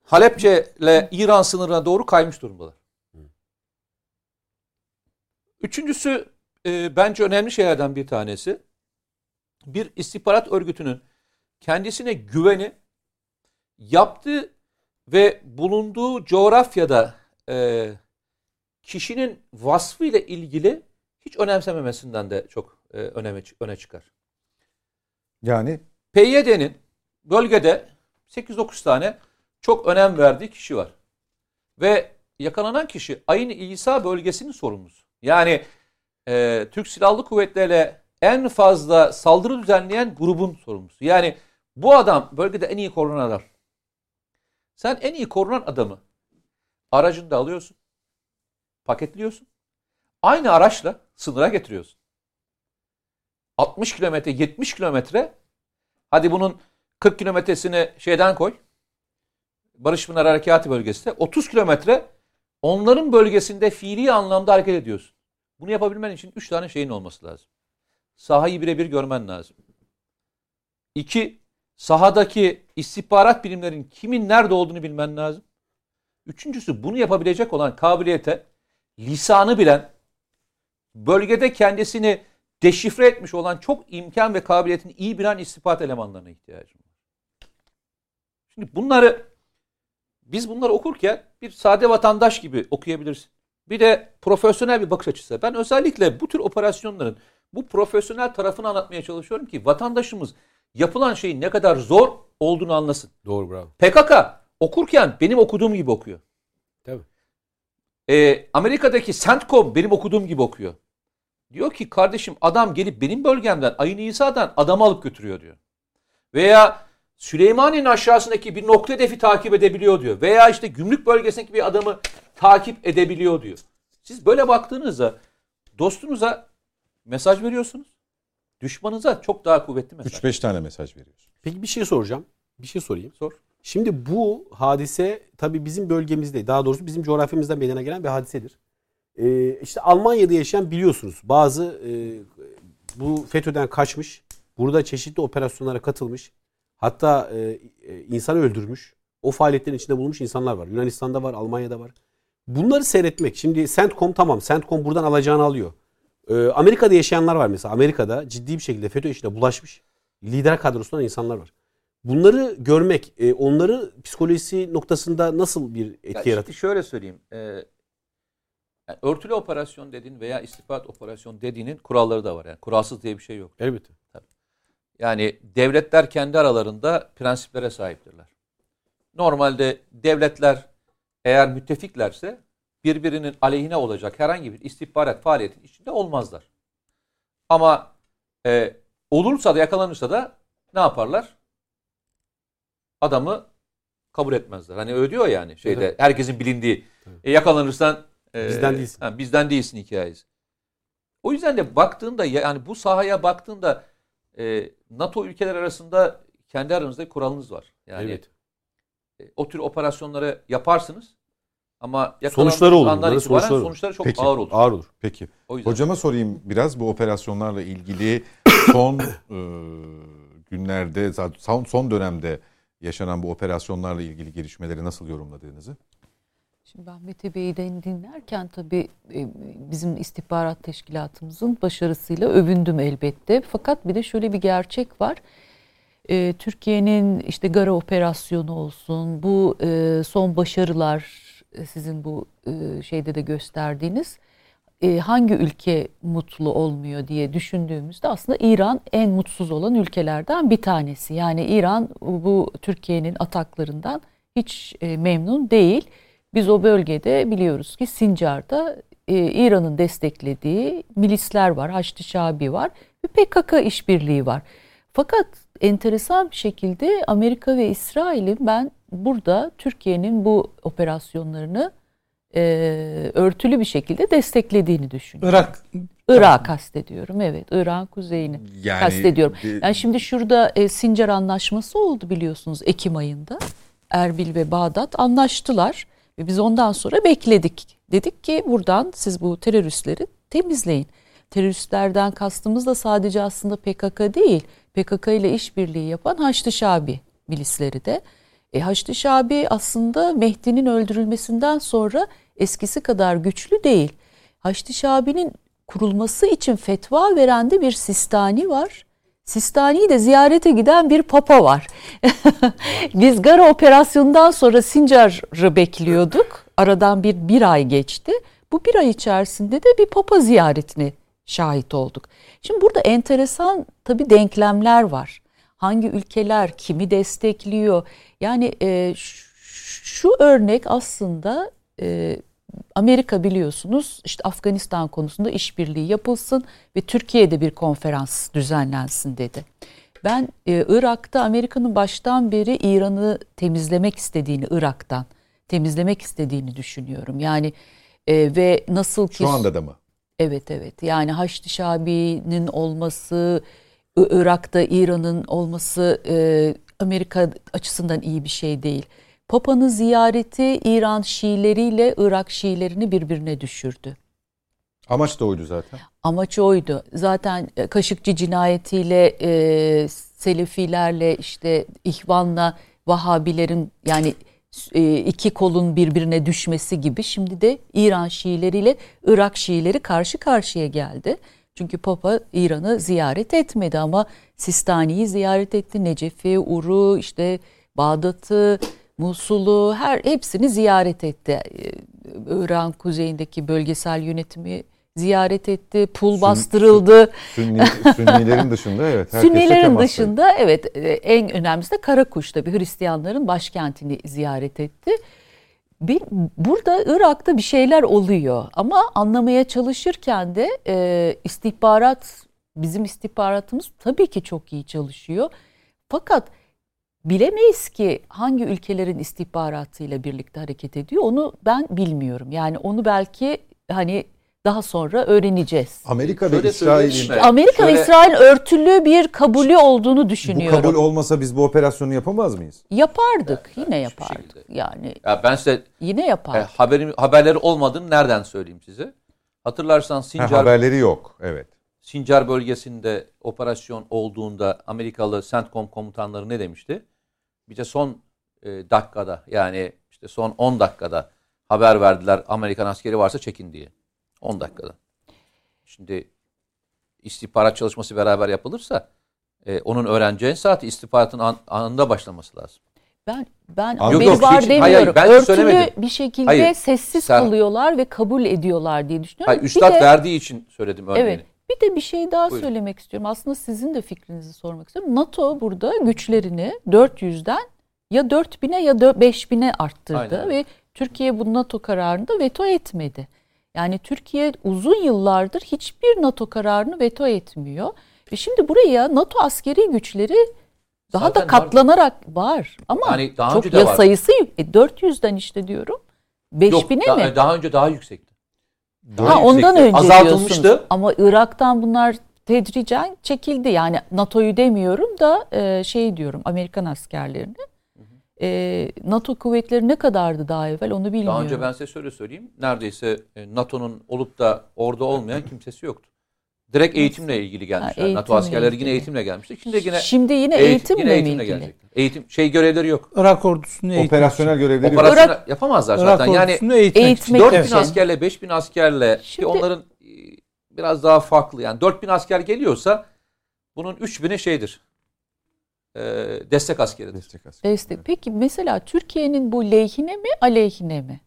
Halepçe ile İran sınırına doğru kaymış durumdalar. Üçüncüsü bence önemli şeylerden bir tanesi. Bir istihbarat örgütünün kendisine güveni yaptığı ve bulunduğu coğrafyada kişinin vasfıyla ilgili hiç önemsememesinden de çok öne çıkar. Yani PYD'nin bölgede 8-9 tane çok önem verdiği kişi var. Ve yakalanan kişi Ayn İsa bölgesinin sorumlusu. Yani Türk Silahlı Kuvvetleri'yle en fazla saldırı düzenleyen grubun sorumlusu. Yani bu adam bölgede en iyi korunan adam. Sen en iyi korunan adamı aracını da alıyorsun, paketliyorsun, aynı araçla sınıra getiriyorsun. 60 kilometre, 70 kilometre, hadi bunun 40 kilometresini şeyden koy, Barış Pınar Harekatı bölgesinde, 30 kilometre onların bölgesinde fiili anlamda hareket ediyorsun. Bunu yapabilmen için 3 tane şeyin olması lazım. Sahayı birebir görmen lazım. 2. Sahadaki istihbarat bilimlerin kimin nerede olduğunu bilmen lazım. 3. bunu yapabilecek olan kabiliyete, lisanı bilen, bölgede kendisini deşifre etmiş olan çok imkan ve kabiliyetini iyi bilen istihbarat elemanlarına ihtiyacım var. Şimdi biz bunları okurken bir sade vatandaş gibi okuyabilirsin. Bir de profesyonel bir bakış açısı. Ben özellikle bu tür operasyonların bu profesyonel tarafını anlatmaya çalışıyorum ki vatandaşımız yapılan şeyin ne kadar zor olduğunu anlasın. Doğru, bravo. PKK okurken benim okuduğum gibi okuyor. Tabii. Amerika'daki CENTCOM benim okuduğum gibi okuyor. Diyor ki kardeşim adam gelip benim bölgemden, Ayn İsa'dan adamı alıp götürüyor diyor. Veya Süleymaniye'nin aşağısındaki bir nokta hedefi takip edebiliyor diyor. Veya işte gümrük bölgesindeki bir adamı takip edebiliyor diyor. Siz böyle baktığınızda dostunuza mesaj veriyorsunuz. Düşmanınıza çok daha kuvvetli mesaj. 3-5 tane mesaj veriyorsun. Peki bir şey soracağım. Bir şey sorayım. Sor. Şimdi bu hadise tabii bizim bölgemizde, daha doğrusu bizim coğrafyamızdan meydana gelen bir hadisedir. İşte Almanya'da yaşayan biliyorsunuz bazı bu FETÖ'den kaçmış, burada çeşitli operasyonlara katılmış, hatta insanı öldürmüş, o faaliyetlerin içinde bulunmuş insanlar var. Yunanistan'da var, Almanya'da var. Bunları seyretmek. Şimdi CENTCOM tamam. CENTCOM buradan alacağını alıyor. Amerika'da yaşayanlar var mesela. Amerika'da ciddi bir şekilde FETÖ işine bulaşmış lider kadrosundan insanlar var. Bunları görmek, onları psikolojisi noktasında nasıl bir etki yaratır? Şöyle söyleyeyim. Yani örtülü operasyon dediğin veya istihbarat operasyonu dediğinin kuralları da var. Yani kuralsız diye bir şey yok. Elbette. Tabii. Yani devletler kendi aralarında prensiplere sahiptirler. Normalde devletler eğer müttefiklerse birbirinin aleyhine olacak herhangi bir istihbarat faaliyetinin içinde olmazlar. Ama olursa da yakalanırsa da ne yaparlar? Adamı kabul etmezler. Hani ödüyor yani şeyde evet. Herkesin bilindiği yakalanırsan bizden değilsin. Ha, bizden değilsin hikayesi. O yüzden de baktığında yani bu sahaya baktığında NATO ülkeler arasında kendi aranızda bir kuralınız var. Yani evet. O tür operasyonları yaparsınız ama sonuçları olur. Sonuçları çok peki, ağır olur. Ağır olur. Peki. Hocama sorayım biraz bu operasyonlarla ilgili son günlerde son dönemde yaşanan bu operasyonlarla ilgili gelişmeleri nasıl yorumladığınızı? Şimdi Ahmet Bey'den dinlerken tabii bizim istihbarat teşkilatımızın başarısıyla övündüm elbette. Fakat bir de şöyle bir gerçek var. Türkiye'nin işte Gara operasyonu olsun, bu son başarılar sizin bu şeyde de gösterdiğiniz hangi ülke mutlu olmuyor diye düşündüğümüzde aslında İran en mutsuz olan ülkelerden bir tanesi. Yani İran bu Türkiye'nin ataklarından hiç memnun değil. Biz o bölgede biliyoruz ki Sincar'da İran'ın desteklediği milisler var, Haçlı Şabi var ve PKK işbirliği var. Fakat enteresan bir şekilde Amerika ve İsrail'in ben burada Türkiye'nin bu operasyonlarını örtülü bir şekilde desteklediğini düşünüyorum. Irak'ı kastediyorum. Evet, Irak'ın kuzeyini kastediyorum. Yani şimdi şurada Sincar Anlaşması oldu biliyorsunuz Ekim ayında. Erbil ve Bağdat anlaştılar ve biz ondan sonra bekledik. Dedik ki buradan siz bu teröristleri temizleyin. Teröristlerden kastımız da sadece aslında PKK değil. PKK ile işbirliği yapan Haçlı Şabi milisleri de. Haçlı Şabi aslında Mehdi'nin öldürülmesinden sonra eskisi kadar güçlü değil. Haçlı Şabi'nin kurulması için fetva veren de bir Sistani var. Sistani'yi de ziyarete giden bir papa var. Biz Gara operasyonundan sonra Sincar'ı bekliyorduk. Aradan bir ay geçti. Bu bir ay içerisinde de bir papa ziyaretine şahit olduk. Şimdi burada enteresan tabii denklemler var. Hangi ülkeler kimi destekliyor? Yani şu örnek aslında Amerika biliyorsunuz işte Afganistan konusunda işbirliği yapılsın ve Türkiye'de bir konferans düzenlensin dedi. Ben Irak'ta Amerika'nın baştan beri İran'ı Irak'tan temizlemek istediğini düşünüyorum. Yani ve nasıl ki... Şu anda da mı? Evet yani Haçlı Şabi'nin olması... Irak'ta İran'ın olması Amerika açısından iyi bir şey değil. Papa'nın ziyareti İran Şiileriyle Irak Şiilerini birbirine düşürdü. Amaç da oydu zaten. Amaç oydu. Zaten Kaşıkçı cinayetiyle Selefilerle işte İhvan'la Vahabilerin yani iki kolun birbirine düşmesi gibi şimdi de İran Şiileriyle Irak Şiileri karşı karşıya geldi. Çünkü Papa İran'ı ziyaret etmedi ama Sistani'yi ziyaret etti. Necef'i, Ur'u, işte Bağdat'ı, Musul'u hepsini ziyaret etti. İran kuzeyindeki bölgesel yönetimi ziyaret etti. Pul bastırıldı. Sünnilerin dışında evet. Sünnilerin dışında evet en önemlisi de Karakuş tabii Hristiyanların başkentini ziyaret etti. Burada Irak'ta bir şeyler oluyor ama anlamaya çalışırken de bizim istihbaratımız tabii ki çok iyi çalışıyor. Fakat bilemeyiz ki hangi ülkelerin istihbaratıyla birlikte hareket ediyor onu ben bilmiyorum. Yani onu belki hani daha sonra öğreneceğiz. Amerika ve İsrail'in İsrail örtülü bir kabulü olduğunu düşünüyorum. Bu kabul olmasa biz bu operasyonu yapamaz mıyız? Yapardık, yine yapardık. Yani. Ya ben size yine yapardık. Haberleri olmadığını nereden söyleyeyim size? Hatırlarsan Sincar haberleri yok. Evet. Sincar bölgesinde operasyon olduğunda Amerikalı CENTCOM komutanları ne demişti? Bir de son dakikada yani işte son 10 dakikada haber verdiler Amerikan askeri varsa çekin diye. 10 dakikada. Şimdi istihbarat çalışması beraber yapılırsa onun öğreneceğin saati istihbaratın anında başlaması lazım. Ben haberi var hiç, demiyorum. Hayır, örtülü söylemedim. Bir şekilde hayır, sessiz kalıyorlar ve kabul ediyorlar diye düşünüyorum. Hayır, üstad de, verdiği için söyledim örneğini. Evet. Bir de bir şey daha buyurun. Söylemek istiyorum. Aslında sizin de fikrinizi sormak istiyorum. NATO burada güçlerini 400'den ya 4000'e ya 5000'e arttırdı. Aynen. Ve Türkiye bu NATO kararını veto etmedi. Yani Türkiye uzun yıllardır hiçbir NATO kararını veto etmiyor. Ve şimdi buraya NATO askeri güçleri daha zaten da katlanarak var. Ama yani daha çok ya sayısı 400'den işte diyorum. 5000'e mi? Daha önce daha yüksekti. Ha, ondan önce azaltılmıştı diyorsunuz. Ama Irak'tan bunlar tedricen çekildi. Yani NATO'yu demiyorum da şey diyorum Amerikan askerlerini. Hı hı. NATO kuvvetleri ne kadardı daha evvel onu bilmiyorum. Daha önce ben size şöyle söyleyeyim. Neredeyse NATO'nun olup da orada olmayan kimsesi yoktu. Direkt eğitimle ilgili gelmişler. Ha, NATO askerleri ilgili. Yine eğitimle gelmişti. Şimdi yine eğitimle mi ilgili? Gelecekler. Eğitim görevleri yok. Irak ordusunun operasyonel görevleri yok. Yapamazlar Irak zaten. Yani 4000 askerle 5000 askerle şimdi, ki onların biraz daha farklı. Yani 4000 asker geliyorsa bunun 3000'i şeydir. Destek askeridir. Destek. Peki mesela Türkiye'nin bu lehine mi aleyhine mi?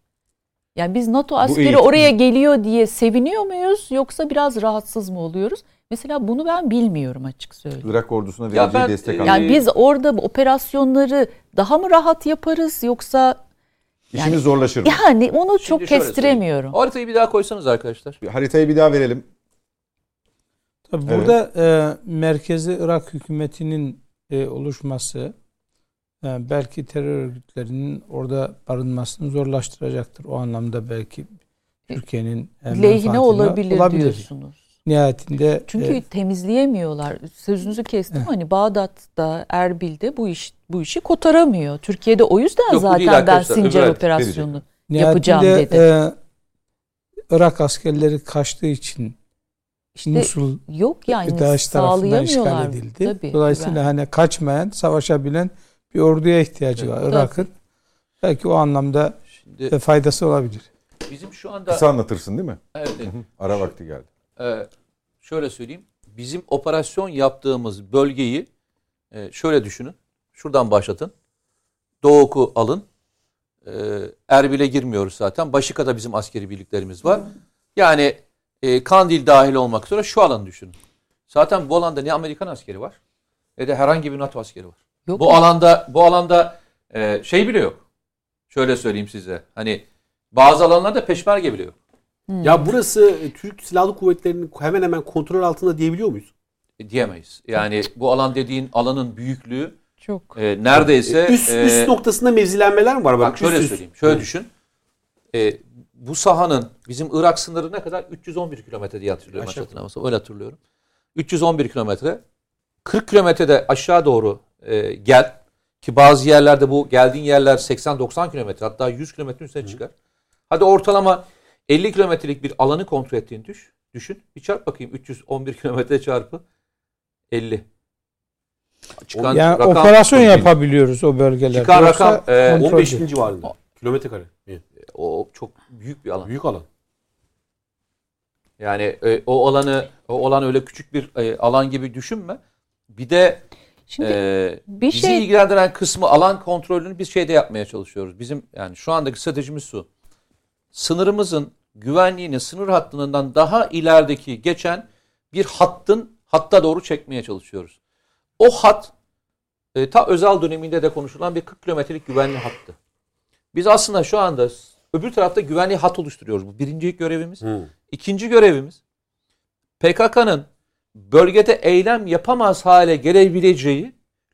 Yani biz NATO askeri oraya geliyor diye seviniyor muyuz yoksa biraz rahatsız mı oluyoruz? Mesela bunu ben bilmiyorum açık söyleyeyim. Irak ordusuna vereceği destek anlamında. Yani biz orada operasyonları daha mı rahat yaparız yoksa işimiz zorlaşır mı? Yani onu şimdi çok kestiremiyorum. Haritayı bir daha koysanız arkadaşlar. Haritayı bir daha verelim. Tabii evet. Burada merkezi Irak hükümetinin oluşması belki terör örgütlerinin orada barınmasını zorlaştıracaktır. O anlamda belki Türkiye'nin lehine olabilir diyorsunuz. Nihayetinde çünkü temizleyemiyorlar. Sözünüzü kestim. Hani Bağdat'ta, Erbil'de bu işi kotaramıyor. Türkiye'de o yüzden zaten ben Sincar operasyonunu yapacağım dedi. Irak askerleri kaçtığı için İşte Musul yok yani DAEŞ tarafından işgal edildi. Tabii, dolayısıyla hani kaçmayan, savaşabilen bir orduya ihtiyacı var Irak'ın. Belki o anlamda şimdi faydası olabilir. Bizim şu anda kısa anlatırsın değil mi? Evet. Ara vakti geldi. Şöyle söyleyeyim. Bizim operasyon yaptığımız bölgeyi şöyle düşünün. Şuradan başlatın. Doğuk'u alın. Erbil'e girmiyoruz zaten. Başıka'da bizim askeri birliklerimiz var. Yani Kandil dahil olmak üzere şu alanı düşünün. Zaten bu alanda ne Amerikan askeri var ne de herhangi bir NATO askeri var. Yok bu ya. Bu alanda şey bile yok. Şöyle söyleyeyim size. Hani bazı alanlarda peşmerge bile yok. Ya burası Türk Silahlı Kuvvetleri'nin hemen hemen kontrol altında diyebiliyor muyuz? Diyemeyiz. Yani bu alan dediğin alanın büyüklüğü çok. Neredeyse üst noktasında mevzilenmeler mi var? Bak şöyle söyleyeyim. Şöyle düşün. Bu sahanın bizim Irak sınırı ne kadar? 311 kilometre diye hatırlıyorum. Öyle hatırlıyorum. 311 kilometre. 40 kilometrede aşağı doğru gel ki bazı yerlerde bu geldiğin yerler 80-90 kilometre hatta 100 kilometrenin üstüne çıkar. Hadi ortalama 50 kilometrelik bir alanı kontrol ettiğini düşün. Bir çarp bakayım 311 kilometre çarpı 50. Çıkan yani rakam, operasyon yapabiliyoruz o bölgelerde. Çıkan rakam 15 bin civarında. Kilometrekare. O çok büyük bir alan. Büyük alan. Yani o alan öyle küçük bir alan gibi düşünme. Bir de şimdi bizi ilgilendiren kısmı alan kontrolünü biz şeyde yapmaya çalışıyoruz. Bizim yani şu andaki stratejimiz şu. Sınırımızın güvenliğini sınır hattından daha ilerideki geçen bir hatta doğru çekmeye çalışıyoruz. O hat ta Özal döneminde de konuşulan bir 40 kilometrelik güvenli hattı. Biz aslında şu anda öbür tarafta güvenli hat oluşturuyoruz. Bu birinci görevimiz. İkinci görevimiz PKK'nın bölgede eylem yapamaz hale gelebileceği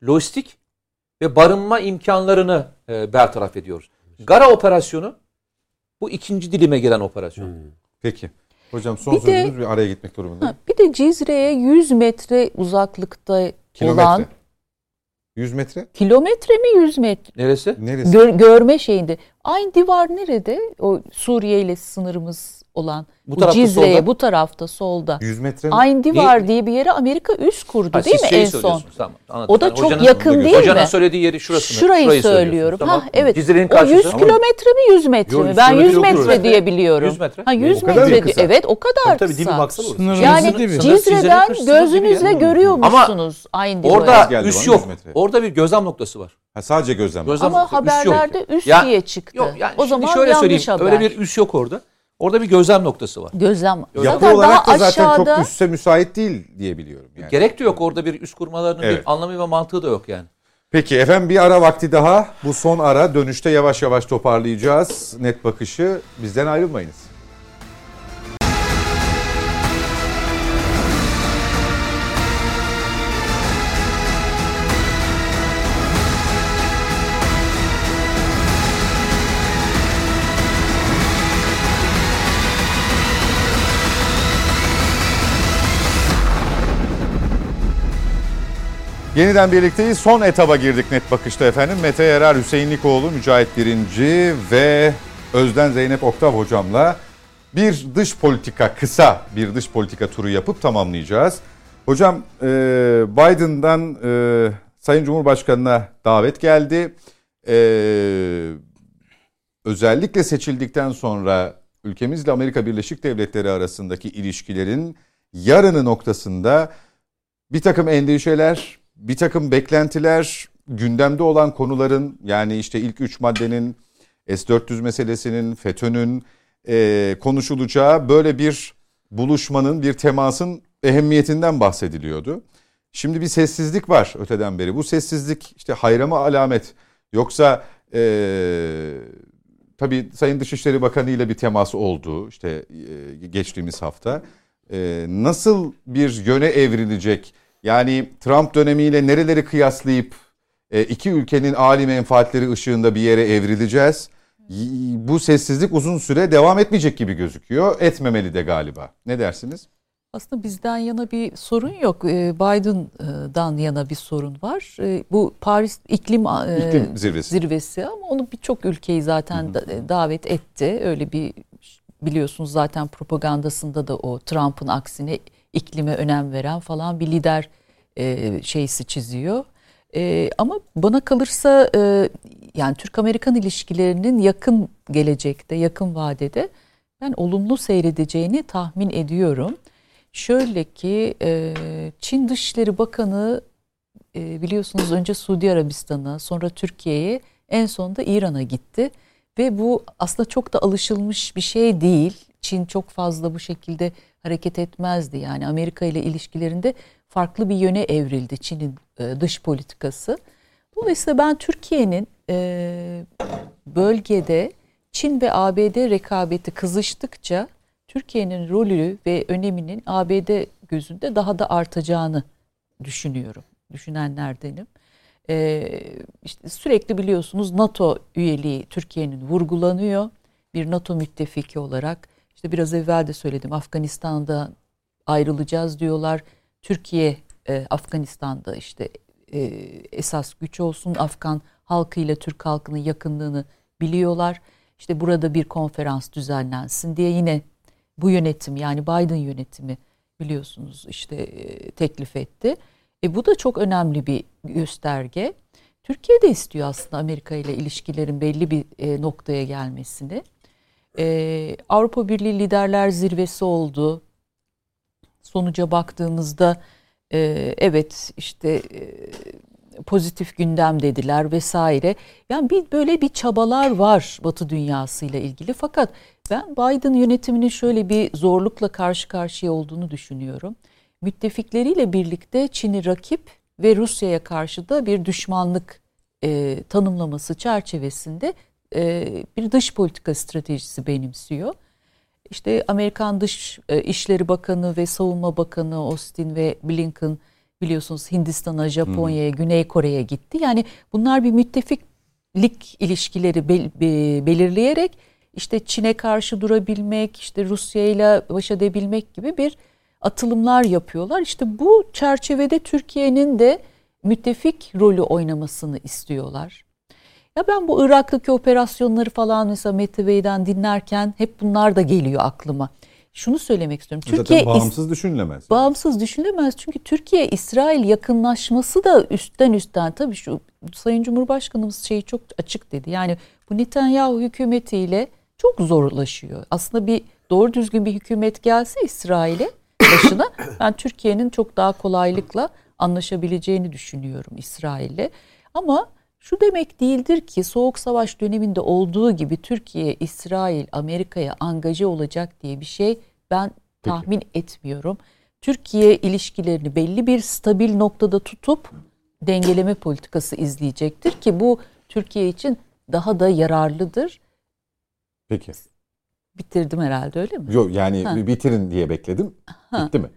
lojistik ve barınma imkanlarını bertaraf ediyoruz. Gara operasyonu bu ikinci dilime giren operasyon. Peki. Hocam son sözünüz bir araya gitmek durumunda. Bir de Cizre'ye 100 metre uzaklıkta olan 100 metre? Kilometre mi 100 metre? Neresi? Görme şeyinde. Aynı divar nerede? O Suriye ile sınırımız olan bu Cizre'ye solda, bu tarafta solda. 100 metre mi? Ayndivar diye bir yere Amerika üst kurdu ha, değil mi en son? Tamam, o da yani çok yakın değil mi? Hocanın söylediği yeri şurası mı? Şurayı söylüyorum. Tamam. Ha, evet. O 100 kilometre mi 100 metre mi? Ben 100 metre diye biliyorum. 100 metre? Ha, 100 metre evet o kadar tabii, kısa. Tabii, yani Cizre'den gözünüzle görüyor musunuz Ayndivar'ı? Orada üst yok. Orada bir gözlem noktası var. Ha, sadece gözlem. Ama haberlerde üst diye çıktı. O zaman yanlış haber. Öyle bir üst yok orada. Orada bir gözlem noktası var. Gözlem. Yapı olarak da zaten aşağıda, çok üste müsait değil diye biliyorum. Yani. Gerek de yok orada bir üst kurmalarının evet. Bir anlamı ve mantığı da yok yani. Peki efendim bir ara vakti daha. Bu son ara dönüşte yavaş yavaş toparlayacağız. Net bakışı bizden ayrılmayınız. Yeniden birlikteyiz. Son etaba girdik net bakışta efendim. Mete Yarar, Hüseyin Likoğlu, Mücahit Birinci ve Özden Zeynep Oktav hocamla bir dış politika, kısa bir dış politika turu yapıp tamamlayacağız. Hocam Biden'dan Sayın Cumhurbaşkanı'na davet geldi. Özellikle seçildikten sonra ülkemizle Amerika Birleşik Devletleri arasındaki ilişkilerin yarını noktasında bir takım endişeler, bir takım beklentiler, gündemde olan konuların yani işte ilk 3 maddenin, S-400 meselesinin, FETÖ'nün konuşulacağı böyle bir buluşmanın, bir temasın ehemmiyetinden bahsediliyordu. Şimdi bir sessizlik var öteden beri. Bu sessizlik işte hayra mı alamet? Yoksa tabii Sayın Dışişleri Bakanı ile bir teması oldu işte geçtiğimiz hafta. Nasıl bir yöne evrilecek? Yani Trump dönemiyle nereleri kıyaslayıp iki ülkenin âli menfaatleri ışığında bir yere evrileceğiz? Bu sessizlik uzun süre devam etmeyecek gibi gözüküyor. Etmemeli de galiba. Ne dersiniz? Aslında bizden yana bir sorun yok. Biden'dan yana bir sorun var. Bu Paris İklim Zirvesi ama onu birçok ülkeyi zaten davet etti. Öyle bir biliyorsunuz zaten propagandasında da o Trump'ın aksine iklime önem veren falan bir lider şeysi çiziyor. Ama bana kalırsa yani Türk-Amerikan ilişkilerinin yakın gelecekte, yakın vadede ben olumlu seyredeceğini tahmin ediyorum. Şöyle ki Çin Dışişleri Bakanı biliyorsunuz önce Suudi Arabistan'a, sonra Türkiye'ye, en son da İran'a gitti. Ve bu aslında çok da alışılmış bir şey değil. Çin çok fazla bu şekilde hareket etmezdi. Yani Amerika ile ilişkilerinde farklı bir yöne evrildi Çin'in dış politikası. Dolayısıyla ben Türkiye'nin bölgede Çin ve ABD rekabeti kızıştıkça Türkiye'nin rolü ve öneminin ABD gözünde daha da artacağını düşünüyorum. Düşünenlerdenim. İşte sürekli biliyorsunuz NATO üyeliği Türkiye'nin vurgulanıyor. Bir NATO müttefiki olarak işte biraz evvel de söyledim Afganistan'da ayrılacağız diyorlar. Türkiye Afganistan'da işte esas güç olsun. Afgan halkıyla Türk halkının yakınlığını biliyorlar. İşte burada bir konferans düzenlensin diye yine bu yönetim yani Biden yönetimi biliyorsunuz işte teklif etti. Bu da çok önemli bir gösterge. Türkiye de istiyor aslında Amerika ile ilişkilerin belli bir noktaya gelmesini. Avrupa Birliği Liderler Zirvesi oldu. Sonuca baktığımızda evet işte pozitif gündem dediler vesaire. Yani böyle bir çabalar var Batı dünyasıyla ilgili. Fakat ben Biden yönetiminin şöyle bir zorlukla karşı karşıya olduğunu düşünüyorum. Müttefikleriyle birlikte Çin'i rakip ve Rusya'ya karşı da bir düşmanlık tanımlaması çerçevesinde bir dış politika stratejisi benimsiyor. İşte Amerikan Dışişleri Bakanı ve Savunma Bakanı Austin ve Blinken biliyorsunuz Hindistan'a, Japonya'ya, Güney Kore'ye gitti. Yani bunlar bir müttefiklik ilişkileri belirleyerek işte Çin'e karşı durabilmek, işte Rusya'yla baş edebilmek gibi bir atılımlar yapıyorlar. İşte bu çerçevede Türkiye'nin de müttefik rolü oynamasını istiyorlar. Ya ben bu Irak'taki operasyonları falan mesela Mete Bey'den dinlerken hep bunlar da geliyor aklıma. Şunu söylemek istiyorum. Zaten Türkiye bağımsız düşünülemez. Bağımsız düşünülemez çünkü Türkiye-İsrail yakınlaşması da üstten tabii şu Sayın Cumhurbaşkanımız şeyi çok açık dedi. Yani bu Netanyahu hükümetiyle çok zorlaşıyor. Aslında bir doğru düzgün bir hükümet gelse İsrail'e başına ben Türkiye'nin çok daha kolaylıkla anlaşabileceğini düşünüyorum İsrail'le. Ama şu demek değildir ki Soğuk Savaş döneminde olduğu gibi Türkiye, İsrail, Amerika'ya angaje olacak diye bir şey ben tahmin etmiyorum. Türkiye ilişkilerini belli bir stabil noktada tutup dengeleme politikası izleyecektir ki bu Türkiye için daha da yararlıdır. Peki. Bitirdim herhalde öyle mi? Yok yani bitirin diye bekledim. Bitti mi?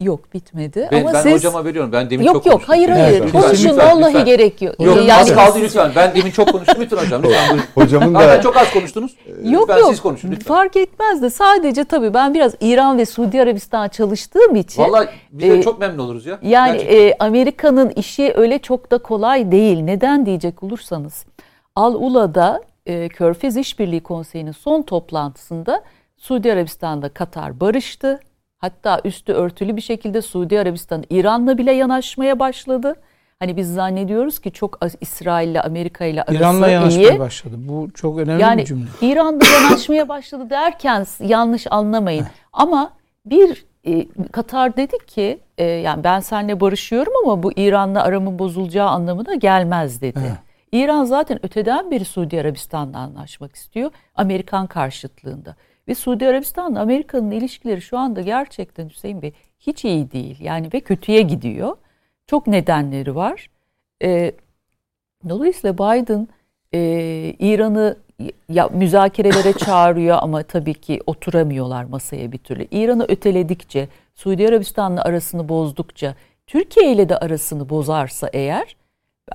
Yok bitmedi ama ben siz... hocama veriyorum. Ben demin çok konuştum. Yok hayır. Konuşun vallahi gerek yok. Yok yani az kaldı lütfen. Ben demin çok konuştum lütfen hocam. Lütfen hocamın da. Ben çok az konuştunuz. Yok. Siz konuşun lütfen. Fark etmez de sadece tabii ben biraz İran ve Suudi Arabistan çalıştığım için. Vallahi biz de çok memnun oluruz ya. Yani Amerika'nın işi öyle çok da kolay değil. Neden diyecek olursanız Al-Ula'da Körfez İşbirliği Konseyi'nin son toplantısında Suudi Arabistan'da Katar barıştı. Hatta üstü örtülü bir şekilde Suudi Arabistan İran'la bile yanaşmaya başladı. Hani biz zannediyoruz ki çok İsrail'le Amerika'yla arası iyi. İran'la yanaşmaya başladı. Bu çok önemli yani bir cümle. Yani İran'la yanaşmaya başladı derken yanlış anlamayın. Ama bir Katar dedi ki yani ben seninle barışıyorum ama bu İran'la aramın bozulacağı anlamına gelmez dedi. İran zaten öteden beri Suudi Arabistan'la anlaşmak istiyor. Amerikan karşıtlığında. Ve Suudi Arabistan'la Amerika'nın ilişkileri şu anda gerçekten Hüseyin Bey hiç iyi değil. Yani ve kötüye gidiyor. Çok nedenleri var. Dolayısıyla Biden İran'ı müzakerelere çağırıyor ama tabii ki oturamıyorlar masaya bir türlü. İran'ı öteledikçe, Suudi Arabistan'la arasını bozdukça, Türkiye ile de arasını bozarsa eğer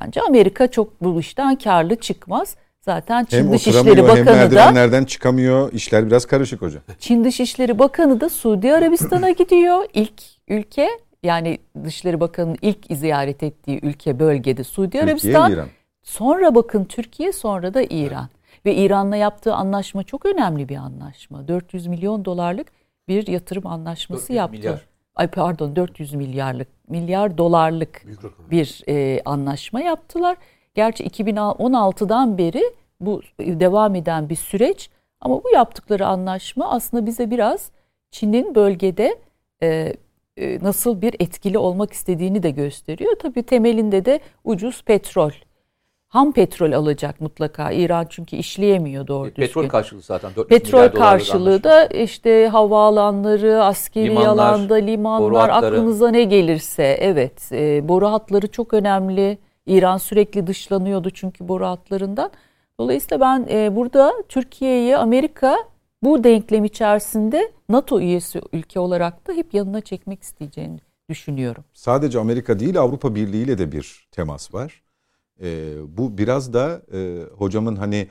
bence Amerika çok bu işten karlı çıkmaz. Zaten Çin Dışişleri Bakanı da... Hem merdivenlerden çıkamıyor, işler biraz karışık hocam. Çin Dışişleri Bakanı da Suudi Arabistan'a gidiyor. İlk ülke, yani Dışişleri Bakanı'nın ilk ziyaret ettiği ülke bölgede Suudi Arabistan. İran. Sonra bakın Türkiye, sonra da İran. Evet. Ve İran'la yaptığı anlaşma çok önemli bir anlaşma. 400 milyon dolarlık bir yatırım anlaşması yaptı. Pardon 400 milyar dolarlık bir anlaşma yaptılar. Gerçi 2016'dan beri bu devam eden bir süreç ama bu yaptıkları anlaşma aslında bize biraz Çin'in bölgede nasıl bir etkili olmak istediğini de gösteriyor. Tabii temelinde de ucuz petrol, ham petrol alacak mutlaka İran çünkü işleyemiyor doğru düzgün. Petrol karşılığı zaten 4 milyar dolarlık anlaşma. Petrol karşılığı da işte havaalanları, askeri alanda, limanlar aklınıza ne gelirse evet boru hatları çok önemli. İran sürekli dışlanıyordu çünkü boru hatlarından. Dolayısıyla ben burada Türkiye'yi Amerika bu denklem içerisinde NATO üyesi ülke olarak da hep yanına çekmek isteyeceğini düşünüyorum. Sadece Amerika değil Avrupa Birliği ile de bir temas var. Bu biraz da hocamın hani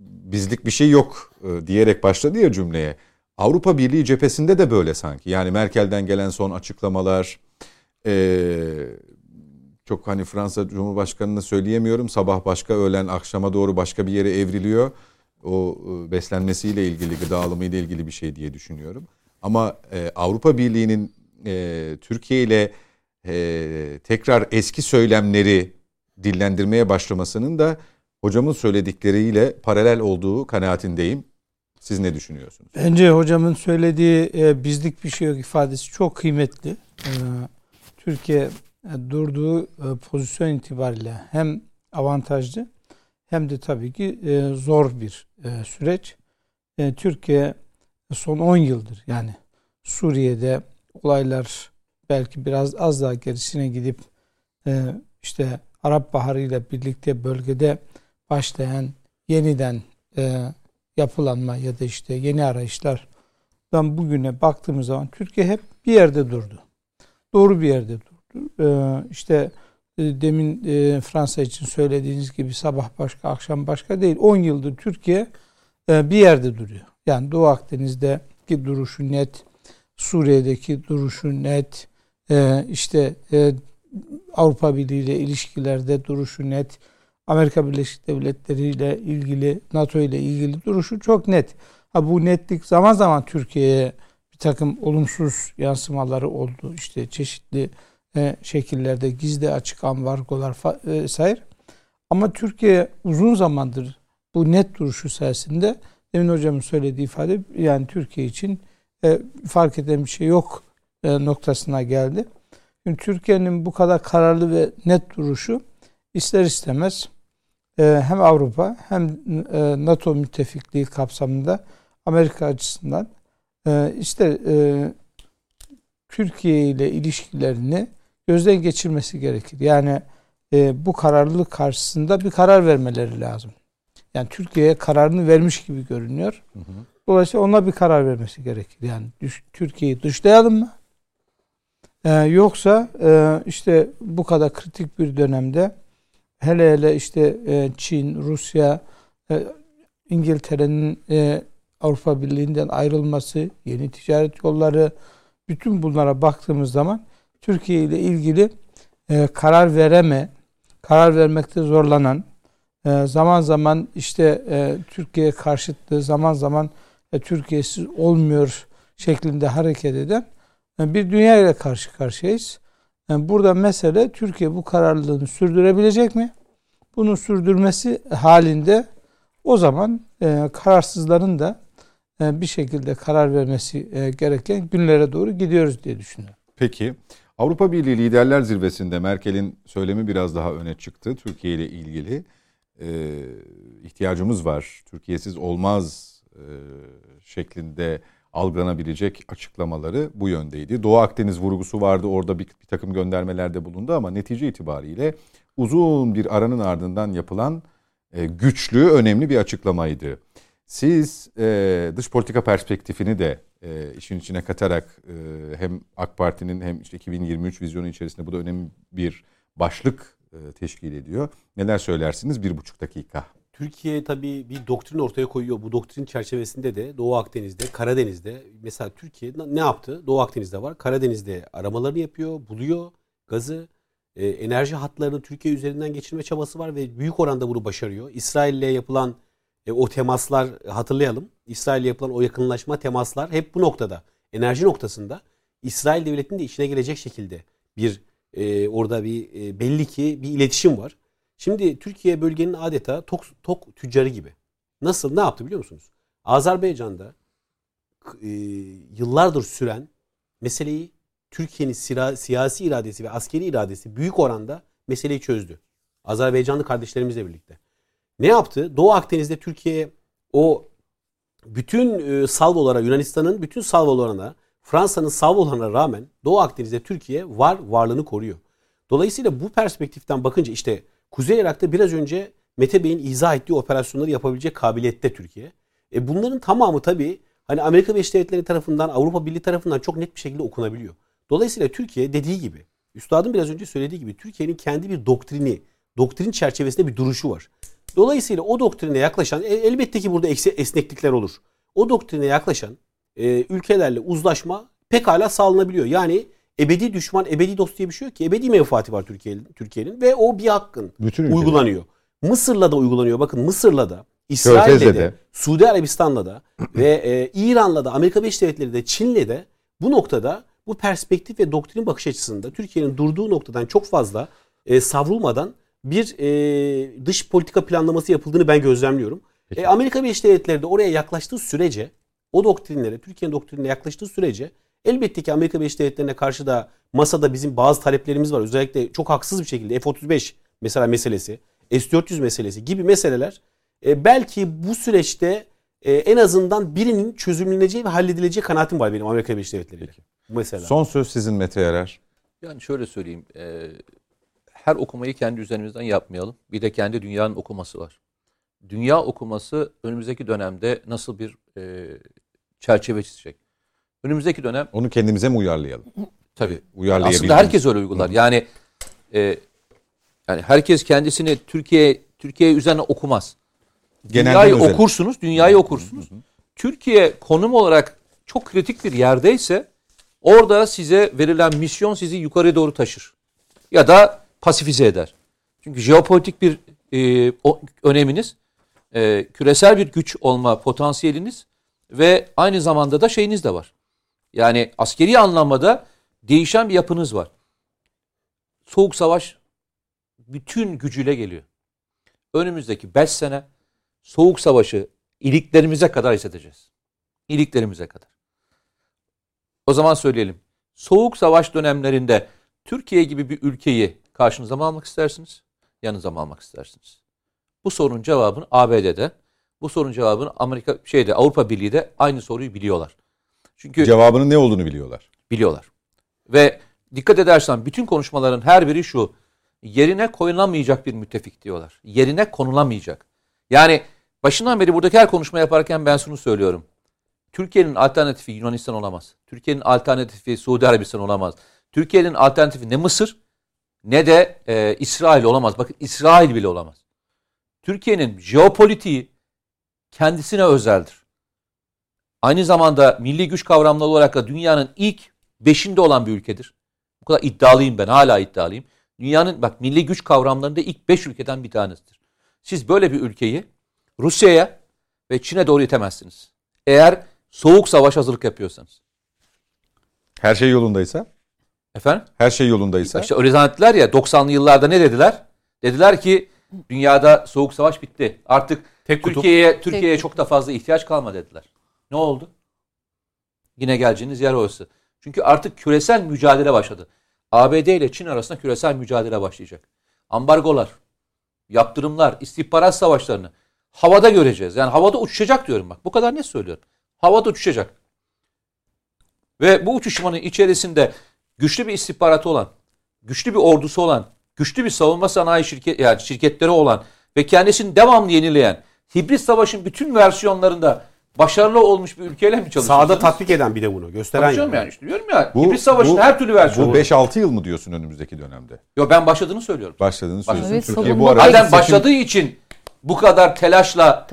bizlik bir şey yok diyerek başladı ya cümleye. Avrupa Birliği cephesinde de böyle sanki. Yani Merkel'den gelen son açıklamalar... Çok hani Fransa Cumhurbaşkanı'na söyleyemiyorum. Sabah başka, öğlen akşama doğru başka bir yere evriliyor. O beslenmesiyle ilgili, gıda alımıyla ilgili bir şey diye düşünüyorum. Ama Avrupa Birliği'nin Türkiye ile tekrar eski söylemleri dillendirmeye başlamasının da hocamın söyledikleriyle paralel olduğu kanaatindeyim. Siz ne düşünüyorsunuz? Bence hocamın söylediği bizlik bir şey yok ifadesi çok kıymetli. Türkiye... durduğu pozisyon itibariyle hem avantajlı hem de tabii ki zor bir süreç. Türkiye son 10 yıldır yani Suriye'de olaylar belki biraz az daha gerisine gidip işte Arap Baharı ile birlikte bölgede başlayan yeniden yapılanma ya da işte yeni arayışlardan bugüne baktığımız zaman Türkiye hep bir yerde durdu. Doğru bir yerde durdu. İşte demin Fransa için söylediğiniz gibi sabah başka, akşam başka değil. 10 yıldır Türkiye bir yerde duruyor. Yani Doğu Akdeniz'deki duruşu net, Suriye'deki duruşu net, işte Avrupa Birliği ile ilişkilerde duruşu net, Amerika Birleşik Devletleri ile ilgili, NATO ile ilgili duruşu çok net. Bu netlik zaman zaman Türkiye'ye bir takım olumsuz yansımaları oldu. İşte çeşitli şekillerde gizli açık ambargolar vesaire. Ama Türkiye uzun zamandır bu net duruşu sayesinde, demin hocamın söylediği ifade, yani Türkiye için fark eden bir şey yok noktasına geldi. Şimdi Türkiye'nin bu kadar kararlı ve net duruşu ister istemez hem Avrupa hem NATO müttefikliği kapsamında Amerika açısından ister Türkiye ile ilişkilerini gözden geçirmesi gerekir. Yani bu kararlılık karşısında bir karar vermeleri lazım. Yani Türkiye'ye kararını vermiş gibi görünüyor. Dolayısıyla ona bir karar vermesi gerekir. Yani Türkiye'yi dışlayalım mı? Yoksa işte bu kadar kritik bir dönemde, hele işte Çin, Rusya, İngiltere'nin Avrupa Birliği'nden ayrılması, yeni ticaret yolları, bütün bunlara baktığımız zaman Türkiye ile ilgili karar vermekte zorlanan, zaman zaman işte Türkiye karşıtlığı, zaman zaman Türkiye'siz olmuyor şeklinde hareket eden bir dünya ile karşı karşıyayız. Yani burada mesele, Türkiye bu kararlılığını sürdürebilecek mi? Bunu sürdürmesi halinde o zaman kararsızların da bir şekilde karar vermesi gereken günlere doğru gidiyoruz diye düşünüyorum. Peki, Avrupa Birliği Liderler Zirvesi'nde Merkel'in söylemi biraz daha öne çıktı. Türkiye ile ilgili ihtiyacımız var, Türkiye'siz olmaz şeklinde algılanabilecek açıklamaları bu yöndeydi. Doğu Akdeniz vurgusu vardı, orada bir takım göndermelerde bulundu ama netice itibariyle uzun bir aranın ardından yapılan güçlü, önemli bir açıklamaydı. Siz dış politika perspektifini de işin içine katarak hem AK Parti'nin hem işte 2023 vizyonu içerisinde bu da önemli bir başlık teşkil ediyor. Neler söylersiniz? 1,5 dakika. Türkiye tabii bir doktrin ortaya koyuyor. Bu doktrin çerçevesinde de Doğu Akdeniz'de, Karadeniz'de, mesela Türkiye ne yaptı? Doğu Akdeniz'de var. Karadeniz'de aramalarını yapıyor, buluyor gazı. Enerji hatlarını Türkiye üzerinden geçirme çabası var ve büyük oranda bunu başarıyor. İsrail'le yapılan o temaslar, hatırlayalım. İsrail'le yapılan o yakınlaşma, temaslar hep bu noktada. Enerji noktasında İsrail devletinin de içine gelecek şekilde bir orada bir belli ki bir iletişim var. Şimdi Türkiye bölgenin adeta tok tüccarı gibi. Nasıl, ne yaptı biliyor musunuz? Azerbaycan'da yıllardır süren meseleyi Türkiye'nin siyasi iradesi ve askeri iradesi büyük oranda meseleyi çözdü. Azerbaycanlı kardeşlerimizle birlikte. Ne yaptı? Doğu Akdeniz'de Türkiye o bütün salvolara, Yunanistan'ın bütün salvolarına, Fransa'nın salvolarına rağmen Doğu Akdeniz'de Türkiye varlığını koruyor. Dolayısıyla bu perspektiften bakınca işte Kuzey Irak'ta biraz önce Mete Bey'in izah ettiği operasyonları yapabilecek kabiliyette Türkiye. Bunların tamamı tabii hani Amerika Birleşik Devletleri tarafından, Avrupa Birliği tarafından çok net bir şekilde okunabiliyor. Dolayısıyla Türkiye dediği gibi, üstadın biraz önce söylediği gibi Türkiye'nin kendi bir doktrin çerçevesinde bir duruşu var. Dolayısıyla o doktrine yaklaşan, elbette ki burada esneklikler olur. O doktrine yaklaşan ülkelerle uzlaşma pekala sağlanabiliyor. Yani ebedi düşman, ebedi dost diye bir şey yok ki. Ebedi menfaati var Türkiye'nin ve o bir hakkın uygulanıyor. Mısır'la da uygulanıyor. Bakın Mısır'la da, İsrail'le de, Suudi Arabistan'la da ve İran'la da, Amerika Birleşik Devletleri de, Çin'le de bu noktada bu perspektif ve doktrin bakış açısında Türkiye'nin durduğu noktadan çok fazla savrulmadan bir dış politika planlaması yapıldığını ben gözlemliyorum. Amerika Birleşik Devletleri de oraya yaklaştığı sürece, o doktrinlere, Türkiye'nin doktrinine yaklaştığı sürece elbette ki Amerika Birleşik Devletleri'ne karşı da masada bizim bazı taleplerimiz var. Özellikle çok haksız bir şekilde F-35 mesela meselesi, S-400 meselesi gibi meseleler belki bu süreçte en azından birinin çözümleneceği ve halledileceği kanaatim var benim Amerika Birleşik Devletleri'yle. Mesela. Son söz sizin Mete Yarar. Yani şöyle söyleyeyim, her okumayı kendi üzerimizden yapmayalım. Bir de kendi dünyanın okuması var. Dünya okuması önümüzdeki dönemde nasıl bir çerçeve çizecek? Önümüzdeki dönem... Onu kendimize mi uyarlayalım? Tabii. Aslında herkes öyle uygular. Yani yani herkes kendisini Türkiye üzerine okumaz. Dünyayı okursunuz, dünyayı okursunuz. Türkiye konum olarak çok kritik bir yerdeyse orada size verilen misyon sizi yukarıya doğru taşır. Ya da pasifize eder. Çünkü jeopolitik bir öneminiz, küresel bir güç olma potansiyeliniz ve aynı zamanda da şeyiniz de var. Yani askeri anlamda değişen bir yapınız var. Soğuk savaş bütün gücüyle geliyor. Önümüzdeki 5 sene soğuk savaşı iliklerimize kadar hissedeceğiz. İliklerimize kadar. O zaman söyleyelim. Soğuk savaş dönemlerinde Türkiye gibi bir ülkeyi karşınıza mı almak istersiniz? Yanınıza mı almak istersiniz? Bu sorunun cevabını ABD'de, bu sorunun cevabını Avrupa Birliği'de aynı soruyu biliyorlar. Çünkü cevabının ne olduğunu biliyorlar. Biliyorlar. Ve dikkat edersen bütün konuşmaların her biri şu: yerine koyulamayacak bir müttefik diyorlar. Yerine konulamayacak. Yani başından beri buradaki her konuşma yaparken ben şunu söylüyorum. Türkiye'nin alternatifi Yunanistan olamaz. Türkiye'nin alternatifi Suudi Arabistan olamaz. Türkiye'nin alternatifi ne Mısır ne de İsrail olamaz. Bakın İsrail bile olamaz. Türkiye'nin jeopolitiği kendisine özeldir. Aynı zamanda milli güç kavramları olarak da dünyanın ilk 5'inde olan bir ülkedir. Bu kadar iddialıyım ben, hala iddialıyım. Dünyanın milli güç kavramlarında ilk 5 ülkeden bir tanesidir. Siz böyle bir ülkeyi Rusya'ya ve Çin'e doğru itemezsiniz. Eğer soğuk savaş hazırlık yapıyorsanız. Her şey yolundaysa? Efendim? Her şey yolundaysa? İşte öyle zannettiler ya, 90'lı yıllarda ne dediler? Dediler ki dünyada soğuk savaş bitti. Artık Türkiye'ye çok da fazla ihtiyaç kalmadı dediler. Ne oldu? Yine geleceğiniz yer orası. Çünkü artık küresel mücadele başladı. ABD ile Çin arasında küresel mücadele başlayacak. Ambargolar, yaptırımlar, istihbarat savaşlarını havada göreceğiz. Yani havada uçuşacak diyorum bak. Bu kadar ne söylüyorum? Havada uçuşacak. Ve bu uçuşmanın içerisinde güçlü bir istihbaratı olan, güçlü bir ordusu olan, güçlü bir savunma sanayi şirketleri olan ve kendisini devamlı yenileyen, hibrit savaşın bütün versiyonlarında başarılı olmuş bir ülkeyle mi çalışıyorsunuz? Sahada tatbik eden bir de bunu gösteren. Yani işte diyorum ya. Hibrit savaşın her türlü versiyonu. Bu 5-6 yıl mı diyorsun önümüzdeki dönemde? Yok, ben başladığını söylüyorum. Evet, Türkiye bu arada başladığı için bu kadar telaşla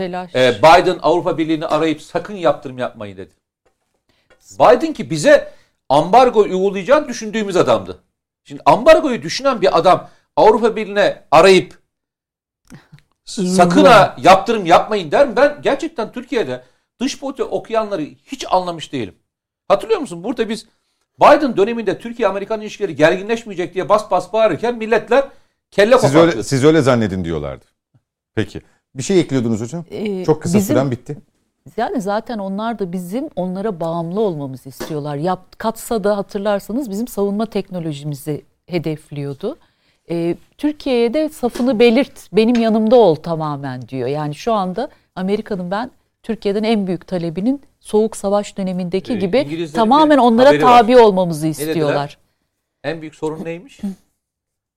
Biden Avrupa Birliği'ni arayıp sakın yaptırım yapmayın dedi. Biden ki bize ambargo uygulayacağını düşündüğümüz adamdı. Şimdi ambargoyu düşünen bir adam Avrupa Birliği'ne arayıp sakın ha yaptırım yapmayın der mi? Ben gerçekten Türkiye'de dış politika okuyanları hiç anlamış değilim. Hatırlıyor musun? Burada biz Biden döneminde Türkiye-Amerikan ilişkileri gerginleşmeyecek diye bas bas bağırırken milletler kelle kopartıyor. Siz öyle zannedin diyorlardı. Peki. Bir şey ekliyordunuz hocam. Çok kısa süren bitti. Yani zaten onlar da bizim onlara bağımlı olmamızı istiyorlar. Katsa da hatırlarsanız bizim savunma teknolojimizi hedefliyordu. Türkiye'ye de safını belirt, benim yanımda ol tamamen diyor. Yani şu anda Amerika'nın Türkiye'den en büyük talebinin soğuk savaş dönemindeki gibi tamamen onlara tabi olmamızı istiyorlar. En büyük sorun neymiş?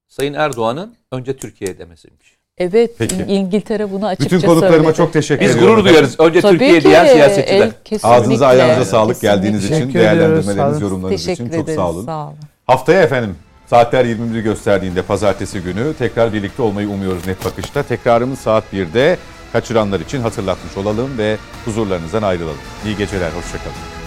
Sayın Erdoğan'ın önce Türkiye'ye demesiymiş. Evet. Peki. İngiltere bunu açıkça söyledi. Bütün konuklarıma çok teşekkür ediyorum. Biz gurur duyarız. Önce tabii Türkiye diyen siyasetçiler. Ağzınıza ayağınıza sağlık geldiğiniz için, değerlendirmeleriniz, yorumlarınız için çok sağ olun. Sağ olun. Haftaya efendim saatler 20'yi gösterdiğinde pazartesi günü tekrar birlikte olmayı umuyoruz Net Bakış'ta. Tekrarımız saat 1'de. Kaçıranlar için hatırlatmış olalım ve huzurlarınızdan ayrılalım. İyi geceler, hoşçakalın.